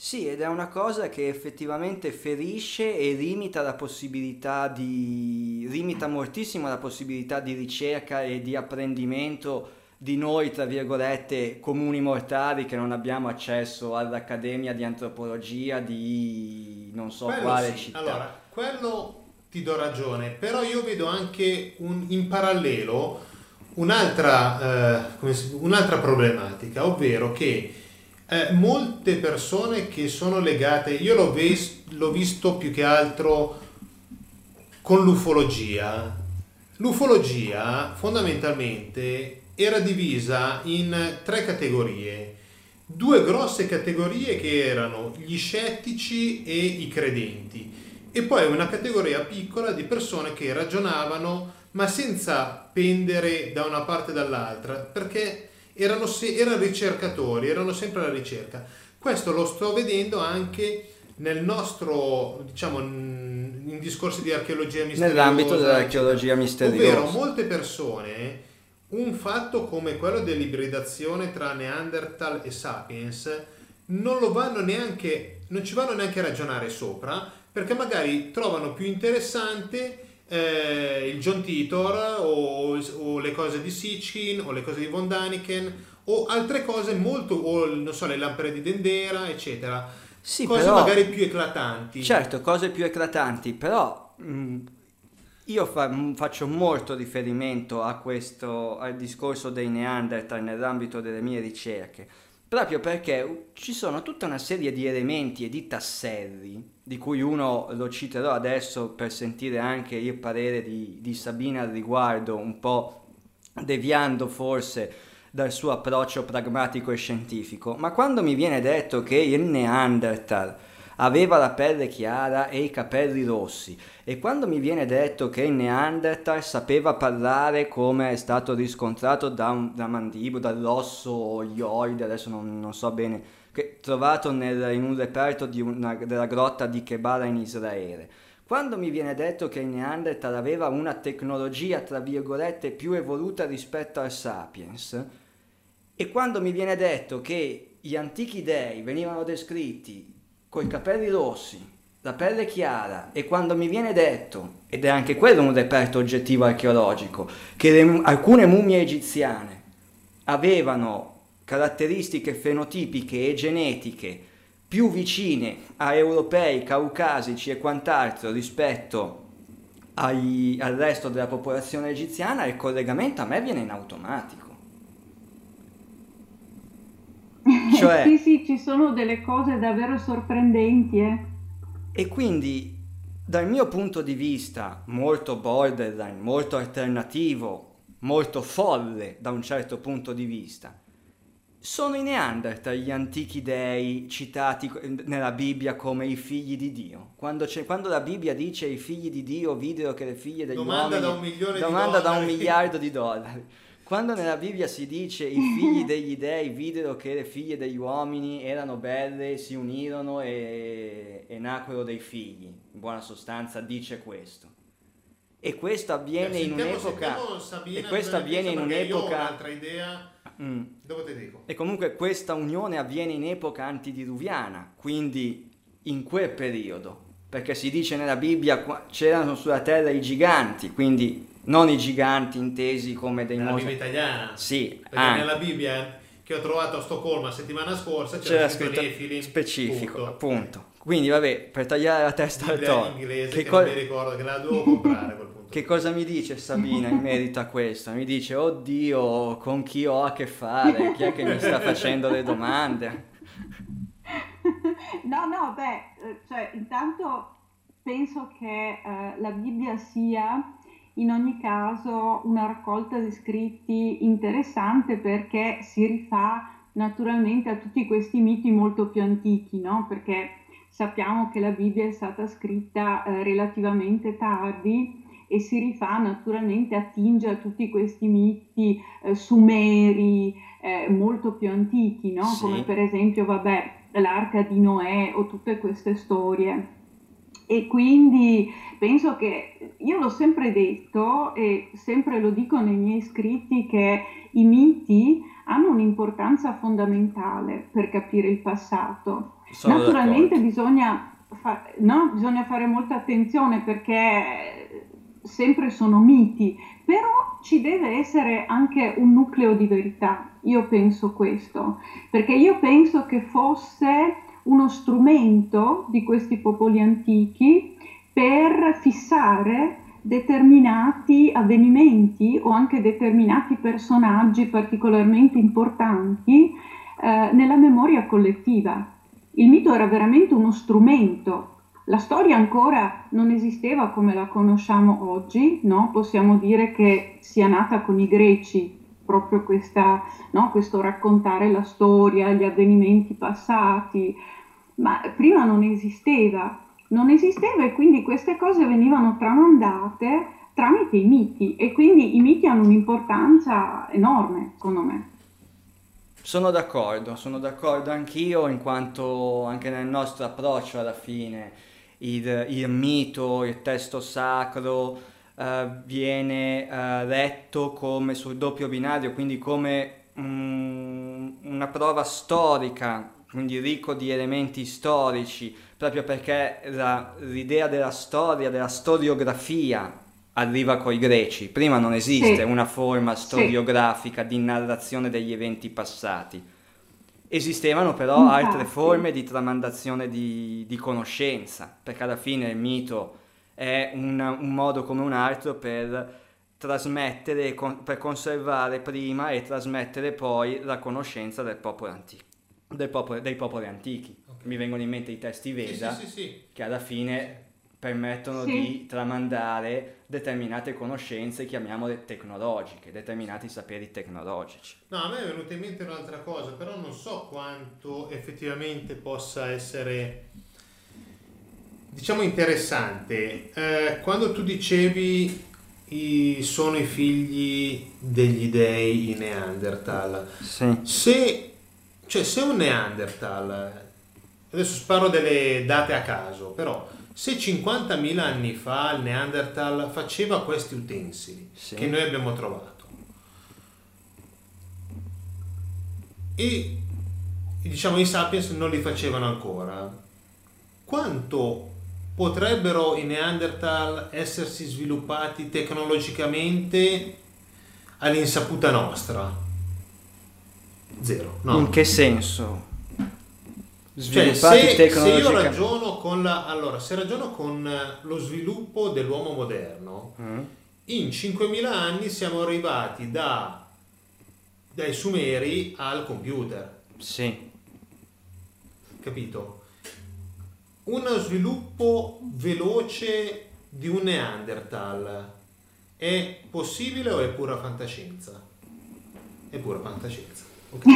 Sì, ed è una cosa che effettivamente ferisce e limita la possibilità di limita moltissimo la possibilità di ricerca e di apprendimento di noi, tra virgolette, comuni mortali che non abbiamo accesso all'Accademia di Antropologia di non so quello quale sì. città. Allora, quello ti do ragione, però io vedo anche un, in parallelo un'altra, eh, come si, un'altra problematica, ovvero che Eh, molte persone che sono legate, io l'ho, ves- l'ho visto più che altro con l'ufologia. L'ufologia fondamentalmente era divisa in tre categorie, due grosse categorie che erano gli scettici e i credenti, e poi una categoria piccola di persone che ragionavano ma senza pendere da una parte o dall'altra, perché Erano, se, erano ricercatori, erano sempre alla ricerca. Questo lo sto vedendo anche nel nostro, diciamo, in discorsi di archeologia misteriosa. Nell'ambito dell'archeologia misteriosa. Ovvero molte persone, un fatto come quello dell'ibridazione tra Neanderthal e Sapiens, non lo vanno neanche, non ci vanno neanche a ragionare sopra, perché magari trovano più interessante Eh, il John Titor o, o le cose di Sitchin o le cose di Von Daniken o altre cose molto, o non so, le lampere di Dendera, eccetera, sì, cose però, magari più eclatanti, certo, cose più eclatanti, però mh, io fa, mh, faccio molto riferimento a questo, al discorso dei Neanderthal nell'ambito delle mie ricerche, proprio perché ci sono tutta una serie di elementi e di tasselli di cui uno lo citerò adesso per sentire anche il parere di, di Sabina al riguardo, un po' deviando forse dal suo approccio pragmatico e scientifico, ma quando mi viene detto che il Neanderthal aveva la pelle chiara e i capelli rossi, e quando mi viene detto che il Neanderthal sapeva parlare come è stato riscontrato da un, da mandibo, dall'osso ioide, adesso non, non so bene, trovato nel, in un reperto di una, della grotta di Kebara in Israele, quando mi viene detto che il Neanderthal aveva una tecnologia tra virgolette più evoluta rispetto al Sapiens, e quando mi viene detto che gli antichi dei venivano descritti coi capelli rossi, la pelle chiara, e quando mi viene detto, ed è anche quello un reperto oggettivo archeologico, che le, alcune mummie egiziane avevano caratteristiche fenotipiche e genetiche più vicine a europei, caucasici e quant'altro rispetto ai, al resto della popolazione egiziana, il collegamento a me viene in automatico. Cioè, sì, sì, ci sono delle cose davvero sorprendenti. Eh. E quindi, dal mio punto di vista, molto borderline, molto alternativo, molto folle da un certo punto di vista, sono i Neanderthal gli antichi dei citati nella Bibbia come i figli di Dio. Quando, c'è, quando la Bibbia dice i figli di Dio videro che le figlie degli domanda uomini... Da un milione domanda di da un miliardo di dollari. Quando nella Bibbia si dice i figli degli dei videro che le figlie degli uomini erano belle, si unirono e, e nacquero dei figli. In buona sostanza dice questo. E questo avviene in un'epoca... E questo avviene in un'epoca... Io ho un'altra idea... Mm. Dove te dico? E comunque questa unione avviene in epoca antidiluviana, quindi in quel periodo, perché si dice nella Bibbia c'erano sulla terra i giganti, quindi non i giganti intesi come dei nella mos- Bibbia italiana, sì, perché anche nella Bibbia che ho trovato a Stoccolma settimana scorsa c'era, c'era scritto Nephilim, specifico punto. appunto quindi vabbè, per tagliare la testa al toro, che, che col- non mi ricordo, che la devo comprare quel Che cosa mi dice Sabina in merito a questo? Mi dice, oddio, con chi ho a che fare? Chi è che mi sta facendo le domande? No, no, beh, cioè, intanto penso che eh, la Bibbia sia in ogni caso una raccolta di scritti interessante, perché si rifà naturalmente a tutti questi miti molto più antichi, no? Perché sappiamo che la Bibbia è stata scritta eh, relativamente tardi, e si rifà naturalmente, attinge a tutti questi miti eh, sumeri, eh, molto più antichi, no? Sì. Come per esempio, vabbè, l'arca di Noè o tutte queste storie. E quindi penso che, io l'ho sempre detto e sempre lo dico nei miei scritti, che i miti hanno un'importanza fondamentale per capire il passato. Sono Naturalmente bisogna, fa- no? bisogna fare molta attenzione perché sempre sono miti, però ci deve essere anche un nucleo di verità, io penso questo, perché io penso che fosse uno strumento di questi popoli antichi per fissare determinati avvenimenti o anche determinati personaggi particolarmente importanti eh, nella memoria collettiva. Il mito era veramente uno strumento. La storia ancora non esisteva come la conosciamo oggi, no? Possiamo dire che sia nata con i Greci, proprio questa, no? questo raccontare la storia, gli avvenimenti passati, ma prima non esisteva. Non esisteva e quindi queste cose venivano tramandate tramite i miti e quindi i miti hanno un'importanza enorme, secondo me. Sono d'accordo, sono d'accordo anch'io, in quanto anche nel nostro approccio alla fine il, il mito, il testo sacro eh, viene eh, letto come sul doppio binario, quindi come mh, una prova storica, quindi ricco di elementi storici, proprio perché la, l'idea della storia, della storiografia arriva coi Greci. Prima non esiste sì. una forma storiografica sì. di narrazione degli eventi passati. Esistevano però Infatti. altre forme di tramandazione di, di conoscenza, perché alla fine il mito è una, un modo come un altro per trasmettere, con, per conservare prima e trasmettere poi la conoscenza del popolo antico. Del popolo, dei popoli antichi. Okay. Mi vengono in mente i testi Veda sì, sì, sì, sì. che alla fine permettono sì. di tramandare determinate conoscenze, chiamiamole tecnologiche, determinati saperi tecnologici. No, a me è venuta in mente un'altra cosa, però non so quanto effettivamente possa essere, diciamo, interessante. Eh, quando tu dicevi i, sono i figli degli dei, i Neanderthal, sì. se Cioè, se un Neanderthal, adesso sparo delle date a caso, però se cinquantamila anni fa il Neanderthal faceva questi utensili sì. che noi abbiamo trovato e, diciamo, i Sapiens non li facevano ancora, quanto potrebbero i Neanderthal essersi sviluppati tecnologicamente all'insaputa nostra? Zero. No. In che senso? Sviluppati cioè, se, tecnologicamente. Se io ragiono con la, allora, se ragiono con lo sviluppo dell'uomo moderno, mm. in cinquemila anni siamo arrivati da, dai Sumeri al computer. Sì. Capito? Uno sviluppo veloce di un Neanderthal è possibile o è pura fantascienza? È pura fantascienza. Okay.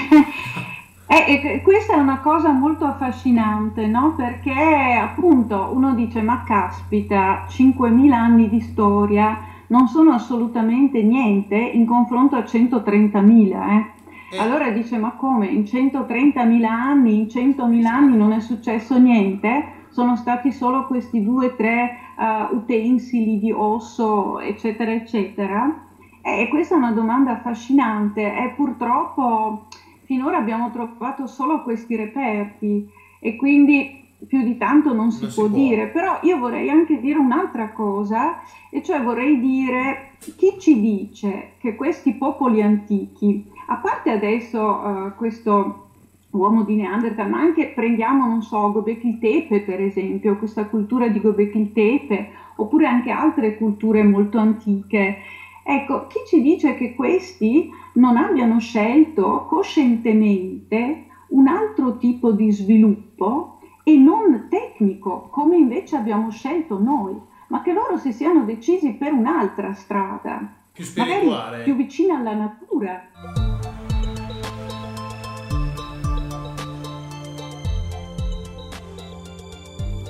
eh, eh, questa è una cosa molto affascinante, no? Perché appunto uno dice ma caspita, cinquemila anni di storia non sono assolutamente niente in confronto a centotrentamila eh. Eh. Allora dice ma come, in centotrentamila anni, in centomila anni non è successo niente, sono stati solo questi due tre uh, utensili di osso eccetera eccetera. Eh, questa è una domanda affascinante e purtroppo finora abbiamo trovato solo questi reperti e quindi più di tanto non si, non può, si può dire, però io vorrei anche dire un'altra cosa, e cioè vorrei dire chi ci dice che questi popoli antichi, a parte adesso eh, questo uomo di Neanderthal, ma anche prendiamo, non so, Göbekli Tepe per esempio, questa cultura di Göbekli Tepe, oppure anche altre culture molto antiche. Ecco, chi ci dice che questi non abbiano scelto coscientemente un altro tipo di sviluppo e non tecnico, come invece abbiamo scelto noi, ma che loro si siano decisi per un'altra strada, più spirituale, più vicina alla natura.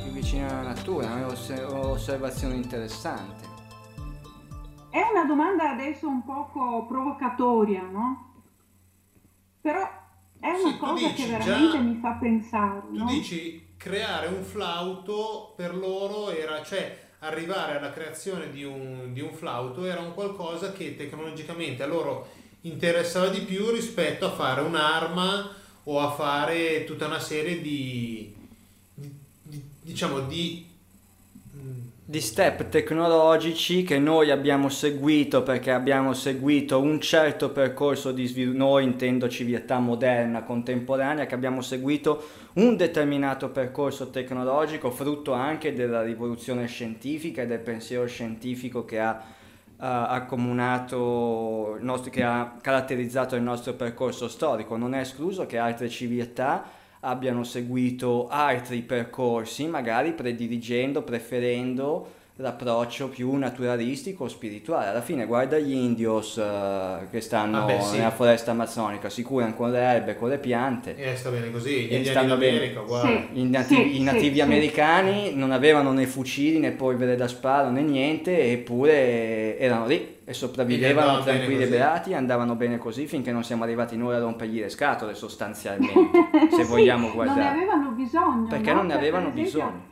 Più vicina alla natura, è un'osservazione interessante. È una domanda adesso un poco provocatoria, no? Però è una sì, cosa dici, che veramente già, mi fa pensare. Tu no? dici creare un flauto per loro era, cioè arrivare alla creazione di un, di un flauto era un qualcosa che tecnologicamente a loro interessava di più rispetto a fare un'arma o a fare tutta una serie di, di, di diciamo di di step tecnologici che noi abbiamo seguito perché abbiamo seguito un certo percorso di sviluppo, noi intendo civiltà moderna, contemporanea, che abbiamo seguito un determinato percorso tecnologico frutto anche della rivoluzione scientifica e del pensiero scientifico che ha accomunato il nostro, che ha caratterizzato il nostro percorso storico. Non è escluso che altre civiltà abbiano seguito altri percorsi, magari prediligendo, preferendo l'approccio più naturalistico o spirituale. Alla fine guarda gli indios uh, che stanno ah beh, sì. nella foresta amazzonica, si curano con le erbe, con le piante, e eh, sta bene così. Gli indiani d'America, wow. I nativi, sì, i nativi sì, americani sì. non avevano né fucili né polvere da sparo né niente, eppure erano lì e sopravvivevano tranquilli e beati, andavano bene così finché non siamo arrivati noi a rompergli le scatole sostanzialmente. Se sì, vogliamo guardare, non ne avevano bisogno perché no? non ne avevano per esempio... bisogno.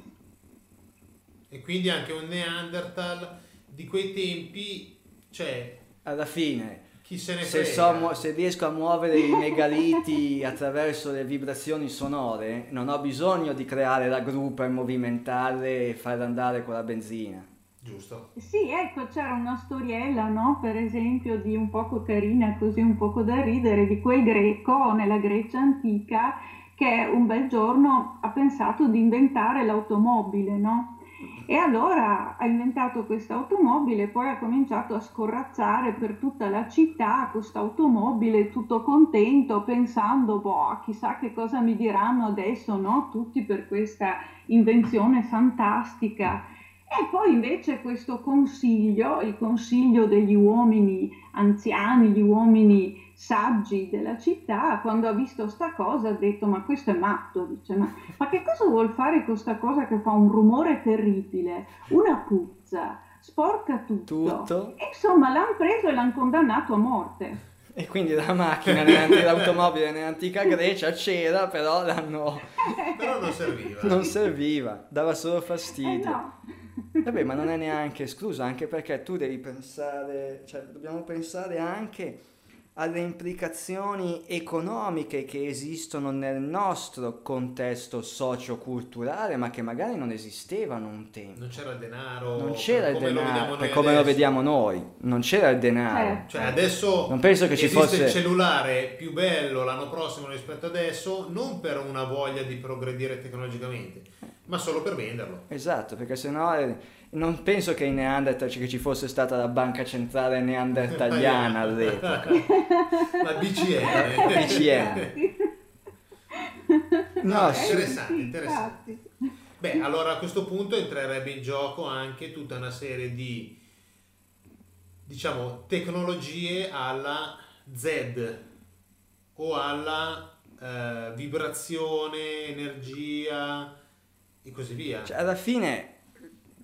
E quindi anche un Neanderthal di quei tempi, cioè, alla fine, chi se ne frega? Se, so, se riesco a muovere i megaliti attraverso le vibrazioni sonore, non ho bisogno di creare la gru per movimentarle e farla andare con la benzina. Giusto? Sì, ecco, c'era una storiella, no? Per esempio, di un poco carina, così un poco da ridere, di quel greco nella Grecia antica che un bel giorno ha pensato di inventare l'automobile, no? E allora ha inventato questa automobile, poi ha cominciato a scorrazzare per tutta la città questa automobile, tutto contento, pensando, boh, chissà che cosa mi diranno adesso, no? Tutti per questa invenzione fantastica. E poi invece questo consiglio, il consiglio degli uomini anziani, gli uomini saggi della città, quando ha visto sta cosa ha detto, ma questo è matto, dice, ma, ma che cosa vuol fare questa cosa che fa un rumore terribile, una puzza, sporca tutto, tutto. E insomma l'hanno preso e l'hanno condannato a morte. E quindi la macchina, l'automobile nell'antica Grecia c'era, però l'hanno... però non serviva. Non serviva, dava solo fastidio. Eh no. Vabbè, ma non è neanche esclusa, anche perché tu devi pensare, cioè dobbiamo pensare anche... alle implicazioni economiche che esistono nel nostro contesto socio-culturale, ma che magari non esistevano un tempo. Non c'era il denaro. Non c'era il denaro, per come lo vediamo noi. Non c'era il denaro. Cioè adesso non penso che ci fosse... il cellulare più bello l'anno prossimo rispetto adesso, non per una voglia di progredire tecnologicamente, ma solo per venderlo. Esatto, perché sennò... non penso che in Neanderthal che ci fosse stata la banca centrale neandertaliana all'epoca. La B C N. La B C N. No, interessante, interessante. Beh, allora a questo punto entrerebbe in gioco anche tutta una serie di, diciamo, tecnologie alla Z o alla eh, vibrazione, energia e così via. Cioè, alla fine...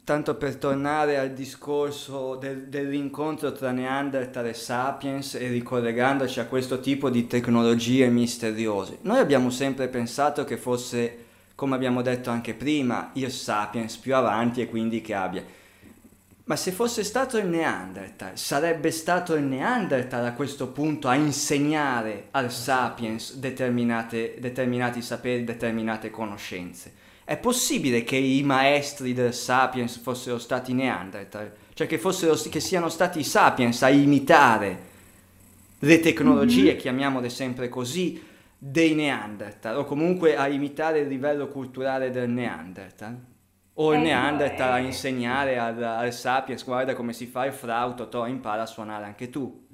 tanto per tornare al discorso del, dell'incontro tra Neanderthal e Sapiens e ricollegandoci a questo tipo di tecnologie misteriose, noi abbiamo sempre pensato che fosse, come abbiamo detto anche prima, il Sapiens più avanti e quindi che abbia. Ma se fosse stato il Neanderthal, sarebbe stato il Neanderthal a questo punto a insegnare al Sapiens determinate, determinati saperi, determinate conoscenze. È possibile che i maestri del Sapiens fossero stati Neanderthal, cioè che, fossero, che siano stati i Sapiens a imitare le tecnologie, mm-hmm. chiamiamole sempre così, dei Neanderthal, o comunque a imitare il livello culturale del Neanderthal, o il eh, Neanderthal eh, a insegnare al, al Sapiens, guarda come si fa il flauto, to, impara a suonare anche tu.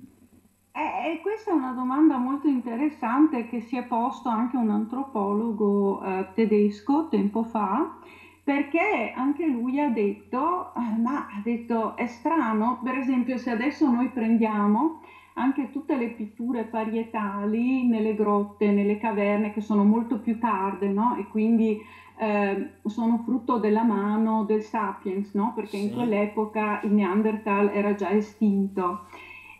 Eh, questa è una domanda molto interessante che si è posto anche un antropologo eh, tedesco tempo fa, perché anche lui ha detto, eh, ma ha detto è strano, per esempio se adesso noi prendiamo anche tutte le pitture parietali nelle grotte, nelle caverne che sono molto più tarde, no? E quindi eh, sono frutto della mano del Sapiens, no? Perché sì. in quell'epoca il Neanderthal era già estinto.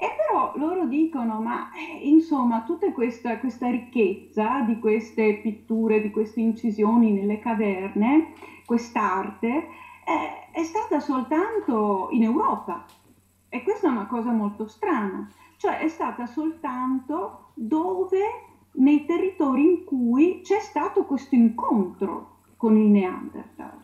E però loro dicono, ma eh, insomma, tutta questa, questa ricchezza di queste pitture, di queste incisioni nelle caverne, quest'arte, eh, è stata soltanto in Europa. E questa è una cosa molto strana. cioè è stata soltanto dove, nei territori in cui c'è stato questo incontro con il Neanderthal.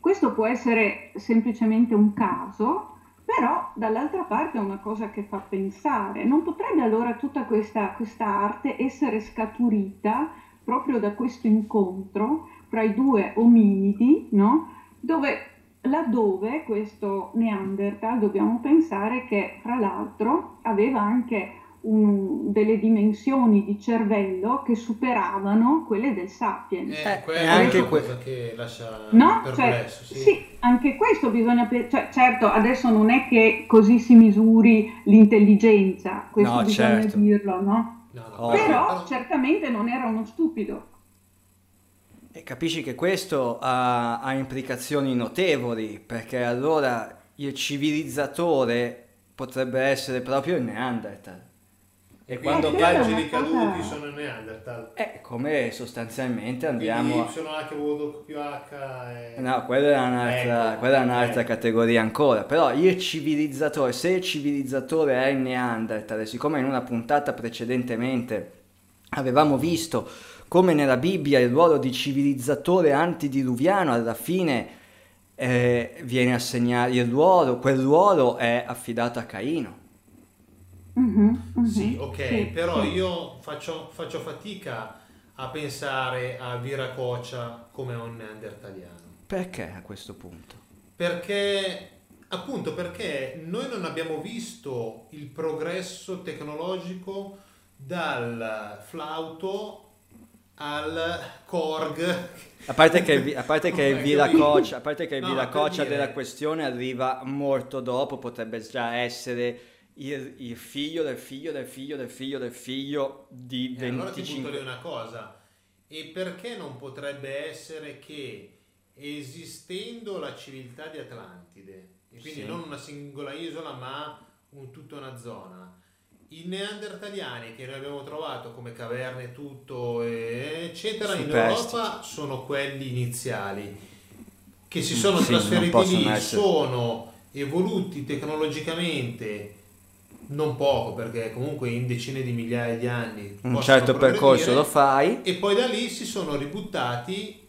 Questo può essere semplicemente un caso, però dall'altra parte è una cosa che fa pensare. Non potrebbe allora tutta questa, questa arte essere scaturita proprio da questo incontro tra i due ominidi, no? Dove, laddove questo Neanderthal, dobbiamo pensare che fra l'altro aveva anche un, delle dimensioni di cervello che superavano quelle del Sapiens. Eh, eh, anche questo che lascia no? perplesso. Cioè, sì. sì, anche questo bisogna... Cioè, certo, adesso non è che così si misuri l'intelligenza, questo no, bisogna certo. dirlo, no? no, no Però no. certamente non era uno stupido. E capisci che questo ha, ha implicazioni notevoli, perché allora il civilizzatore potrebbe essere proprio il Neanderthal. E quando oggi ricaduti sono il Neanderthal. Eh, come sostanzialmente andiamo... Quindi sono anche W H... E... No, quella è un'altra, ecco, quella è un'altra ecco. categoria ancora. Però il civilizzatore, se il civilizzatore è il Neanderthal, e siccome in una puntata precedentemente avevamo visto come nella Bibbia il ruolo di civilizzatore antidiluviano alla fine eh, viene assegnato, il ruolo, quel ruolo è affidato a Caino. Mm-hmm, mm-hmm. Sì, ok, sì, però sì. io faccio, faccio fatica a pensare a Viracocha come un neandertaliano. Perché a questo punto? Perché, appunto, perché noi non abbiamo visto il progresso tecnologico dal flauto al Korg, a parte che, a parte che il Viracocha, a parte che il Viracocha no, della questione arriva molto dopo, potrebbe già essere il, il figlio del figlio del figlio del figlio del figlio di venticinque. Allora ti butto lì una cosa: e perché non potrebbe essere che, esistendo la civiltà di Atlantide, e quindi sì. non una singola isola ma un, tutta una zona, i neandertaliani che noi abbiamo trovato come caverne tutto eccetera in Europa sono quelli iniziali che si sono sì, trasferiti lì, essere. sono evoluti tecnologicamente non poco, perché comunque in decine di migliaia di anni un certo percorso lo fai, e poi da lì si sono ributtati,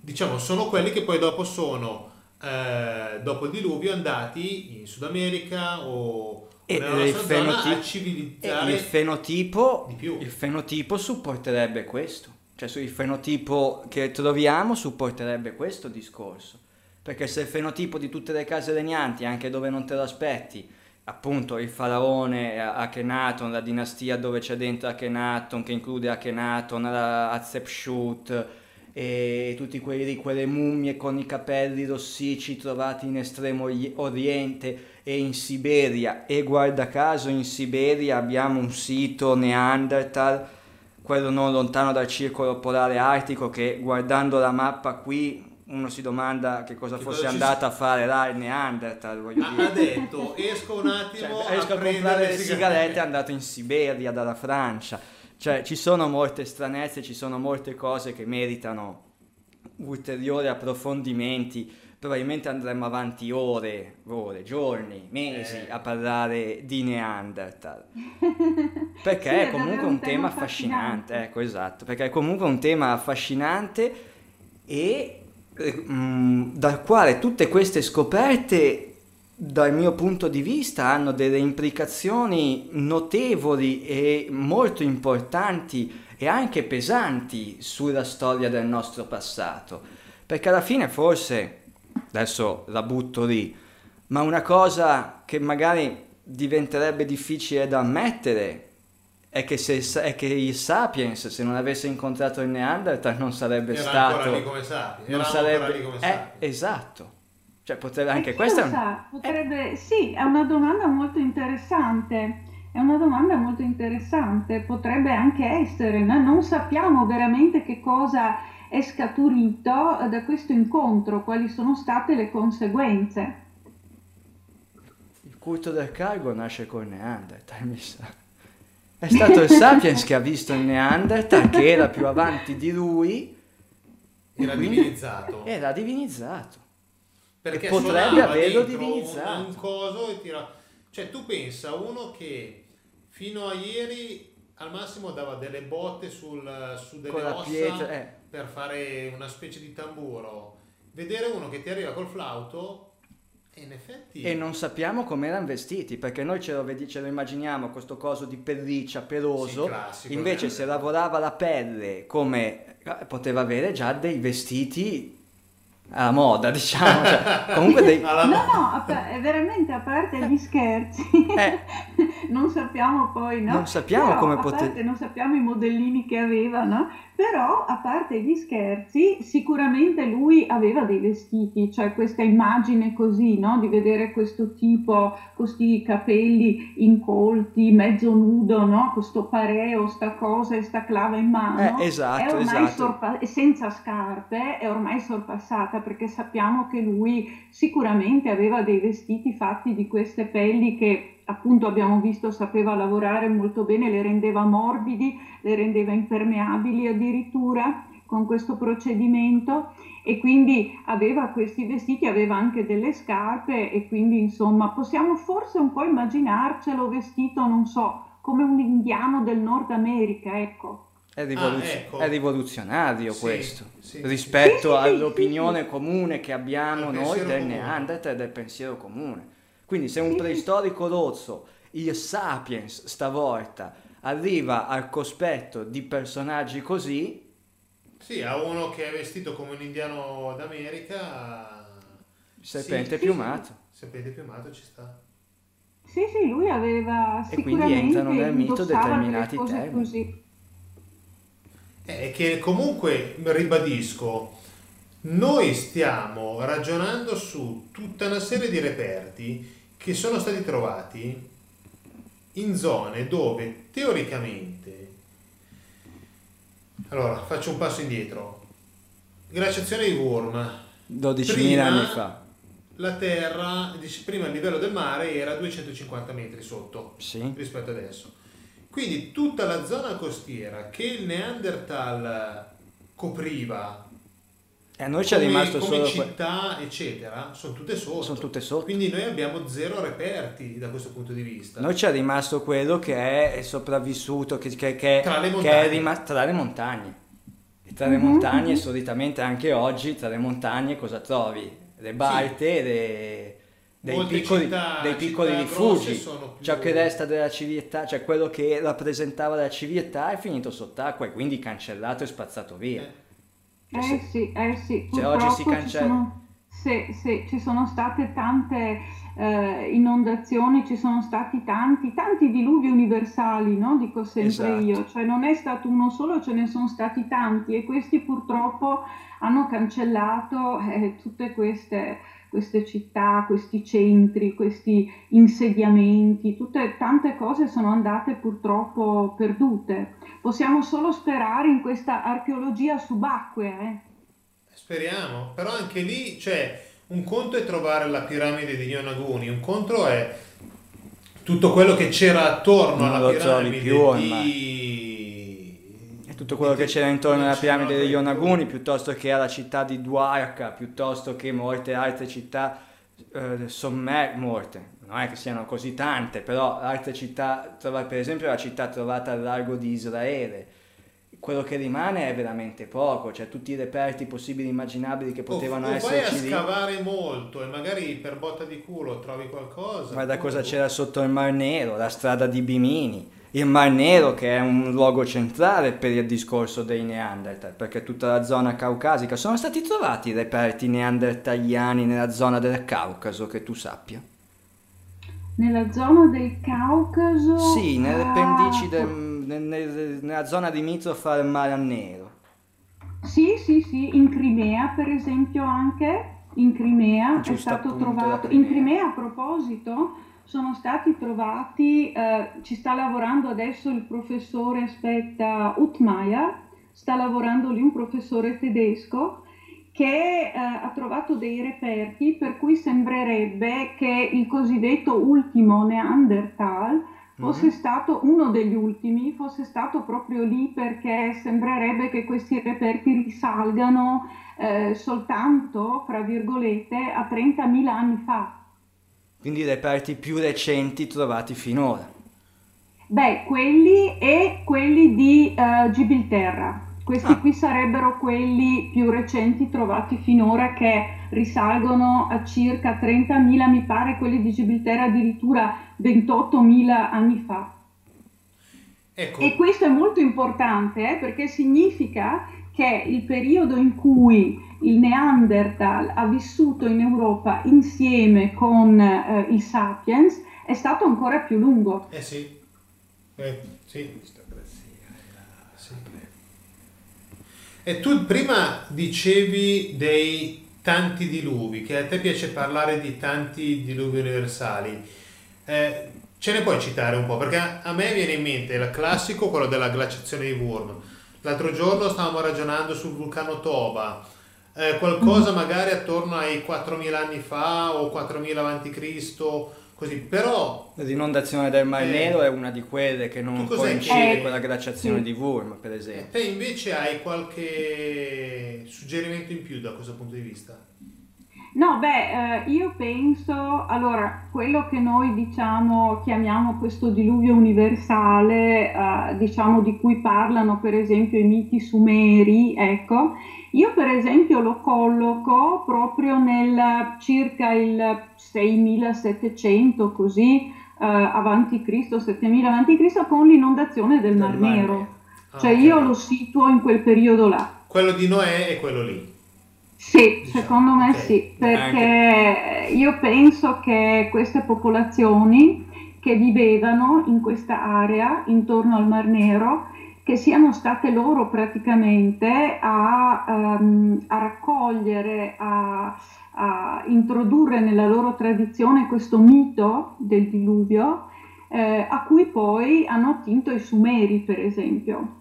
diciamo sono quelli che poi dopo sono eh, dopo il diluvio andati in Sud America o E il, fenotip- e il fenotipo il fenotipo supporterebbe questo, cioè il fenotipo che troviamo supporterebbe questo discorso, perché se il fenotipo di tutte le case regnanti, anche dove non te lo aspetti, appunto il faraone Akhenaton, la dinastia dove c'è dentro Akhenaton, che include Akhenaton, Hatshepsut e tutti quelli, quelle mummie con i capelli rossicci trovati in Estremo Oriente e in Siberia, e guarda caso in Siberia abbiamo un sito Neanderthal, quello non lontano dal circolo polare artico, che guardando la mappa qui uno si domanda che cosa che fosse andata si... a fare là il Neanderthal, voglio ah, dire. Ha detto esco un attimo, cioè, esco a, a comprare le sigarette, è andato in Siberia dalla Francia. Cioè ci sono molte stranezze, ci sono molte cose che meritano ulteriori approfondimenti, probabilmente andremo avanti ore, ore, giorni, mesi eh. a parlare di Neanderthal, perché sì, è comunque un tema affascinante, affascinante. Ecco, esatto, perché è comunque un tema affascinante e eh, mh, dal quale tutte queste scoperte dal mio punto di vista hanno delle implicazioni notevoli e molto importanti e anche pesanti sulla storia del nostro passato, perché alla fine forse, adesso la butto lì, ma una cosa che magari diventerebbe difficile da ammettere è che, se, è che il Sapiens, se non avesse incontrato il Neanderthal, non sarebbe era stato ancora lì come Sapiens, non sarebbe lì come Sapiens. Eh, esatto. Cioè potrebbe anche questa è un... potrebbe, eh. sì, è una domanda molto interessante, è una domanda molto interessante, potrebbe anche essere, ma non sappiamo veramente che cosa è scaturito da questo incontro, quali sono state le conseguenze. Il culto del cargo nasce con Neanderthal, mi sa. È stato il Sapiens che ha visto il Neanderthal, che era più avanti di lui. Era divinizzato. Era divinizzato. Perché potrebbe averlo divinizzato un, un coso e tira... Cioè tu pensa uno che fino a ieri al massimo dava delle botte sul, su delle ossa pietra, eh. per fare una specie di tamburo. Vedere uno che ti arriva col flauto, e in effetti... E non sappiamo come erano vestiti, perché noi ce lo, vedi, ce lo immaginiamo questo coso di pelliccia peloso, sì, classico, invece eh. se lavorava la pelle come poteva avere già dei vestiti... alla moda, diciamo, cioè, comunque dei... no no è veramente, a parte gli scherzi, eh. non sappiamo poi no non sappiamo però, come poter non sappiamo i modellini che aveva, no, però a parte gli scherzi sicuramente lui aveva dei vestiti, cioè questa immagine così, no, di vedere questo tipo, questi capelli incolti, mezzo nudo, no, questo pareo, sta cosa e sta clava in mano, eh, esatto, è ormai esatto. sorpa- senza scarpe è ormai sorpassata, perché sappiamo che lui sicuramente aveva dei vestiti fatti di queste pelli che appunto abbiamo visto sapeva lavorare molto bene, le rendeva morbidi, le rendeva impermeabili addirittura con questo procedimento, e quindi aveva questi vestiti, aveva anche delle scarpe, e quindi insomma possiamo forse un po' immaginarcelo vestito, non so, come un indiano del Nord America, ecco. È, rivoluz- ah, ecco. è rivoluzionario sì, questo, sì, rispetto sì, sì, all'opinione sì, sì. comune che abbiamo noi del Neanderthal e del pensiero comune. Quindi se un sì, preistorico rozzo, il Sapiens stavolta, arriva al cospetto di personaggi così... Sì, a uno che è vestito come un indiano d'America... Serpente sì, piumato. Sì, serpente piumato ci sta. Sì, sì, lui aveva sicuramente... E quindi entrano nel mito determinati termini. Così. È che comunque, ribadisco, noi stiamo ragionando su tutta una serie di reperti che sono stati trovati in zone dove teoricamente... Allora, faccio un passo indietro. Glaciazione di Wurm. dodicimila anni fa. La terra, prima il livello del mare era duecentocinquanta metri sotto sì. rispetto adesso. Quindi tutta la zona costiera che il Neanderthal copriva, e a noi ci è rimasto come solo città, que... eccetera, sono tutte sotto. Sono tutte sotto. Quindi noi abbiamo zero reperti da questo punto di vista. Noi ci è rimasto quello che è sopravvissuto, che, che, che, tra, le che è rimasto tra le montagne. E tra le mm-hmm. montagne, solitamente anche oggi, tra le montagne cosa trovi? Le baite, sì. le... Dei piccoli, città, dei piccoli rifugi, più... ciò che resta della civiltà, cioè quello che rappresentava la civiltà è finito sott'acqua e quindi cancellato e spazzato via. Eh, eh se... sì, eh sì, cioè, oggi si cancella. Sono... Sì, sì, ci sono state tante eh, inondazioni, ci sono stati tanti, tanti diluvi universali, no? Dico sempre esatto. io, cioè non è stato uno solo, ce ne sono stati tanti e questi purtroppo hanno cancellato eh, tutte queste... queste città, questi centri, questi insediamenti, tutte tante cose sono andate purtroppo perdute. Possiamo solo sperare in questa archeologia subacquea. Eh. Speriamo, però anche lì, cioè, un conto è trovare la piramide di Yonaguni, un conto è tutto quello che c'era attorno non alla piramide più, di... È tutto quello di... che c'era intorno alla piramide di Yonaguni, piuttosto che alla città di Dwarka, piuttosto che molte altre città eh, sommerse, morte, non è che siano così tante, però altre città, per esempio la città trovata al largo di Israele, quello che rimane è veramente poco, cioè tutti i reperti possibili immaginabili che potevano esserci lì. Vai a scavare molto e magari per botta di culo trovi qualcosa. Guarda cosa c'era sotto il Mar Nero, la strada di Bimini, il Mar Nero che è un luogo centrale per il discorso dei Neanderthal, perché tutta la zona caucasica, sono stati trovati reperti neandertaliani nella zona del Caucaso, che tu sappia. Nella zona del Caucaso? Sì, nelle appendici del... nella zona limitrofa al Mar Nero. Sì, sì, sì, in Crimea per esempio anche, in Crimea Giusto è stato trovato, Crimea. in Crimea a proposito sono stati trovati, eh, ci sta lavorando adesso il professore, aspetta, Utmaya, sta lavorando lì un professore tedesco che eh, ha trovato dei reperti per cui sembrerebbe che il cosiddetto ultimo Neanderthal fosse stato uno degli ultimi, fosse stato proprio lì, perché sembrerebbe che questi reperti risalgano eh, soltanto, fra virgolette, a trentamila anni fa. Quindi i reperti più recenti trovati finora. Beh, quelli e quelli di uh, Gibilterra. Questi ah. qui sarebbero quelli più recenti trovati finora, che risalgono a circa trentamila, mi pare, quelli di Gibilterra addirittura ventottomila anni fa. Ecco. E questo è molto importante eh, perché significa che il periodo in cui il Neanderthal ha vissuto in Europa insieme con eh, il Sapiens è stato ancora più lungo. Eh sì, eh, sì. E tu prima dicevi dei tanti diluvi, che a te piace parlare di tanti diluvi universali. Eh, ce ne puoi citare un po'? Perché a me viene in mente il classico, quello della glaciazione di Wurm. L'altro giorno stavamo ragionando sul vulcano Toba, eh, qualcosa magari attorno ai quattromila anni fa o quattromila avanti Cristo, così, però... L'inondazione del Mar Nero eh, è una di quelle che non coincide eh, con la glaciazione sì. di Wurm, per esempio. E te invece hai qualche suggerimento in più da questo punto di vista? No, beh, eh, io penso... Allora, quello che noi diciamo, chiamiamo questo diluvio universale, eh, diciamo di cui parlano per esempio i miti sumeri, ecco, io per esempio lo colloco proprio nel circa il seimilasettecento così eh, avanti Cristo, settemila avanti Cristo, con l'inondazione del Mar Nero. Ah, cioè okay. io lo situo in quel periodo là. Quello di Noè è quello lì. Sì, diciamo, secondo me okay. sì, perché io penso che queste popolazioni che vivevano in questa area intorno al Mar Nero, che siano state loro praticamente a, um, a raccogliere, a, a introdurre nella loro tradizione questo mito del diluvio, eh, a cui poi hanno attinto i Sumeri, per esempio.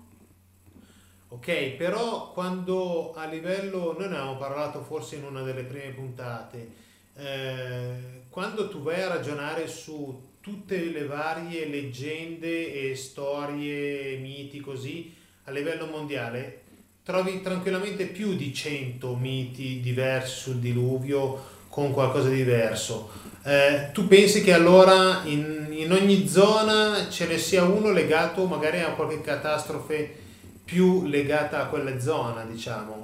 Ok, però quando a livello, noi ne abbiamo parlato forse in una delle prime puntate, eh, quando tu vai a ragionare su tutte le varie leggende e storie, miti così, a livello mondiale, trovi tranquillamente più di cento miti diversi sul diluvio con qualcosa di diverso. Eh, tu pensi che allora in, in ogni zona ce ne sia uno legato magari a qualche catastrofe più legata a quella zona, diciamo.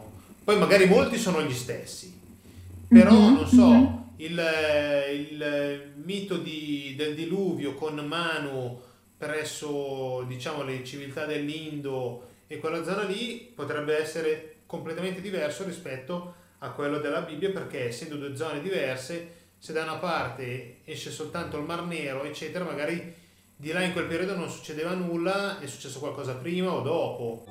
Poi magari molti sono gli stessi, però mm-hmm, non so... Mm-hmm. Il, il mito di, del diluvio con Manu presso, diciamo, le civiltà dell'Indo e quella zona lì potrebbe essere completamente diverso rispetto a quello della Bibbia, perché essendo due zone diverse, se da una parte esce soltanto il Mar Nero eccetera, magari di là in quel periodo non succedeva nulla, è successo qualcosa prima o dopo.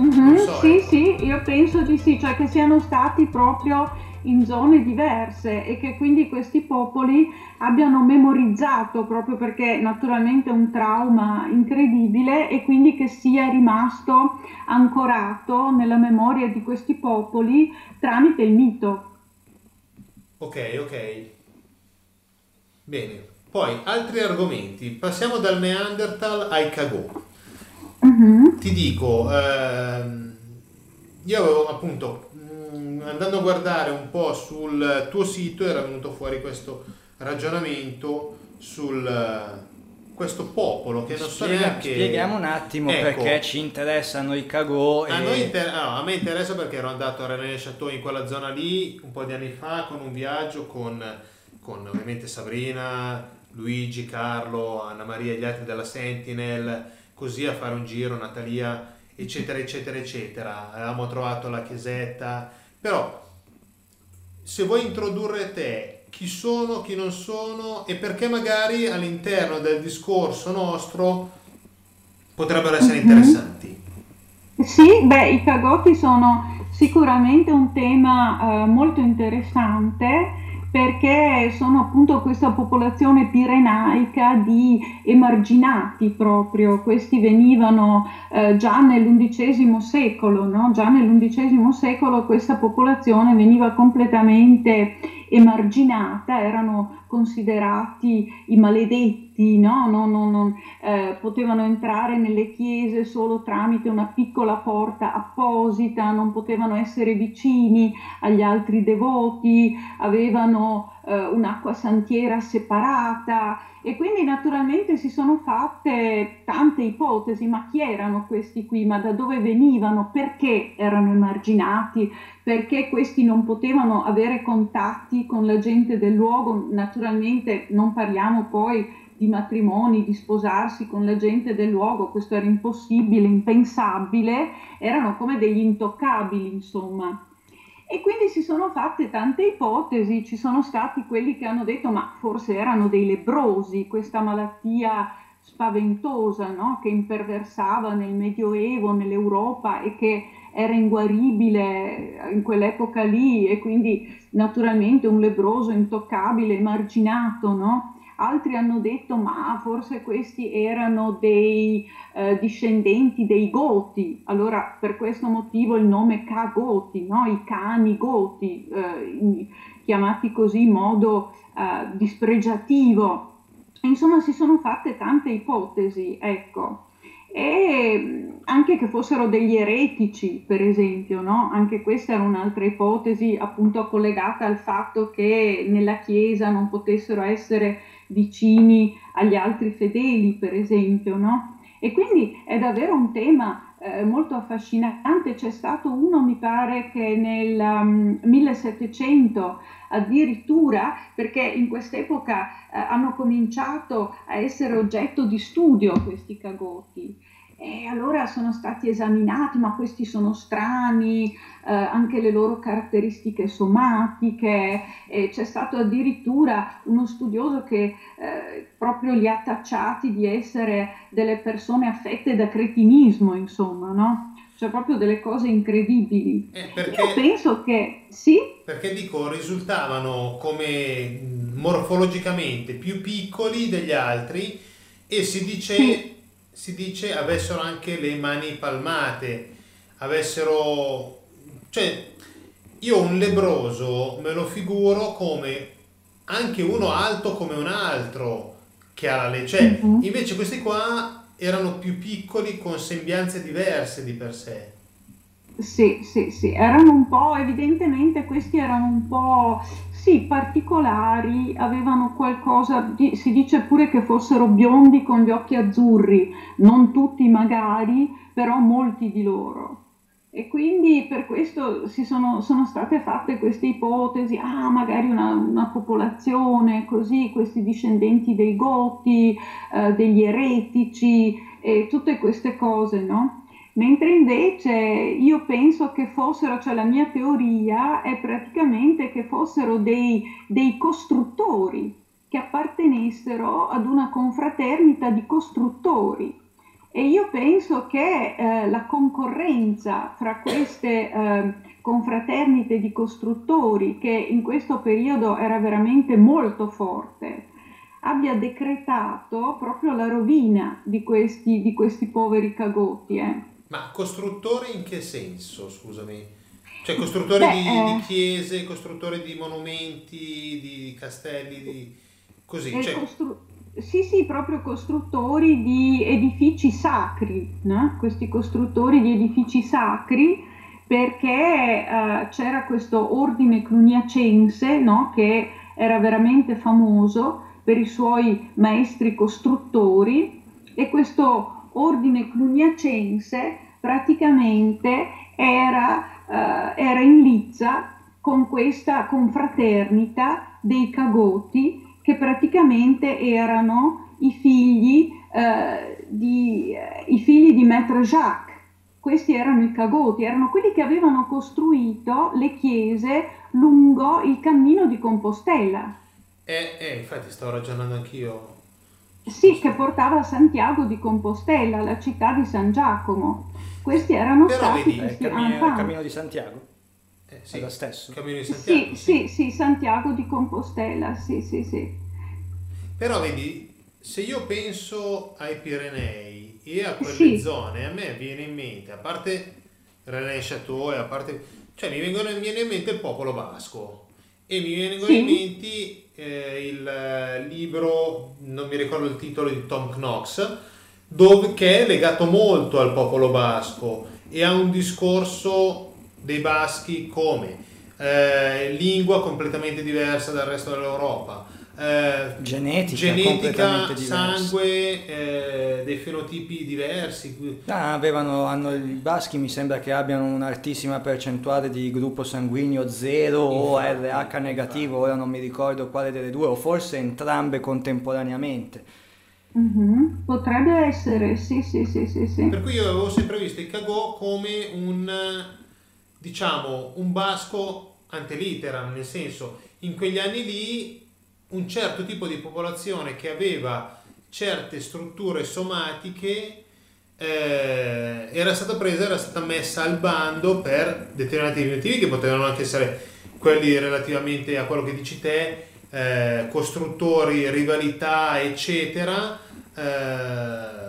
Mm-hmm, so, sì, ecco. sì, io penso di sì, cioè che siano stati proprio in zone diverse e che quindi questi popoli abbiano memorizzato, proprio perché naturalmente è un trauma incredibile, e quindi che sia rimasto ancorato nella memoria di questi popoli tramite il mito. Ok, ok. Bene. Poi altri argomenti. Passiamo dal Neanderthal ai Cagò. Ti dico, ehm, io avevo appunto, mh, andando a guardare un po' sul tuo sito, era venuto fuori questo ragionamento sul uh, questo popolo che non so Spiega, neanche... Spieghiamo un attimo, ecco, perché ci interessano i Cagò. E... A, noi inter... no, a me interessa perché ero andato a René Château in quella zona lì un po' di anni fa con un viaggio con, con ovviamente Sabrina, Luigi, Carlo, Anna Maria e gli altri della Sentinel, così a fare un giro, Natalia eccetera eccetera eccetera, avevamo trovato la chiesetta. Però se vuoi introdurre te chi sono, chi non sono e perché magari all'interno del discorso nostro potrebbero essere mm-hmm. interessanti. Sì, beh, i Cagotti sono sicuramente un tema eh, molto interessante, perché sono appunto questa popolazione pirenaica di emarginati proprio. Questi venivano eh, già nell'undicesimo secolo, no? Già nell'undicesimo secolo questa popolazione veniva completamente emarginata, erano considerati i maledetti, diritti, no? non, non, non, eh, potevano entrare nelle chiese solo tramite una piccola porta apposita, non potevano essere vicini agli altri devoti, avevano eh, un'acqua santiera separata, e quindi naturalmente si sono fatte tante ipotesi: ma chi erano questi qui, ma da dove venivano, perché erano emarginati, perché questi non potevano avere contatti con la gente del luogo. Naturalmente non parliamo poi di matrimoni, di sposarsi con la gente del luogo, questo era impossibile, impensabile, erano come degli intoccabili, insomma. E quindi si sono fatte tante ipotesi, ci sono stati quelli che hanno detto: ma forse erano dei lebbrosi, questa malattia spaventosa, no? Che imperversava nel Medioevo, nell'Europa, e che era inguaribile in quell'epoca lì, e quindi naturalmente un lebbroso intoccabile, emarginato, no? Altri hanno detto: ma forse questi erano dei eh, discendenti dei Goti, allora per questo motivo il nome Ca-Goti, no? I cani Goti, eh, chiamati così in modo eh, dispregiativo. Insomma, si sono fatte tante ipotesi, ecco, e anche che fossero degli eretici, per esempio, no? Anche questa era un'altra ipotesi, appunto collegata al fatto che nella Chiesa non potessero essere vicini agli altri fedeli, per esempio, no? E quindi è davvero un tema eh, molto affascinante. C'è stato uno, mi pare, che nel um, millesettecento addirittura, perché in quest'epoca eh, hanno cominciato a essere oggetto di studio questi Ca-Goti, e allora sono stati esaminati: ma questi sono strani, eh, anche le loro caratteristiche somatiche, e c'è stato addirittura uno studioso che eh, proprio li ha tacciati di essere delle persone affette da cretinismo, insomma, no? Cioè proprio delle cose incredibili. Eh, perché, Io penso che sì. Perché dico, risultavano come morfologicamente più piccoli degli altri, e si dice, sì. si dice avessero anche le mani palmate, avessero... Cioè, io un lebbroso me lo figuro come anche uno alto come un altro che ha la legge. Cioè, mm-hmm. invece questi qua erano più piccoli, con sembianze diverse di per sé. Sì, sì, sì, erano un po', evidentemente questi erano un po', sì, particolari, avevano qualcosa, di, si dice pure che fossero biondi con gli occhi azzurri, non tutti magari, però molti di loro. E quindi per questo si sono, sono state fatte queste ipotesi: ah, magari una, una popolazione così, questi discendenti dei Goti, eh, degli eretici, e tutte queste cose, no? Mentre invece io penso che fossero, cioè la mia teoria è praticamente che fossero dei, dei costruttori, che appartenessero ad una confraternita di costruttori. E io penso che eh, la concorrenza fra queste eh, confraternite di costruttori, che in questo periodo era veramente molto forte, abbia decretato proprio la rovina di questi, di questi poveri Ca-Goti. Eh. Ma costruttori in che senso, scusami? Cioè costruttori Beh, di, eh... di chiese, costruttori di monumenti, di castelli, di... così, eh, cioè... costru... Sì, sì, proprio costruttori di edifici sacri, no? Questi costruttori di edifici sacri, perché eh, c'era questo ordine cluniacense, no? Che era veramente famoso per i suoi maestri costruttori, e questo ordine cluniacense praticamente era, eh, era in lizza con questa confraternita dei Ca-Goti, che praticamente erano i figli, eh, di, eh, i figli di Maître Jacques. Questi erano i Ca-Goti, erano quelli che avevano costruito le chiese lungo il cammino di Compostela. Eh, eh infatti sto ragionando anch'io. Sì, che portava a Santiago di Compostela, la città di San Giacomo. Questi erano Però stati... Vedi, questi, il, cammino, il cammino di Santiago? Eh, sì, lo stesso. Cammino di Santiago, sì, sì, sì, sì, Santiago di Compostela, sì, sì, sì. Però vedi, se io penso ai Pirenei e a quelle sì. zone, a me viene in mente, a parte René Château, a parte, cioè mi, vengono, mi viene in mente il popolo basco, e mi vengono sì. in mente eh, il libro, non mi ricordo il titolo, di Tom Knox, dove, che è legato molto al popolo basco e a un discorso dei baschi come eh, lingua completamente diversa dal resto dell'Europa, eh, genetica, genetica sangue, eh, dei fenotipi diversi. Ah, avevano, hanno, i baschi mi sembra che abbiano un'altissima percentuale di gruppo sanguigno zero o R H negativo, ora non mi ricordo quale delle due, o forse entrambe contemporaneamente. Mm-hmm. Potrebbe essere, sì, sì, sì, sì, sì. Per cui io avevo sempre visto il Cagò come un, diciamo, un basco antelitteram, nel senso, in quegli anni lì un certo tipo di popolazione che aveva certe strutture somatiche eh, era stata presa, era stata messa al bando per determinati motivi che potevano anche essere quelli relativamente a quello che dici te, eh, costruttori, rivalità, eccetera. Eh,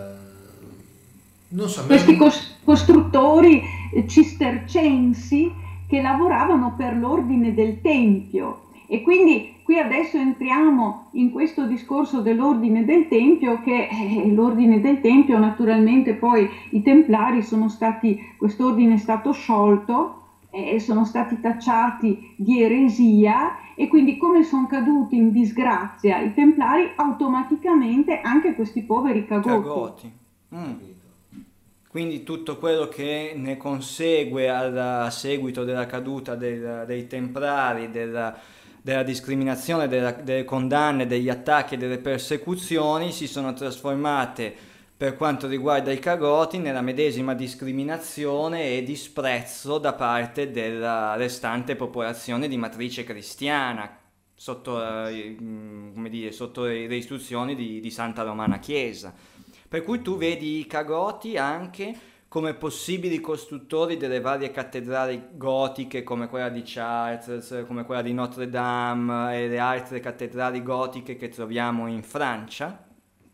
non so, questi cos- costruttori cistercensi che lavoravano per l'ordine del Tempio, e quindi qui adesso entriamo in questo discorso dell'ordine del Tempio, che eh, l'ordine del Tempio naturalmente, poi i Templari sono stati, quest'ordine è stato sciolto, eh, sono stati tacciati di eresia, e quindi come sono caduti in disgrazia i Templari, automaticamente anche questi poveri cagotti. Mm. Quindi tutto quello che ne consegue a seguito della caduta del, dei Templari, della, della discriminazione, della, delle condanne, degli attacchi e delle persecuzioni, si sono trasformate, per quanto riguarda i cagoti, nella medesima discriminazione e disprezzo da parte della restante popolazione di matrice cristiana, sotto, come dire, sotto le istruzioni di, di Santa Romana Chiesa. Per cui tu vedi i cagoti anche come possibili costruttori delle varie cattedrali gotiche, come quella di Chartres, come quella di Notre Dame e le altre cattedrali gotiche che troviamo in Francia.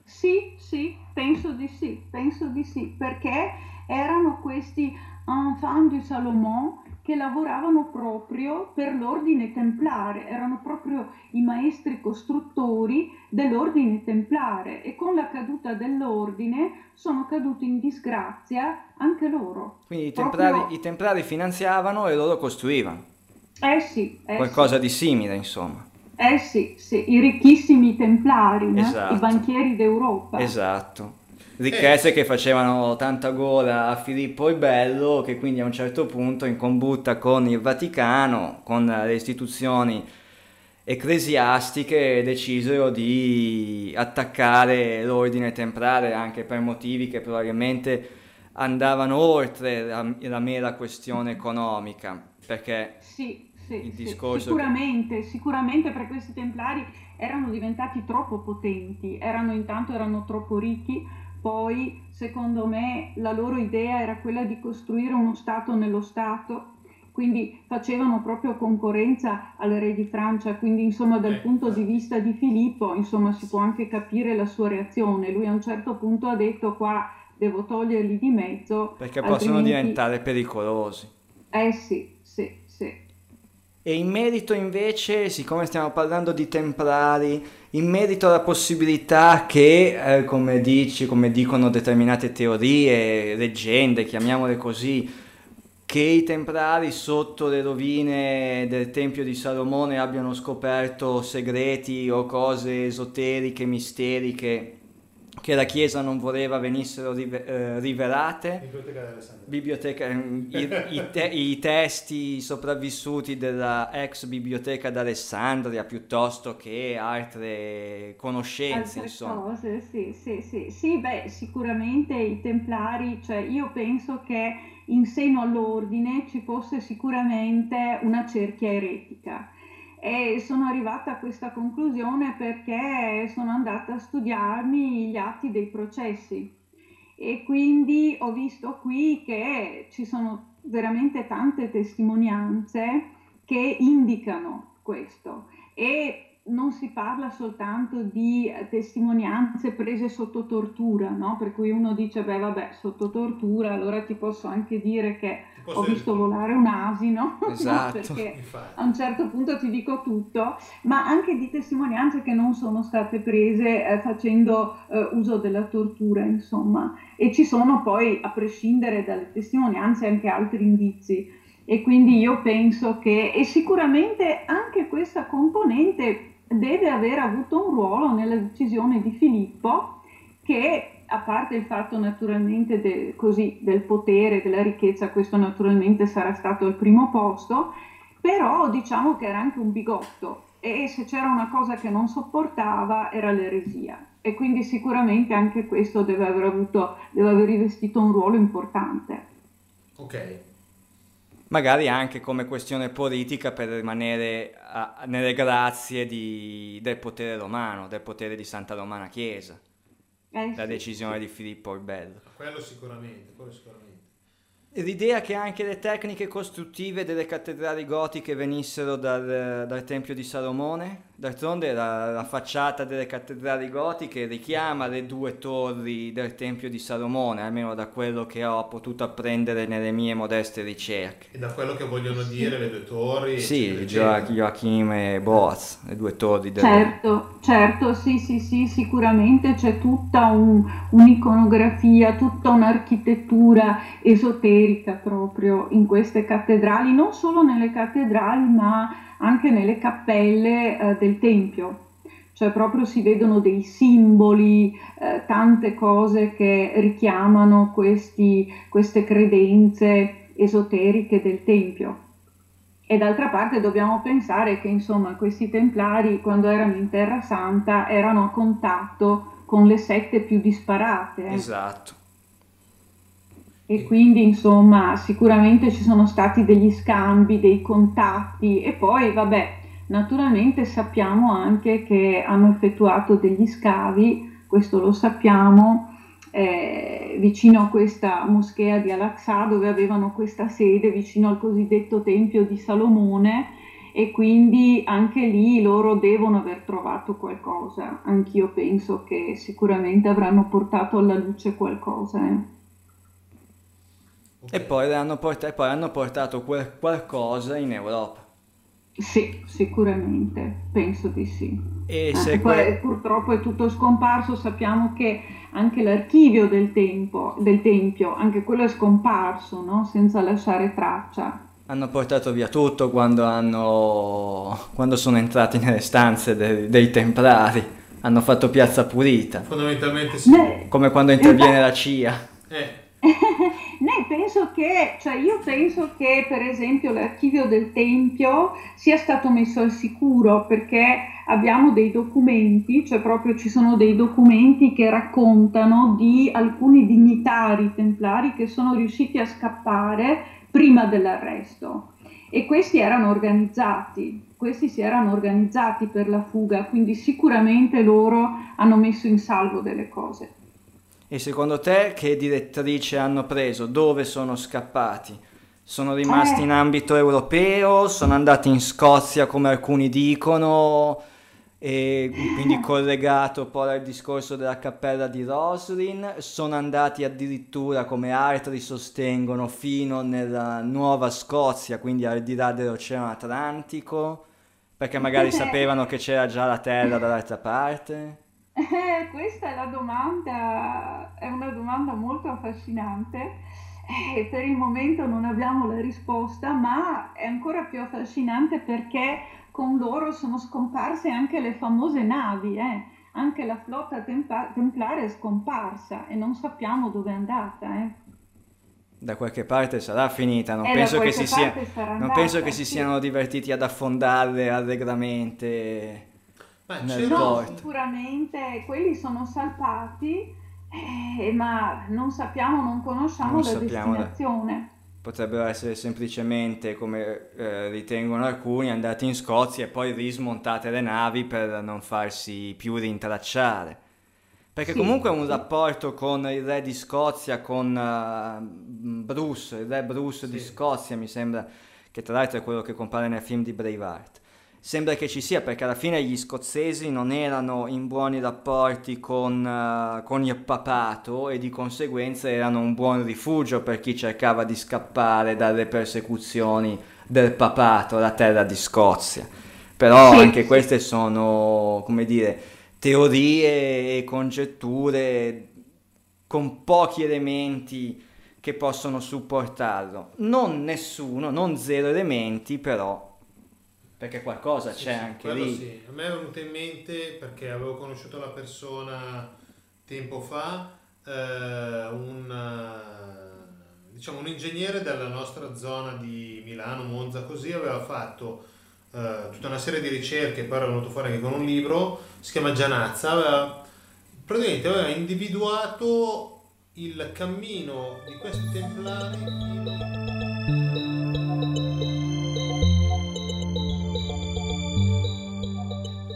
Sì, sì, penso di sì, penso di sì, perché erano questi enfants du Salomon che lavoravano proprio per l'ordine templare, erano proprio i maestri costruttori dell'ordine templare, e con la caduta dell'ordine sono caduti in disgrazia anche loro. Quindi i templari, proprio... i templari finanziavano e loro costruivano. Eh sì. Eh Qualcosa sì. di simile, insomma. Eh sì, sì, i ricchissimi templari, esatto. No? I banchieri d'Europa. Esatto, ricchezze eh. che facevano tanta gola a Filippo il Bello, che quindi a un certo punto, in combutta con il Vaticano, con le istituzioni ecclesiastiche, decisero di attaccare l'ordine templare anche per motivi che probabilmente andavano oltre la, la mera questione economica, perché... Sì. Sì, sì, sicuramente, che... sicuramente perché questi templari erano diventati troppo potenti, erano intanto erano troppo ricchi, poi secondo me la loro idea era quella di costruire uno stato nello stato, quindi facevano propro concorrenza al re di Francia, quindi insomma dal eh, punto eh. di vista di Filippo insomma si può anche capire la sua reazione, lui a un certo punto ha detto qua devo toglierli di mezzo perché altrimenti... possono diventare pericolosi. Eh sì, sì, sì. E in merito invece, siccome stiamo parlando di templari, in merito alla possibilità che, eh, come dici, come dicono determinate teorie, leggende, chiamiamole così, che i templari sotto le rovine del Tempio di Salomone abbiano scoperto segreti o cose esoteriche, misteriche, che la Chiesa non voleva venissero rive- eh, rivelate, biblioteca, biblioteca i, i, te- i testi sopravvissuti della ex biblioteca d'Alessandria, piuttosto che altre conoscenze, altre insomma. Cose, sì, sì, sì, sì, beh, sicuramente i templari, cioè io penso che in seno all'ordine ci fosse sicuramente una cerchia eretica. E sono arrivata a questa conclusione perché sono andata a studiarmi gli atti dei processi, e quindi ho visto qui che ci sono veramente tante testimonianze che indicano questo, e non si parla soltanto di testimonianze prese sotto tortura, no? Per cui uno dice, beh vabbè, sotto tortura, allora ti posso anche dire che ho visto volare un asino, esatto, no? Perché infatti a un certo punto ti dico tutto, ma anche di testimonianze che non sono state prese eh, facendo eh, uso della tortura, insomma. E ci sono poi, a prescindere dalle testimonianze, anche altri indizi. E quindi io penso che, e sicuramente anche questa componente deve aver avuto un ruolo nella decisione di Filippo, che, a parte il fatto naturalmente de, così, del potere, della ricchezza, questo naturalmente sarà stato al primo posto, però diciamo che era anche un bigotto, e se c'era una cosa che non sopportava era l'eresia, e quindi sicuramente anche questo deve aver avuto, deve aver rivestito un ruolo importante. Ok. Magari anche come questione politica, per rimanere a, nelle grazie di, del potere romano, del potere di Santa Romana Chiesa, eh, la decisione sì. di Filippo il Bello. Quello sicuramente, quello sicuramente. L'idea che anche le tecniche costruttive delle cattedrali gotiche venissero dal, dal Tempio di Salomone, d'altronde la, la facciata delle cattedrali gotiche richiama le due torri del Tempio di Salomone, almeno da quello che ho potuto apprendere nelle mie modeste ricerche. E da quello che vogliono dire le due torri? Sì, Joachim e Boaz, le due torri del... Certo, certo, sì, sì, sì, sicuramente c'è tutta un, un'iconografia, tutta un'architettura esoterica proprio in queste cattedrali, non solo nelle cattedrali ma anche nelle cappelle eh, del tempio, cioè proprio si vedono dei simboli, eh, tante cose che richiamano questi, queste credenze esoteriche del tempio. E d'altra parte dobbiamo pensare che insomma questi templari, quando erano in Terra Santa, erano a contatto con le sette più disparate. Eh. Esatto. E quindi insomma sicuramente ci sono stati degli scambi, dei contatti, e poi vabbè naturalmente sappiamo anche che hanno effettuato degli scavi, questo lo sappiamo, eh, vicino a questa moschea di Al-Aqsa, dove avevano questa sede vicino al cosiddetto Tempio di Salomone, e quindi anche lì loro devono aver trovato qualcosa, anch'io penso che sicuramente avranno portato alla luce qualcosa. Eh. Okay. E poi hanno portato, poi hanno portato quel qualcosa in Europa. Sì, sicuramente, penso di sì. E se poi que... purtroppo è tutto scomparso, sappiamo che anche l'archivio del, del Tempio, anche quello è scomparso, no? Senza lasciare traccia. Hanno portato via tutto quando, hanno... quando sono entrati nelle stanze dei, dei Templari, hanno fatto piazza pulita. Fondamentalmente sì. Beh, come quando interviene eh, la C I A. Eh. Ne penso che, cioè io penso che per esempio l'archivio del Tempio sia stato messo al sicuro, perché abbiamo dei documenti, cioè proprio ci sono dei documenti che raccontano di alcuni dignitari templari che sono riusciti a scappare prima dell'arresto, e questi erano organizzati, questi si erano organizzati per la fuga, quindi sicuramente loro hanno messo in salvo delle cose. E secondo te che direttrice hanno preso? Dove sono scappati? Sono rimasti eh. in ambito europeo? Sono andati in Scozia, come alcuni dicono, e quindi collegato poi al discorso della cappella di Roslin? Sono andati addirittura, come altri sostengono, fino nella Nuova Scozia, quindi al di là dell'Oceano Atlantico, perché magari eh. sapevano che c'era già la terra dall'altra parte? Eh, questa è la domanda, è una domanda molto affascinante, eh, per il momento non abbiamo la risposta, ma è ancora più affascinante perché con loro sono scomparse anche le famose navi, eh. Anche la flotta templare è scomparsa e non sappiamo dove è andata. Eh. Da qualche parte sarà finita, non, eh, penso, che si sia... andata, non penso che si sì. siano divertiti ad affondarle allegramente. No, sicuramente quelli sono salpati, eh, ma non sappiamo, non conosciamo non la sappiamo destinazione. Da... Potrebbero essere semplicemente, come eh, ritengono alcuni, andati in Scozia e poi rismontate le navi per non farsi più rintracciare. Perché sì, comunque un sì. rapporto con il re di Scozia, con uh, Bruce, il re Bruce sì. di Scozia, mi sembra, che tra l'altro è quello che compare nel film di Braveheart. sembra che ci sia, perché alla fine gli scozzesi non erano in buoni rapporti con, uh, con il papato, e di conseguenza erano un buon rifugio per chi cercava di scappare dalle persecuzioni del papato, la terra di Scozia. Però anche queste sono, come dire, teorie e congetture con pochi elementi che possono supportarlo. Non nessuno, non zero elementi, però... perché qualcosa sì, c'è sì, anche lì. Sì. A me è venuto in mente, perché avevo conosciuto la persona tempo fa, eh, un, diciamo, un ingegnere della nostra zona di Milano, Monza, così, aveva fatto eh, tutta una serie di ricerche, poi era venuto fuori anche con un libro, si chiama Gianazza, aveva, praticamente aveva individuato il cammino di questi templari in...